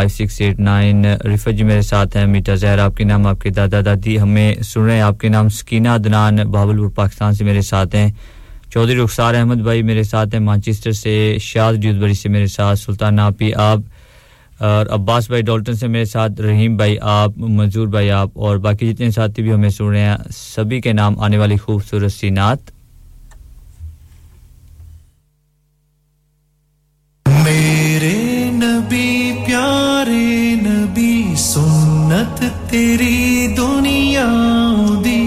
रिफा जी मेरे साथ हैं मीठा जहर आपके नाम आपके दादा दादी हमें सुन रहे हैं आपके नाम सकीना अदनान बाबुलपुर पाकिस्तान से मेरे साथ हैं चौधरी रुखसार अहमद भाई मेरे साथ हैं मैनचेस्टर से, शाद जूदबरी से मेरे साथ, सुल्तान आपी आप और अब्बास भाई डॉल्टन से मेरे साथ, रहीम भाई आप, मंजूर भाई आप और बाकी जितने साथी भी हमें सुन रहे हैं सभी के नाम आने वाली खूबसूरत सी नात मेरे नबी प्यारे नबी सुन्नत तेरी दुनिया दी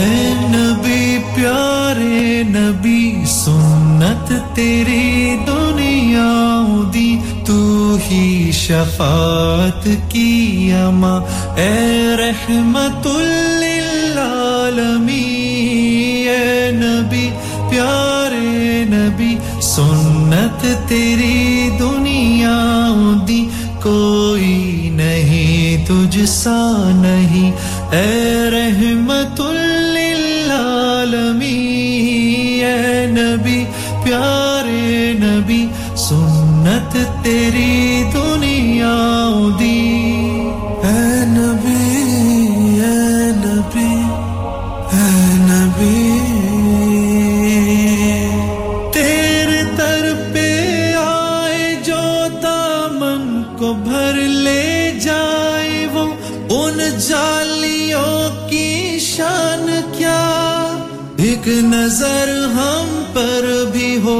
ए नबी प्यारे नबी सुन्नत तेरी दुनिया दी तू ही शफाअत की अमा ए रहमतुल लिल आलमीन ए नबी प्यारे नबी सुन्नत तेरी दुनिया दी कोई नहीं तुझसा नहीं ए रहमतुल लिल आलमीन ए नबी प्यारे नबी सुन्नत तेरी दुनिया दी ए नबी जालियों की शान क्या एक नजर हम पर भी हो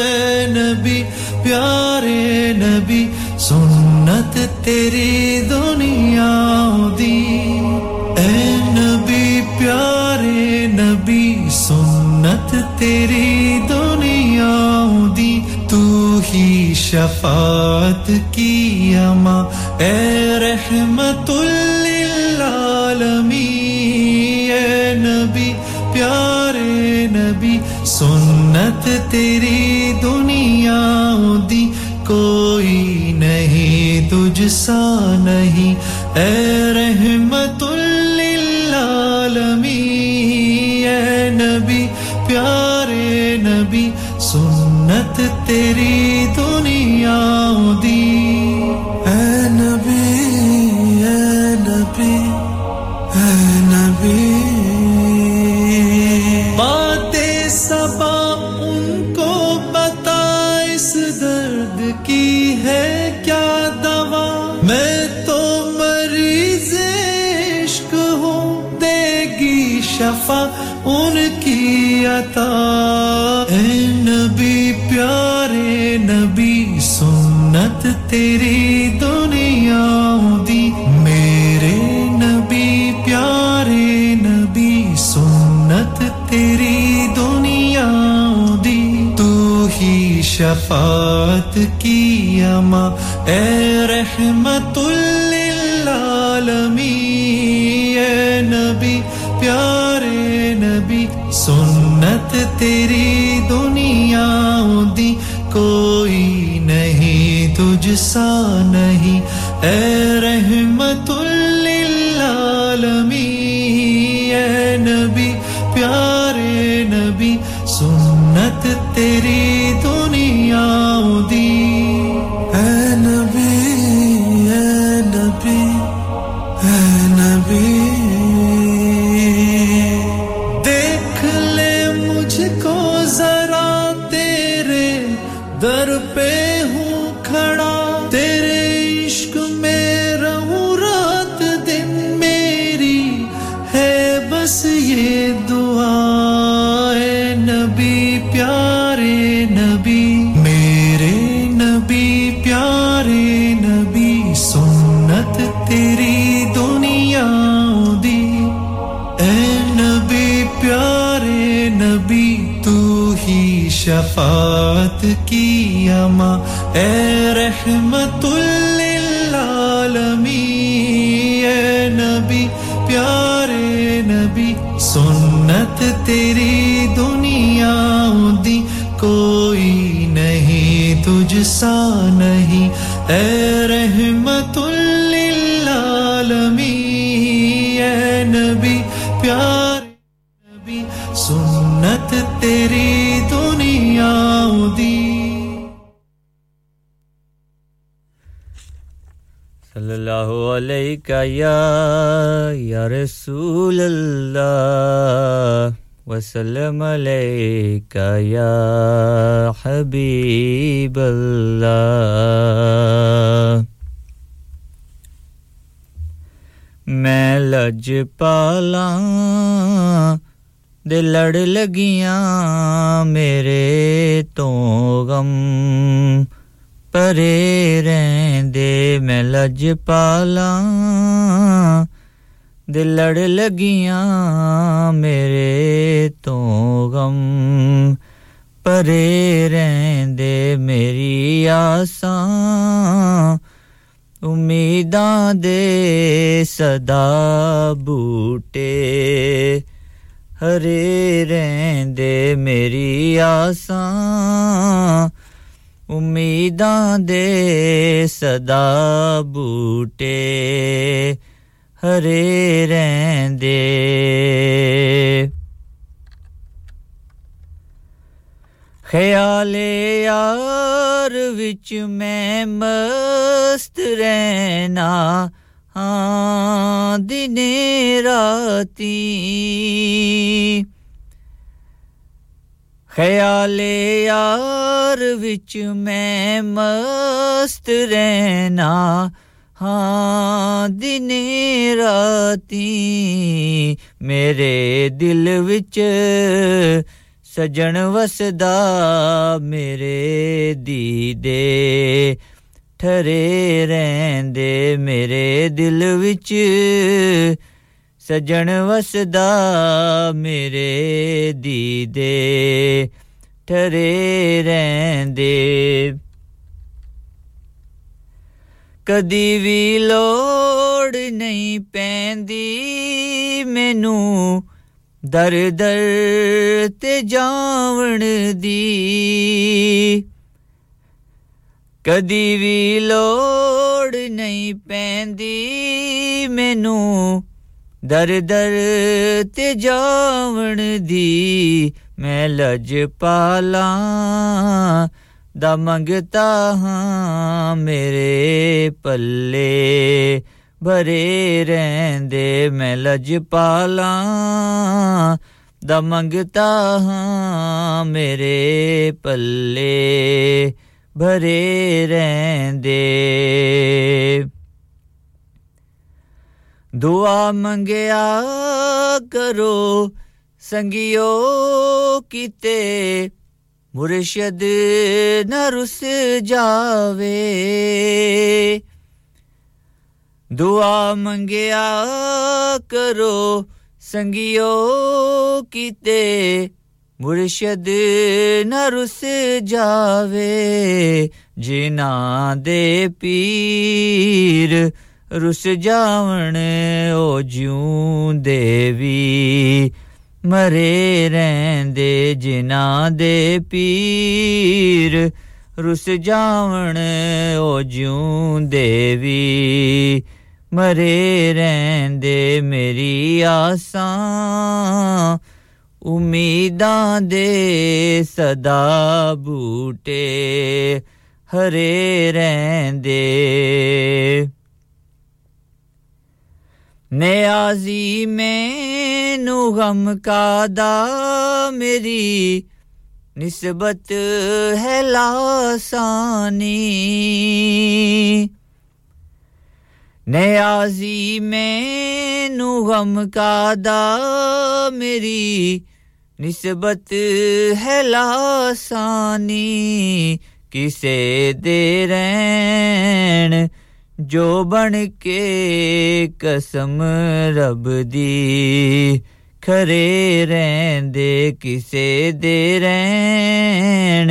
ए नबी प्यारे नबी सुन्नत तेरी दुनिया दी ए नबी प्यारे नबी सुन्नत तेरी दुनिया दी तू ही शफाअत की अमा ए रहमतुल लिल आलमीन ए नबी प्यारे नबी सुन्नत तेरी दुनिया दी कोई नहीं तुझसा नहीं ए रहमतुल लिल आलमीन ए नबी प्यारे नबी सुन्नत तेरी दुनिया दी बातें सबा उनको बता इस दर्द की है क्या दवा मैं तो मरीज इश्क हूँ देगी शफा उनकी अता ए नबी प्यारे नबी सुन्नत तेरी दुनिया दी तेरी दुनिया दी तू ही शफाअत की अमा ए रहमतुल लिल आलमीन ए नबी प्यारे नबी सुन्नत तेरी दुनिया दी कोई नहीं तुझसा नहीं ए रहमतुल लिल आलमीन ए नबी प्यारे नबी सुन्नत तेरी दुनिया दी ए नबी देख ले मुझको जरा तेरे दर पे हूँ खड़ा तेरे इश्क में रहूँ रात दिन मेरी है बस ये तेरी दुनिया दी ए नबी प्यारे नबी तू ही शफाअत की अमा ए रहमतुल लिल आलमीन ए नबी प्यारे नबी सुन्नत तेरी दुनिया दी कोई नहीं तुझसा नहीं ए रहमतुल तेरी दुनिया दी सल्लल्लाहु अलैका या रसूल अल्लाह وسلم عليك يا حبيب الله میں لج پالاں دے لڑ لگیاں میرے تو غم پرے رہندے میں لج پالاں دے لڑ لگیاں میرے تو غم پرے رہندے میری آساں उम्मीदां दे सदा बूटे हरे रहंदे मेरी आसां उम्मीदां दे सदा बूटे हरे रहंदे ख्याले यार विच मैं मस्त रहना हाँ दिने राती ख्याले यार विच मैं मस्त रहना हाँ दिने राती मेरे दिल विच सजन वसदा मेरे दीदे ठरे रहंदे मेरे दिल विच सजन वसदा मेरे दीदे ठरे रहंदे कदी वी लोड़ नहीं पैंदी मेनू दर दर ते जावण दी कदी वी लोड़ नहीं पैंदी मेनू दर दर ते जावण दी मैं लज पालां दा मंगता हां मेरे पल्ले भरे रहंदे मैं लज पालां दा मंगता हां मेरे पल्ले भरे रहंदे दुआ मंगया करो संगियो किते मुर्शिद ना रुस जावे दुआ मंगया करो संगियो किते मुर्शिद ना रुस जावे जिना दे पीर रुस जावण ओ जूं देवी मरे रहंदे जिना दे पीर रुस जावण ओ जूं देवी मरे रहंदे मेरी आसां उम्मीदां दे सदा बूटे हरे रहंदे नियाज़ी मैनू गम कादा मेरी निस्बत है लासानी नियाज़ी मैनू गम कादा मेरी निस्बत है लासानी किसे दे रैन जो बन के कसम रब दी खरे रहंदे किसे दे रैन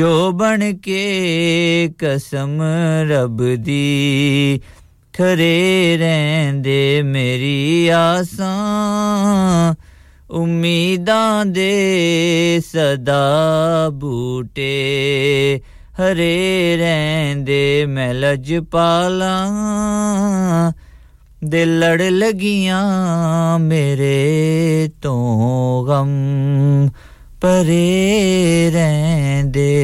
जो बन के कसम रब दी खरे रहंदे मेरी आसां उम्मीदां दे सदा बूटे हरे रहंदे मैं लज पालां दे लड़ लगियां मेरे तो गम परे रहंदे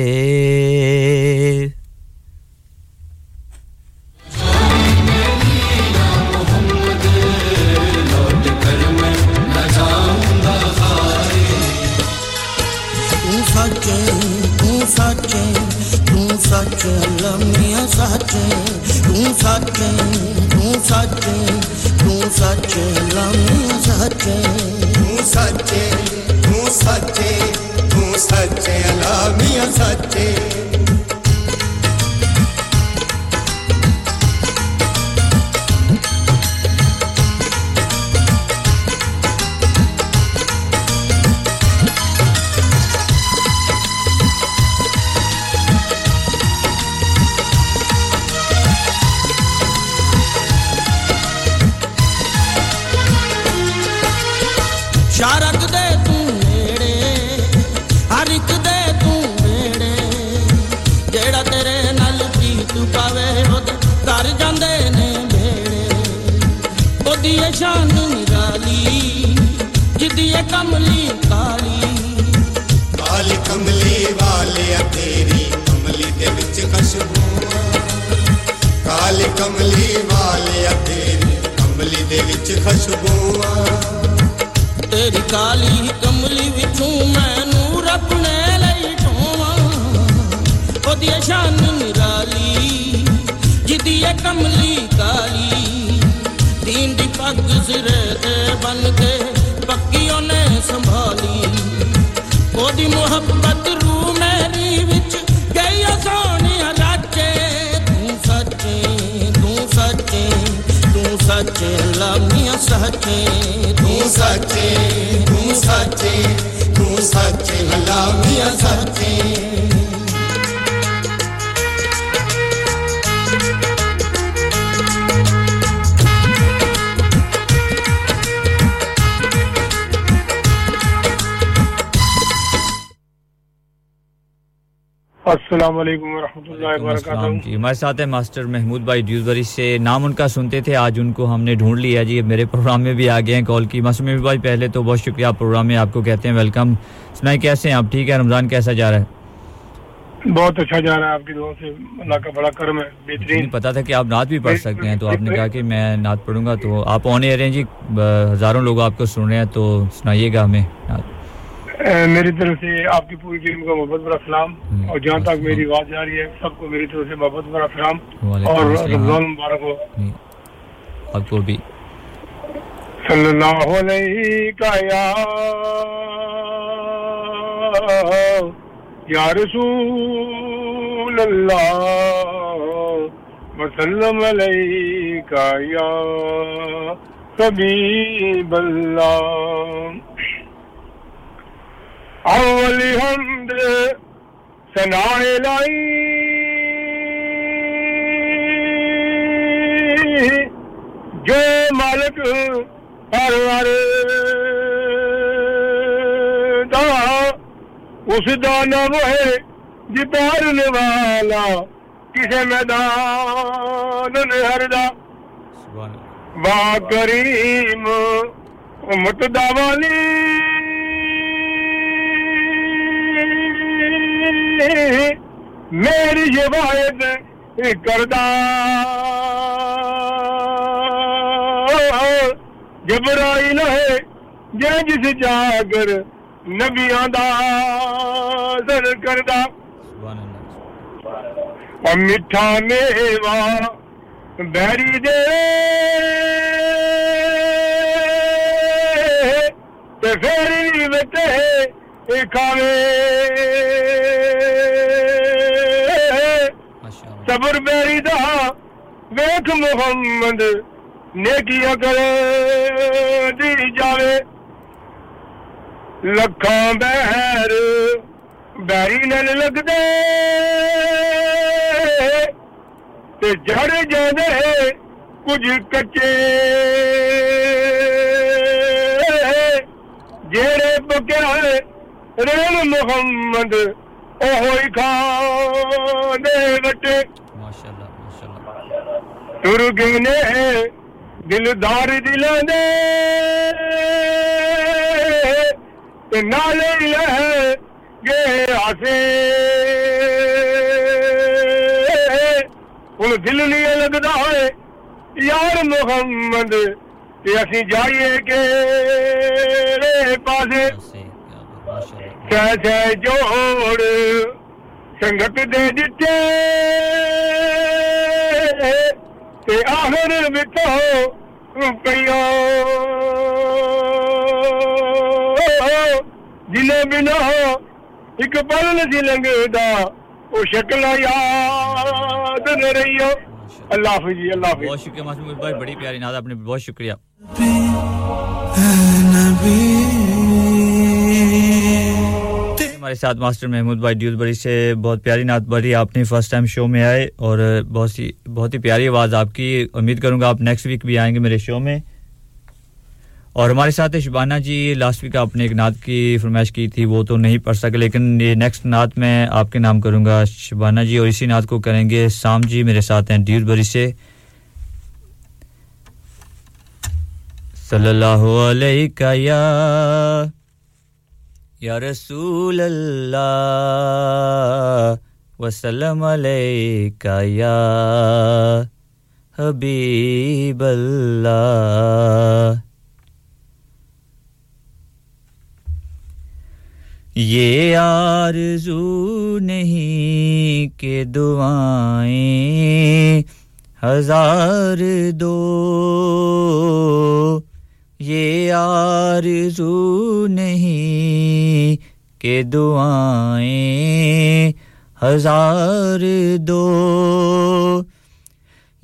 हमारे साथ है मास्टर महमूद भाई ड्यूजबरी से नाम उनका सुनते थे आज उनको हमने ढूंढ लिया जी मेरे प्रोग्राम में भी आ गए हैं कॉल की मास्टर महमूद भाई पहले तो बहुत शुक्रिया आप प्रोग्राम में आपको कहते हैं वेलकम सुनाई कैसे हैं आप ठीक है रमजान कैसा जा रहा है बहुत अच्छा जा रहा है आपकी दुआ से अल्लाह का बड़ा करम है बेहतरीन पता था कि आप नात भी पढ़ सकते हैं तो आपने कहा कि मैं नात पढ़ूंगा तो आप ऑन एयर हैं जी हजारों लोग आपको सुन रहे हैं तो सुनाइएगा हमें मेरी तरफ से आपकी पूरी टीम को मोहब्बत भरा सलाम और जहां तक मेरी आवाज जा रही है सबको मेरी तरफ से मोहब्बत भरा सलाम और रमजान मुबारक हो आपको भी सल्लल्लाहु अलैहि या रसूल अल्लाह वसल्लम अलैका या हबीब अल्लाह اول حمد ثناء الہی جو مالک پرور دا اس دا نام ہے جپارنے والا کسے میدان ہر دا وا کریم امت دا والی میری روایت کردہ جبرائیل ہے جے جس جا کر نبیاں دا سر کردہ اور میٹھا میوا بہری دے تے پھیری وچ صبر بیری دا ویکھ محمد نیکیاں کرے دی جاوے لکھاں بہر بیری نال لگدے تے جھڑ جاندے کچھ کچے جڑے پکے رن محمد اوہی کھان دے وٹے ماشاءاللہ ماشاءاللہ تر گنے دلدار دلاں دے تے نالے لہے گے ہاسے ہن دل نہیں لگدا ہوئے یار محمد تے اسی جائیے کے رے پاسے جے جے جوڑ سنگت دے دتے تے آخر وچ बहुत शुक्रिया मासूम भाई बड़ी प्यारी नाद आपने बहुत शुक्रिया हमारे साथ मास्टर महमूद भाई ड्यूलबरी से बहुत प्यारी नात बड़ी आपने फर्स्ट टाइम शो में आए और बहुत ही प्यारी आवाज आपकी उम्मीद करूंगा आप नेक्स्ट वीक भी आएंगे मेरे शो में और हमारे साथ शबाना जी लास्ट वीक आपने एक नात की फरमाइश की थी वो तो नहीं पढ़ सके लेकिन ये नेक्स्ट नात मैं आपके नाम करूंगा शबाना जी और इसी नात को करेंगे शाम जी मेरे साथ हैं ड्यूलबरी से सल्लल्लाहु अलैका Ya Rasulallah wa salam alayka ya Habiballah Ye arzu nahi ke duaein hazar do ये आरज़ू नहीं के दुआएं हजार दो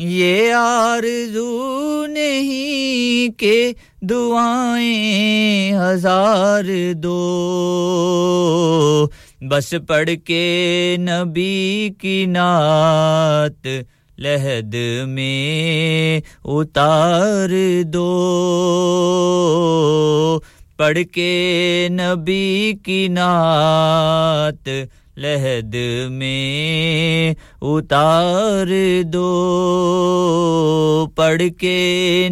ये आरज़ू नहीं के दुआएं हजार दो बस पढ़ के नबी की नात लहद में उतार दो पढ़ के नबी की नात लहद में उतार दो पढ़ के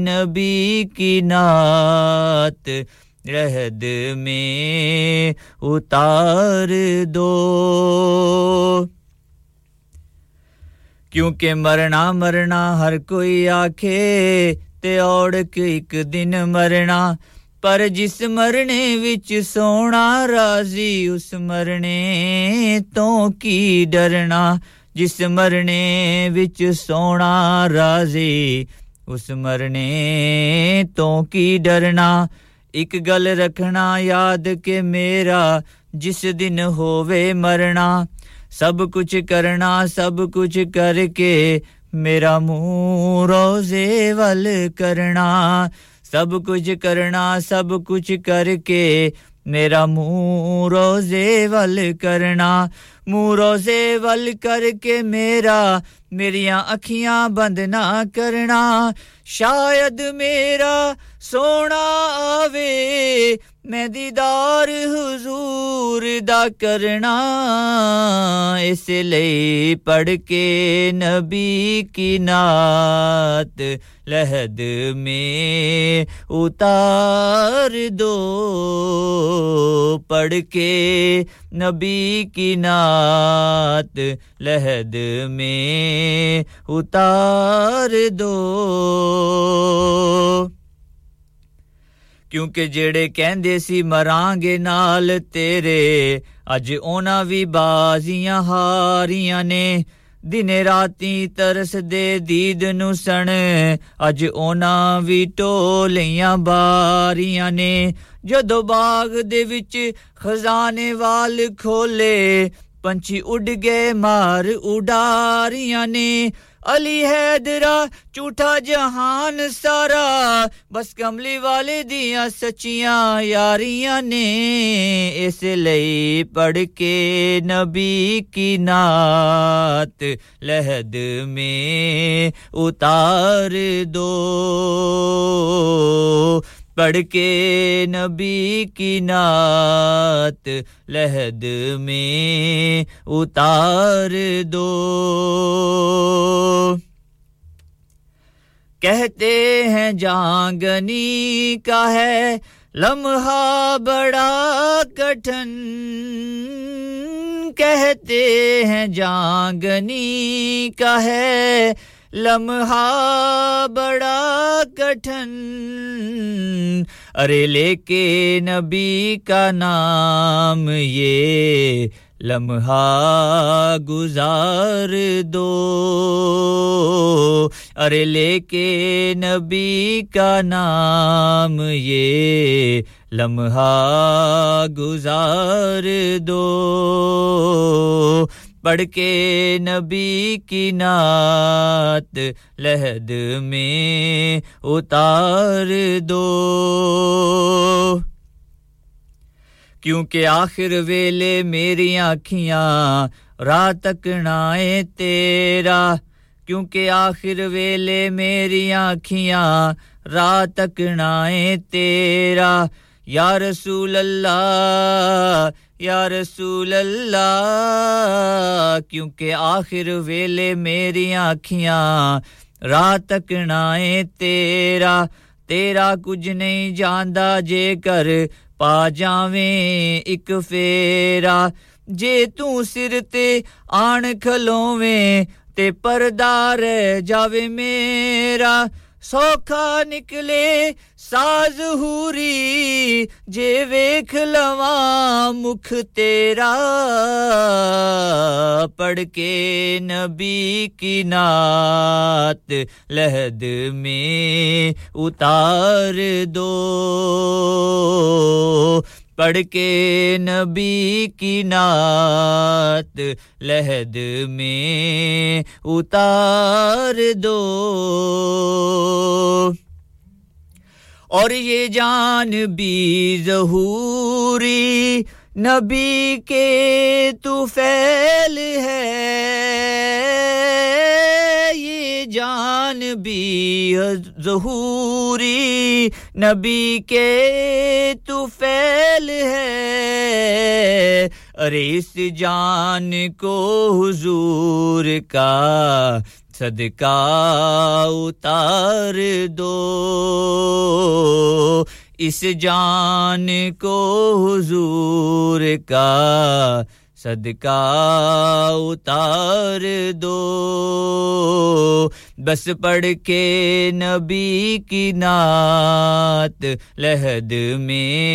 नबी की नात लहद में उतार दो क्योंकि मरना मरना हर कोई आखे ते औड़ के एक दिन मरना पर जिस मरने विच सोना राजी उस मरने तो की डरना जिस मरने विच सोना राजी उस मरने तो की डरना एक गल रखना याद के मेरा जिस दिन होवे मरना सब कुछ करना सब कुछ करके मेरा मुंह रोजे वल करना सब कुछ करना सब कुछ करके मेरा मुंह रोजे वल करना मुंह रोजे वल करके मेरा मेरियां अखियां बंद ना करना शायद मेरा सोना आवे मैं दीदार हुजूर दा करना इसलिए पढ़ के नबी की नात लहद में उतार दो पढ़ के नबी की नात लहद में उतार दो क्योंकि जेड़े कहंदे सी मरांगे नाल तेरे अज ओना वी बाजियां हारियां ने दिने राती तरस दे दीद नु सण अज ओना वी टोलियां बारियां ने जदों बाग दे विच खजाने वाल खोले पंछी उड़ गए मार उड़ारियां ने अली हैदरा झूठा जहान सारा बस कमली वाले दियां सच्चियां यारियां ने इसलिए पढ़ के नबी की नात लहद में उतार दो पढ़ के नबी की नात लहद में उतार दो कहते हैं जागनी का है लम्हा बड़ा कठिन कहते हैं जागनी का है लम्हा बड़ा कठिन अरे लेके नबी का नाम ये लम्हा गुजार दो अरे लेके नबी का नाम ये लम्हा गुजार दो पढ़ के नबी की नात लहद में उतार दो क्योंकि आखिर वेले मेरी आँखियाँ राह तक नाए तेरा क्योंकि आखिर वेले मेरी आँखियाँ राह तक नाए तेरा या रसूल अल्लाह क्योंकि आखिर वेले मेरी आँखियाँ राह तक नाए तेरा तेरा कुछ नहीं जानदा जेकर पा जावें एक फेरा जे तू सिर ते आन खलोवें ते पर्दा रह जावे मेरा सौखा निकले साज हूरी जे वेख लवा मुख तेरा पढ़ के नबी की नात लहद में उतार दो पढ़ के नबी की नात लहद में उतार दो और ये जान भी ज़हूरी नबी के तू फैल है ये जान भी ज़हूरी नबी के तू फैल है अरे इस जान को हुजूर का सदका उतार दो इस जान को हुजूर का सदका उतार दो बस पढ़ के नबी की नात लहद में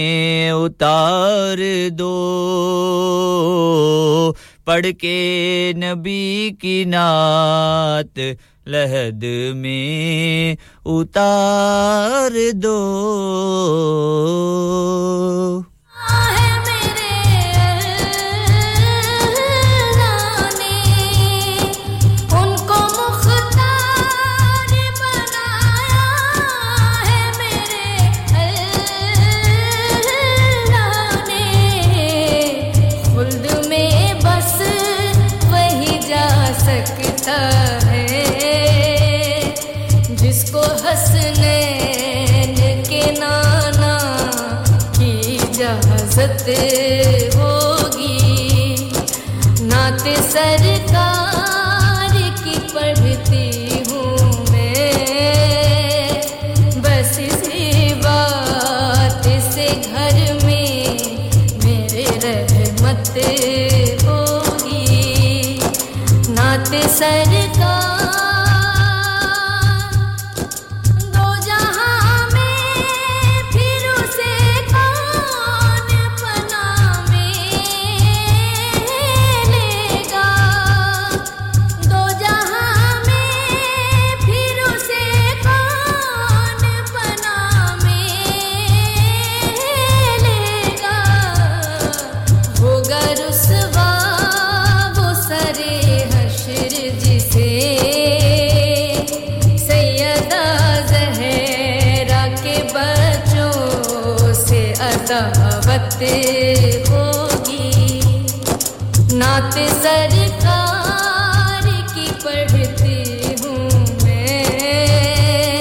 उतार दो पढ़ के नबी की नात लहद में उतार दो होगी नाते सरकार की पढ़ती हूँ मैं बस इसी बात से घर में मेरे रहमत होगी नाते सरकार होगी नाते सरकार की पढ़ती हूँ मैं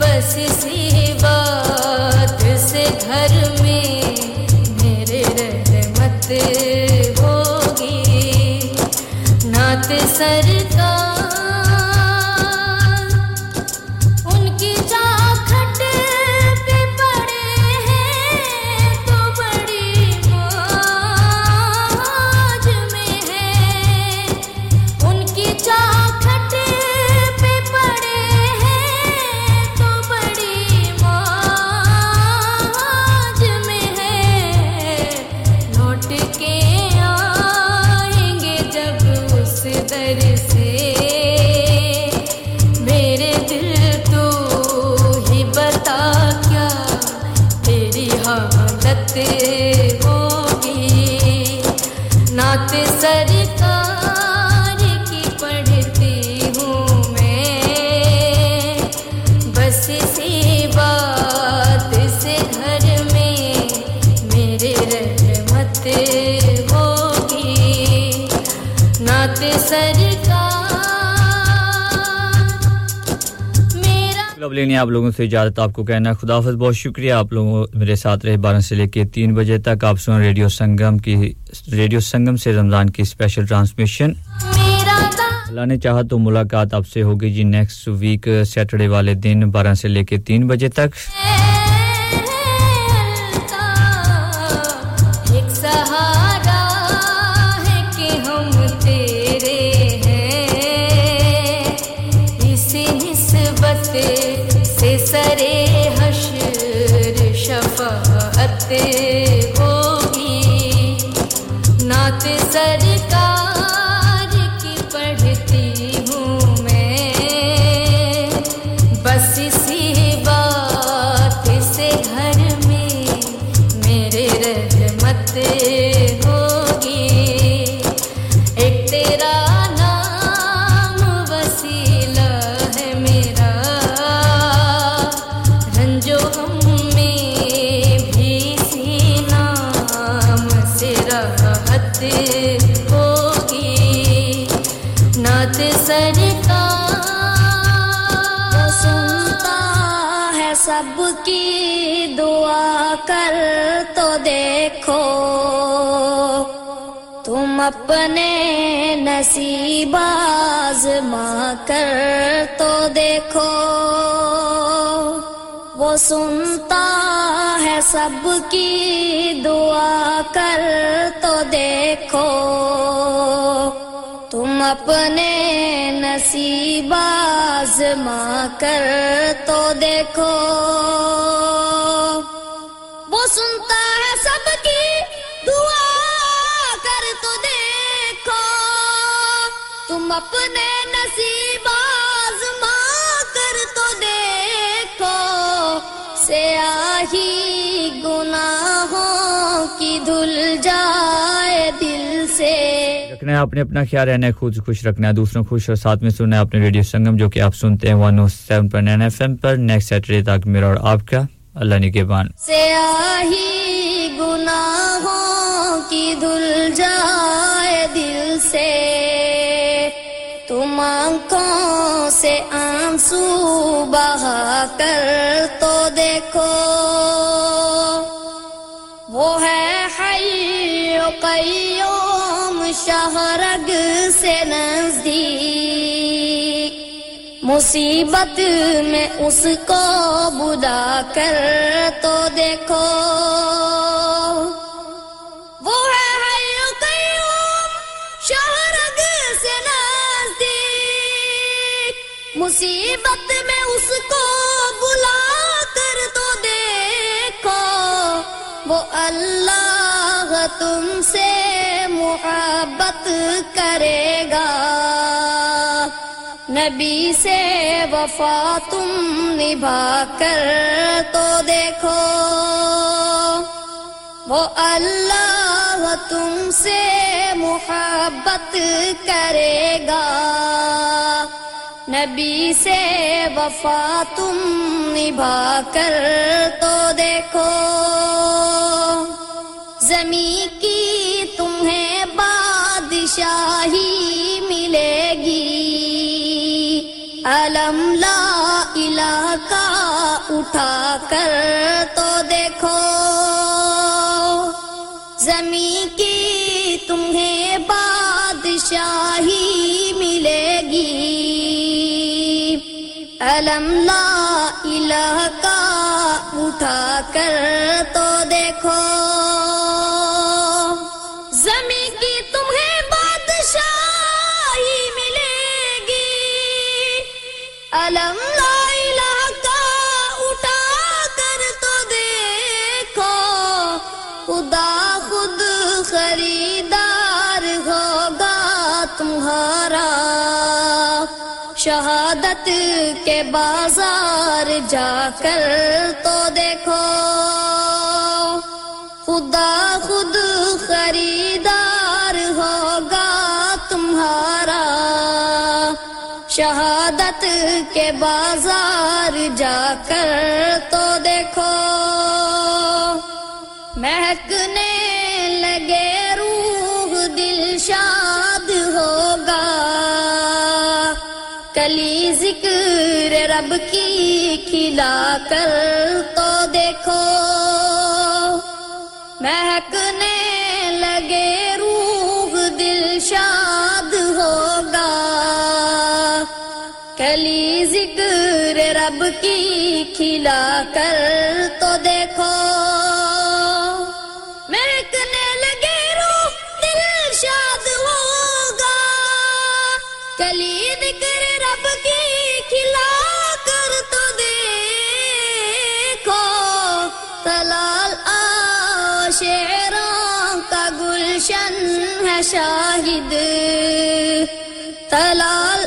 बस इसी बात से घर में मेरे रहमत होगी नाते सरकार दर से लेनी आप लोगों से इजाजत आपको कहना है खुदाफिज़ बहुत शुक्रिया आप लोगों मेरे साथ रहे 12 से लेके 3 बजे तक आप सुन रेडियो संगम की रेडियो संगम से रमजान की स्पेशल ट्रांसमिशन अल्लाह ने चाहा तो मुलाकात आपसे होगी जी नेक्स्ट वीक सैटरडे वाले दिन 12 से लेके 3 बजे तक सबकी दुआ कर तो देखो तुम अपने नसीब आज़मा कर तो देखो वो सुनता है सबकी दुआ कर तो देखो तुम अपने नसीब आज़मा कर तो देखो वो सुनता है सबकी दुआ कर तो देखो तुम अपने नसीब आज़मा कर तो देखो स्याही गुनाहों की धुल जाए दिल से रखना है आपने अपना ख्याल रहना है खुद खुश रखना है दूसरों खुश और साथ में सुनना है आपने रेडियो संगम जो कि आप सुनते हैं 107.9 एफएम पर नेक्स्ट सैटरडे तक मेरा और आपका अल्लाह निगहबान स्याही गुनाहों की धुल जाए दिल से तुम आंखों से आंसू बहा कर तो देखो वो है हय्यो कय्यूम शहरग से नज़दीक मुसीबत में उसको बुला कर तो देखो वो है हय्य कय्यूम शहरग से नज़दीक मुसीबत में उसको बुला कर तो देखो वो अल्लाह तुमसे मुहब्बत करेगा नबी से वफा तुम निभा कर तो देखो वो अल्लाह तुमसे मुहब्बत करेगा नबी से वफा तुम निभा कर तो देखो ज़मीं की तुम्हें बादशाही मिलेगी अलम ला इलाहा का उठा कर तो देखो ज़मीन की तुम्हें बादशाही मिलेगी अलम ला इलाहा का उठा कर तो देखो अलम ला इलाहा का उठा कर तो देखो खुदा खुद खरीदार होगा तुम्हारा शहादत के बाजार जाकर तो देखो खुदा खुद खरीदार होगा तुम्हारा शहादत के बाजार जाकर तो देखो महकने लगे रूह दिल शाद होगा कली जिक्र रब की खिलाकर तो देखो महकने लगे रूह दिल शाद होगा कली जिक्र रब की खिलाकर तो देखो महकने लगे रूह दिल शाद होगा कली जिक्र रब की खिलाकर तो देखो तलाल शेरों का गुलशन है Shahid Talal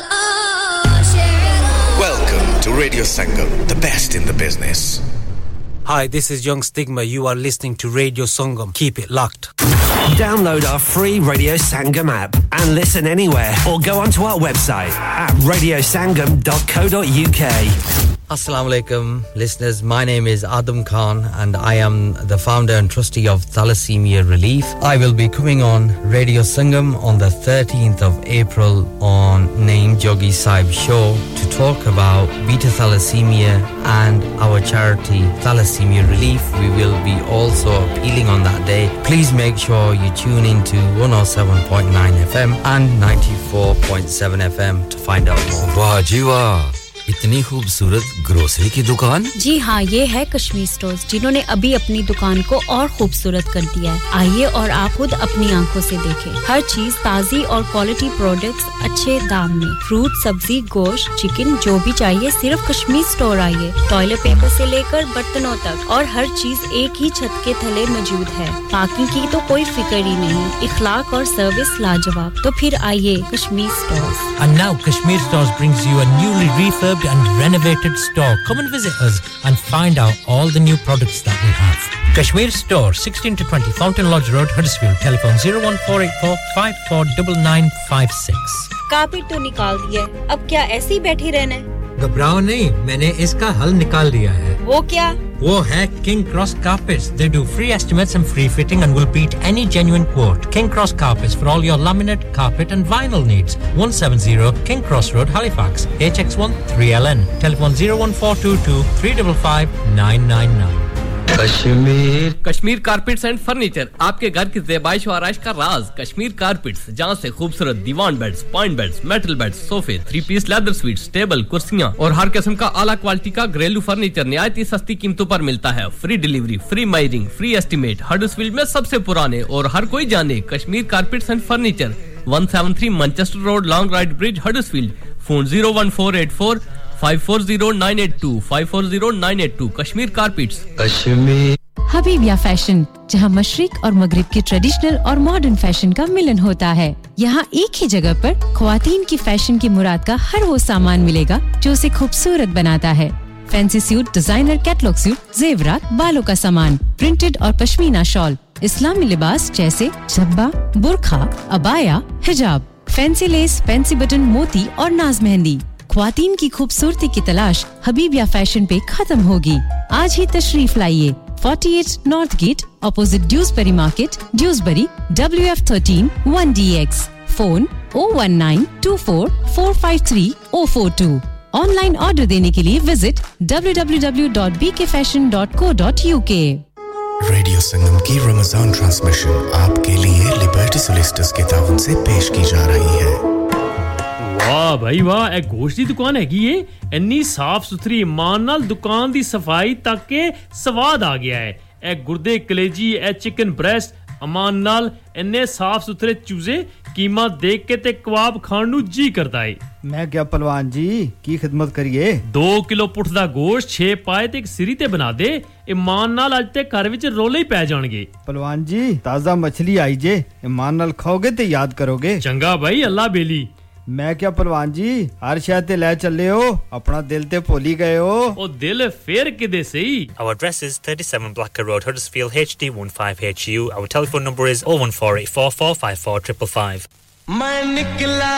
Welcome to Radio Sangam, the best in the business. Hi, this is Young Stigma. You are listening to Radio Sangam. Keep it locked. Download our free Radio Sangam app and listen anywhere or go onto our website at radiosangam.co.uk. Assalamu alaikum, listeners. My name is Adam Khan and I am the founder and trustee of Thalassemia Relief. I will be coming on Radio Sangam on the 13th of April on Naeem Jogi Sahib Show to talk about beta thalassemia and our charity Thalassemia Relief. We will be also appealing on that day. Please make sure you tune into 107.9 FM and 94.7 FM to find out more. Wow, Jiva! इतनी खूबसूरत grocery की दुकान जी हां ये है Kashmir stores जिन्होंने अभी अपनी दुकान को और खूबसूरत कर दिया है आइए और आप खुद अपनी आंखों से देखें हर चीज ताजी और क्वालिटी प्रोडक्ट्स अच्छे दाम में फ्रूट सब्जी गोश्त चिकन जो भी चाहिए सिर्फ कश्मीर स्टोर आइए टॉयलेट पेपर से लेकर बर्तनों तक और हर चीज एक ही छत के तले मौजूद है पार्किंग की तो कोई फिक्र ही नहीं इखलाक और सर्विस लाजवाब तो फिर आइए Kashmir stores and now Kashmir Stores brings you a newly refurbished and renovated store. Come and visit us and find out all the new products that we have. Kashmir Store, 16 to 20 Fountain Lodge Road, Huddersfield. Telephone 01484 549956. Carpet to nikal diya hai. Ab kya aise hi baithi rehna hai? Ghabrao nahi, maine iska hal nikal diya hai. Wo kya? Wo hai King Cross Carpets. They do free estimates and free fitting and will beat any genuine quote. King Cross Carpets for all your laminate, carpet and vinyl needs. 170 King Cross Road, Halifax, HX1 3LN. Telephone 01422 355 999. Kashmir Kashmir carpets and furniture आपके घर की ज़ेबाइश और आराइश का राज Kashmir carpets जहां से खूबसूरत divan beds point beds metal beds सोफे three piece leather suites table कुर्सियां और हर किस्म का आला क्वालिटी का घरेलू फर्नीचर निहायती सस्ती कीमतों पर मिलता है free delivery free मायरिंग free estimate Huddersfield में सबसे पुराने और हर कोई जाने Kashmir carpets and furniture 173 Manchester road Longroyd bridge Huddersfield phone 01484 540982 540982 Kashmir carpets Kashmir Habibia fashion जहां मशरिक और मगरिब के ट्रेडिशनल और मॉडर्न फैशन का मिलन होता है यहां एक ही जगह पर ख्वातीन की फैशन की मुराद का हर वो सामान मिलेगा जो उसे खूबसूरत बनाता है fancy suit designer catalogue suit जेवरात बालों का सामान प्रिंटेड और पश्मीना शॉल इस्लामी लिबास जैसे झब्बा बुर्का अबाया हिजाब फैंसी लेस फैंसी बटन मोती और नाज मेहंदी ख्वातीन की खूबसूरती की तलाश हबीबिया फैशन पे खत्म होगी आज ही तशरीफ लाइए 48 north gate opposite Dewsbury market Dewsbury WF13 1DX phone 01924453042 online order देने के लिए विजिट www.bkfashion.co.uk रेडियो संगम की रमजान ट्रांसमिशन आपके लिए लिबर्टी सोलिसिटर्स के ताउन से पेश की जा रही है ਵਾਹ ਭਾਈ ਵਾਹ ਇਹ ਗੋਸ਼ਤ ਦੀ ਦੁਕਾਨ ਹੈਗੀ ਏ ਇੰਨੀ ਸਾਫ਼ ਸੁਥਰੀ ਇਮਾਨ ਨਾਲ ਦੁਕਾਨ ਦੀ ਸਫਾਈ ਤੱਕ ਕੇ ਸਵਾਦ ਆ ਗਿਆ ਹੈ ਇਹ ਗੁਰਦੇ ਕਲੇਜੀ ਇਹ ਚਿਕਨ ਬ੍ਰੈਸਟ ਇਮਾਨ ਨਾਲ ਇੰਨੇ ਸਾਫ਼ ਸੁਥਰੇ ਚੂਜ਼ੇ ਕੀਮਾ ਦੇਖ ਕੇ ਤੇ ਕਬਾਬ ਖਾਣ ਨੂੰ ਜੀ ਕਰਦਾ ਏ ਮੈਂ ਕਿਹਾ ਪਹਿਲਵਾਨ ਜੀ ਕੀ ਖਿਦਮਤ ਕਰੀਏ 2 ਕਿਲੋ ਪੁੱਠ ਦਾ ਗੋਸ਼ਤ 6 ਪਾਏ ਤੇ ਇੱਕ ਸਿਰੀ ਤੇ ਬਣਾ ਦੇ ਇਮਾਨ ਨਾਲ ਅੱਜ ਤੇ ਘਰ ਵਿੱਚ ਰੋਲੇ ਹੀ ਪੈ ਜਾਣਗੇ ਪਹਿਲਵਾਨ ਜੀ ਤਾਜ਼ਾ ਮੱਛਲੀ ਆਈ ਜੇ ਇਮਾਨ ਨਾਲ ਖਾਓਗੇ ਤੇ ਯਾਦ ਕਰੋਗੇ ਚੰਗਾ ਭਾਈ ਅੱਲਾ ਬੇਲੀ मैं क्या परवान जी हर शहर ते ले चले हो अपना दिल ते भूली गए हो ओ दिल फेर किदे सही Our address is 37 Blacker Road Huddersfield HD15HU Our telephone number is 01484454555 मैं निकला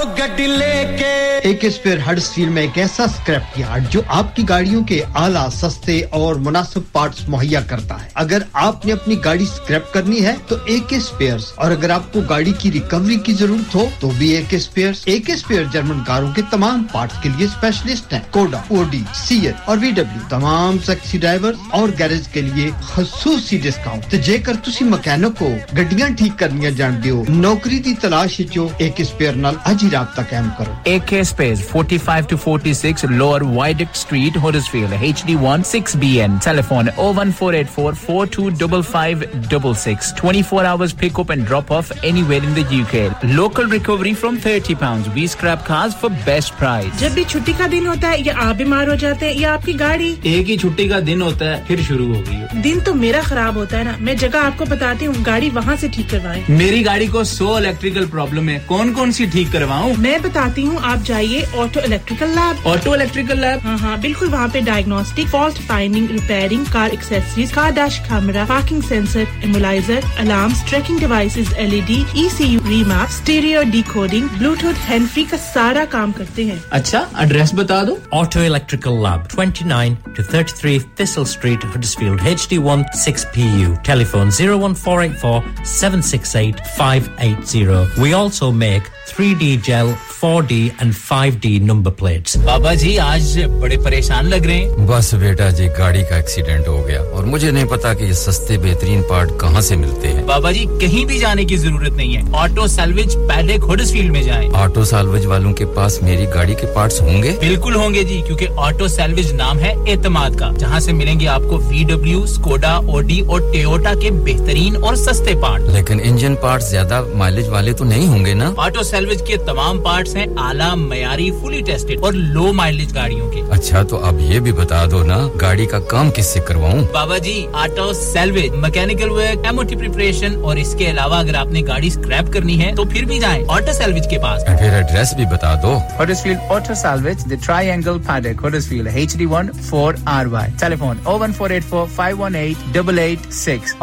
ओ गड्डी लेके एक इस पर हडर्सफील्ड में एक ऐसा स्क्रैप यार्ड जो आपकी गाड़ियों के आला सस्ते और मुनासिब पार्ट्स मुहैया करता है अगर आपने अपनी गाड़ी स्क्रैप करनी है तो एक स्पेयर्स और अगर आपको गाड़ी की रिकवरी की जरूरत हो तो भी एक स्पेयर जर्मन कारों के तमाम पार्ट्स के लिए स्पेशलिस्ट हैं कोडा ओडी सीएट और बीडब्ल्यू तमाम टैक्सी ड्राइवर्स और गैरेज के लिए खासूसी डिस्काउंट तो जेकर तुसी मैकेनिक को गड्डियां ठीक करनियां जानदे हो नौकरी दी तलाश शिचो एक स्पेयर नाल आज ही रात तक काम करो AK Space 45 to 46 Lower Wydeck Street Huddersfield HD16BN telephone 01484425566 24 hours pick up and drop off anywhere in the UK local recovery from £30 we scrap cars for best price जब भी छुट्टी का दिन होता है या आप बीमार हो जाते हैं या आपकी गाड़ी एक ही छुट्टी का दिन होता है फिर शुरू हो गई दिन तो मेरा खराब होता है ना मैं जगह आपको बताती हूं गाड़ी वहां से ठीक करवाएं मेरी गाड़ी को 100 इलेक्ट्रिकल प्रॉब्लम है कौन-कौन सी ठीक करवाऊं मैं बताती हूं आप जाइए ऑटो इलेक्ट्रिकल लैब हां हां बिल्कुल वहां पे diagnostic fault finding repairing car accessories car dash camera parking sensor immobiliser alarms tracking devices LED ECU remap stereo decoding Bluetooth hand free का सारा काम करते हैं अच्छा एड्रेस बता दो auto electrical lab 29 to 33 Thistle Street Huddersfield HD16PU telephone 01484768580 We also make 3D gel, 4D and 5D number plates. Baba ji, aaj bade pareshan lag rahe hain. Bas beta ji, gaadi ka accident ho gaya aur mujhe nahi pata ki ye saste behtareen part kahan se milte hain. Baba ji, kahin bhi jaane ki zarurat nahi hai. Auto Salvage Paddock Huddersfield mein jaye. Auto Salvage walon ke paas meri gaadi ke parts honge? Bilkul honge ji, kyunki Auto Salvage naam hai etimad ka, jahan se milenge aapko VW, Skoda, Audi aur Toyota ke behtareen aur saste part. Lekin engine parts zyada mileage wale to nahi honge na? Auto salvage के तमाम parts हैं आला मयारी fully tested और लो mileage गाड़ियों के अच्छा तो अब ये भी बता दो ना गाड़ी का काम किससे करवाऊं बाबा जी auto salvage mechanical work MOT preparation और इसके अलावा अगर आपने गाड़ी स्क्रैप करनी है तो फिर भी जाएं ऑटो सेल्वेज के पास फिर एड्रेस भी बता दो Huddersfield auto salvage the triangle Paddock Huddersfield HD14RY telephone 01484518886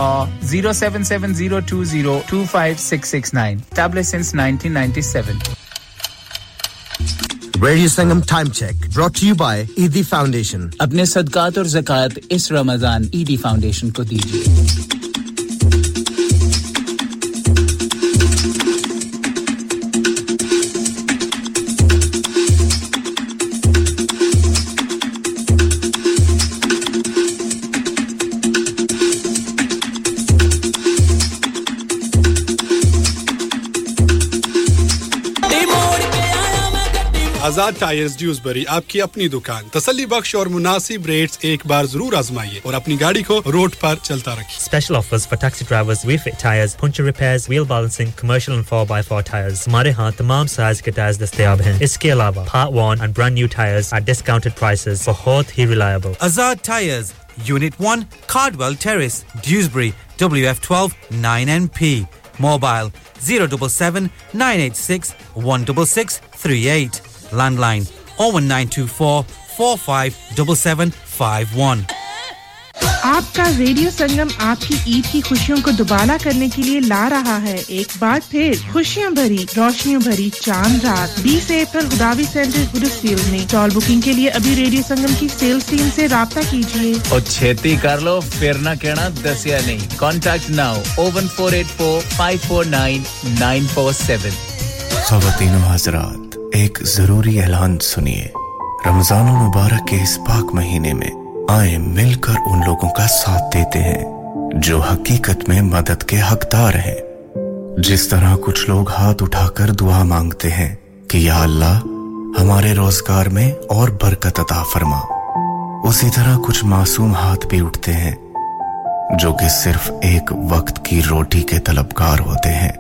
और 07702025669 established since 1990 Radio Sangam Time Check brought to you by Eidi Foundation. अपने सदकात और ज़कात इस रमज़ान Eidi Foundation को दीजिए. आजाद टायर्स ड्यूसबरी आपकी अपनी दुकान तसल्ली बख्श और मुनासिब रेट्स एक बार जरूर आजमाइए और अपनी गाड़ी को रोड पर चलता रखिए special offers for taxi drivers we fit tyres puncture repairs wheel balancing commercial and 4x4 tyres हमारे यहां तमाम साइज के टायर्स दस्तयाब हैं इसके अलावा part 1 and brand new tyres at discounted prices बहुत ही reliable Azad tyres unit 1 Cardwell terrace Dewsbury WF12 9NP mobile 07798616638 Landline 01924 457751 आपका रेडियो संगम आपकी ईद की खुशियों को दुबारा करने के लिए ला रहा है एक बार फिर खुशियां भरी रोशनियों भरी चांद रात 20 अप्रैल गुदावी सेंटर गुडफील्ड में टॉल बुकिंग के लिए अभी रेडियो संगम की सेल्स टीम से राब्ता कीजिए और छेती कर लो फिर ना कहना दसिया नहीं कांटेक्ट नाउ 01484549947 ख्वातीन व हजरात एक जरूरी ऐलान सुनिए रमजान मुबारक के इस पाक महीने में आए मिलकर उन लोगों का साथ देते हैं जो हकीकत में मदद के हकदार हैं जिस तरह कुछ लोग हाथ उठाकर दुआ मांगते हैं कि या अल्लाह हमारे रोजगार में और बरकत अता फरमा उसी तरह कुछ मासूम हाथ भी उठते हैं जो कि सिर्फ एक वक्त की रोटी के तलबगार होते हैं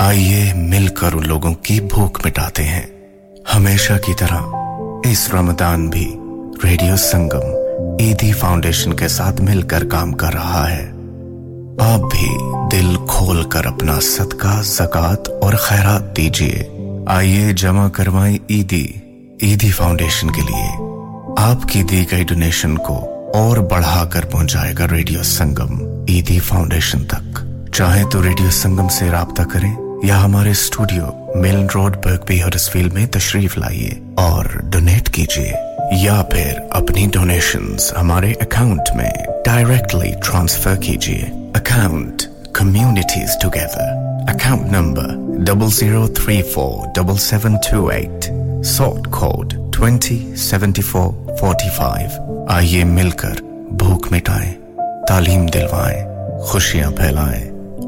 आइए मिलकर उन लोगों की भूख मिटाते हैं हमेशा की तरह इस रमजान भी रेडियो संगम ईदी फाउंडेशन के साथ मिलकर काम कर रहा है आप भी दिल खोलकर अपना सदका ज़कात और खैरात दीजिए आइए जमा करवाएं ईदी ईदी फाउंडेशन के लिए आपकी दी गई डोनेशन को और बढ़ाकर पहुंचाएगा रेडियो संगम ईदी फाउंडेशन तक चाहे तो रेडियो संगम से राब्ता करें या हमारे studio melon road Birkby Huddersfield में तशरीफ लाइए और डोनेट कीजिए या फिर अपनी डोनेशंस हमारे अकाउंट में डायरेक्टली ट्रांसफर कीजिए account communities together account number 00347728 sort code 207445 आइए मिलकर भूख मिटाएं तालीम दिलवाएं खुशियां फैलाएं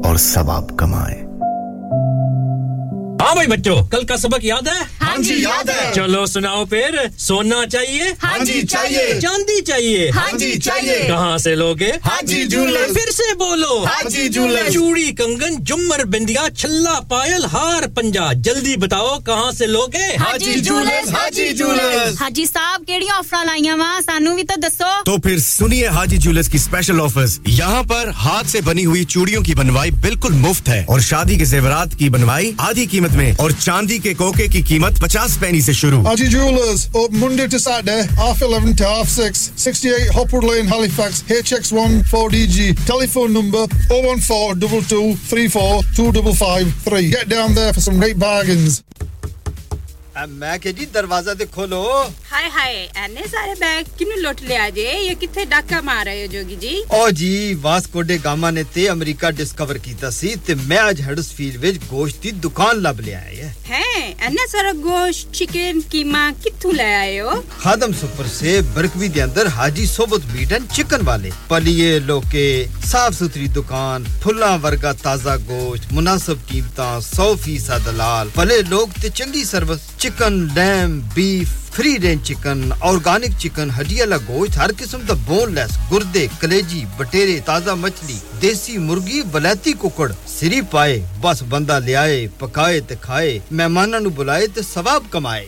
और सवाब कमाएं हां भाई बच्चों कल का सबक याद है हां जी याद है चलो सुनाओ फिर सोना चाहिए हां जी चाहिए चांदी चाहिए हां जी चाहिए कहां से लोगे हां जी जूलर्स फिर से बोलो हां जी जूलर्स चूड़ी कंगन झुमर बिंदिया छल्ला पायल हार पंजा जल्दी बताओ कहां से लोगे हां जी जूलर्स हां जी जूलर्स हां जी साहब केड़ी ऑफर लाईया वा सानू भी तो दसो तो फिर सुनिए हाजी जूलर्स की स्पेशल ऑफर्स यहां पर हाथ से बनी हुई चूड़ियों की बनवाई बिल्कुल मुफ्त है और शादी के ज़ेवरात की बनवाई आधी कीमत में और चांदी के कोके की कीमत 50 पैसे से शुरू Haji Jewelers open Monday to Saturday half 11 to half 6 68 Hopwood Lane Halifax HX1 4DG telephone number 01422342553 get down there for some great bargains मैं के जी दरवाजा दे खोलो हाय हाय एने सारे बैग किने लोट ले आजे ये किथे डाका मार रहे हो जोगी जी ओ जी वास्को डे गामा ने ते अमेरिका डिस्कवर कीता सी ते मैं आज हडर्सफील्ड विच गोश्त दी दुकान लब ले आए हैं एने सारा गोश्त चिकन कीमा किथु ले आए हो खादम सुपर से बरकवी दे अंदर हाजी सोबत मीट एंड चिकन वाले पलिए लोके साफ सुथरी दुकान फुल्ला वर्गा ताजा गोश्त मुनासिब कीमतां 100% दलाल भले लोग ते चंगी service Chicken, lamb, beef, free range chicken, organic chicken, हड्डी वाला गोश्त, हर किस्म का boneless, गुर्दे, कलेजी, बटेरे, ताजा मछली, देसी मुर्गी, बलाती कुकड़, सिरी पाए, बस बंदा ले आए, पकाए ते खाए, मेहमानां नु बुलाए ते सवाब कमाए।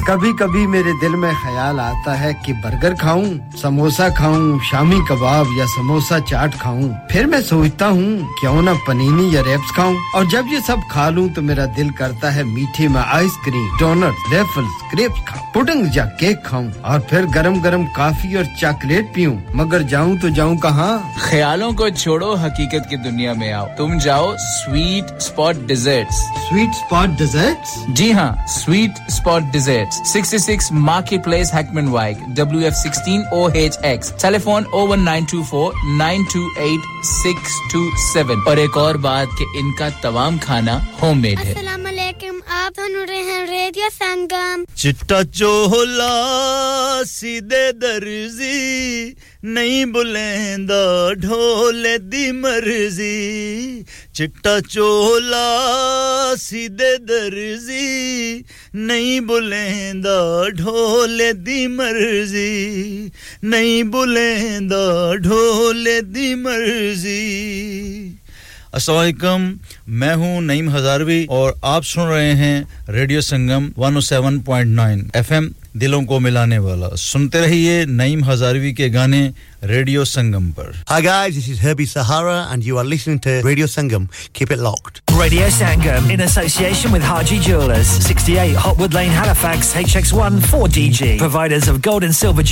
कभी-कभी मेरे दिल में ख्याल आता है कि बर्गर खाऊं, समोसा खाऊं, शामी कबाब या समोसा चाट खाऊं। फिर मैं सोचता हूं क्यों ना पनीनी या रैप्स खाऊं और जब ये सब खा लूं तो मेरा दिल करता है मीठे में आइसक्रीम, डोनट्स, वेफल्स, क्रेप्स खाऊं, पुडिंग या केक खाऊं और फिर गरम-गरम कॉफी और चॉकलेट पीऊं। मगर जाऊं तो जाऊं कहां? ख्यालों को छोड़ो, हकीकत की दुनिया में आओ। तुम जाओ sweet spot desserts. Sweet spot desserts? जी हां, sweet spot desserts 66 Marketplace Hackmanwijk WF16OHX telephone 01924 928627 और एक और बात कि इनका तमाम खाना होममेड है अस्सलाम वालेकुम आप सुन रहे हैं रेडियो संगम चिट्टा चोला सीधे दर्जी नहीं बुलंदा ढोले दी मर्जी चिट्टा चोला सीधे दर्जी नहीं बुलंदा ढोले दी मर्जी नहीं बुलंदा ढोले दी मर्जी अस्सलाम वालेकुम मैं हूं नईम हजारवी और आप सुन रहे हैं रेडियो संगम 107.9 एफएम दिलों को मिलाने वाला सुनते रहिए नईम हजारवी के गाने रेडियो संगम पर Hi guys this is Herbie Sahara and you are listening to Radio Sangam keep it locked Radio Sangam in association with Haji Jewelers 68 Hopwood Lane Halifax HX1 4DG providers of gold and silver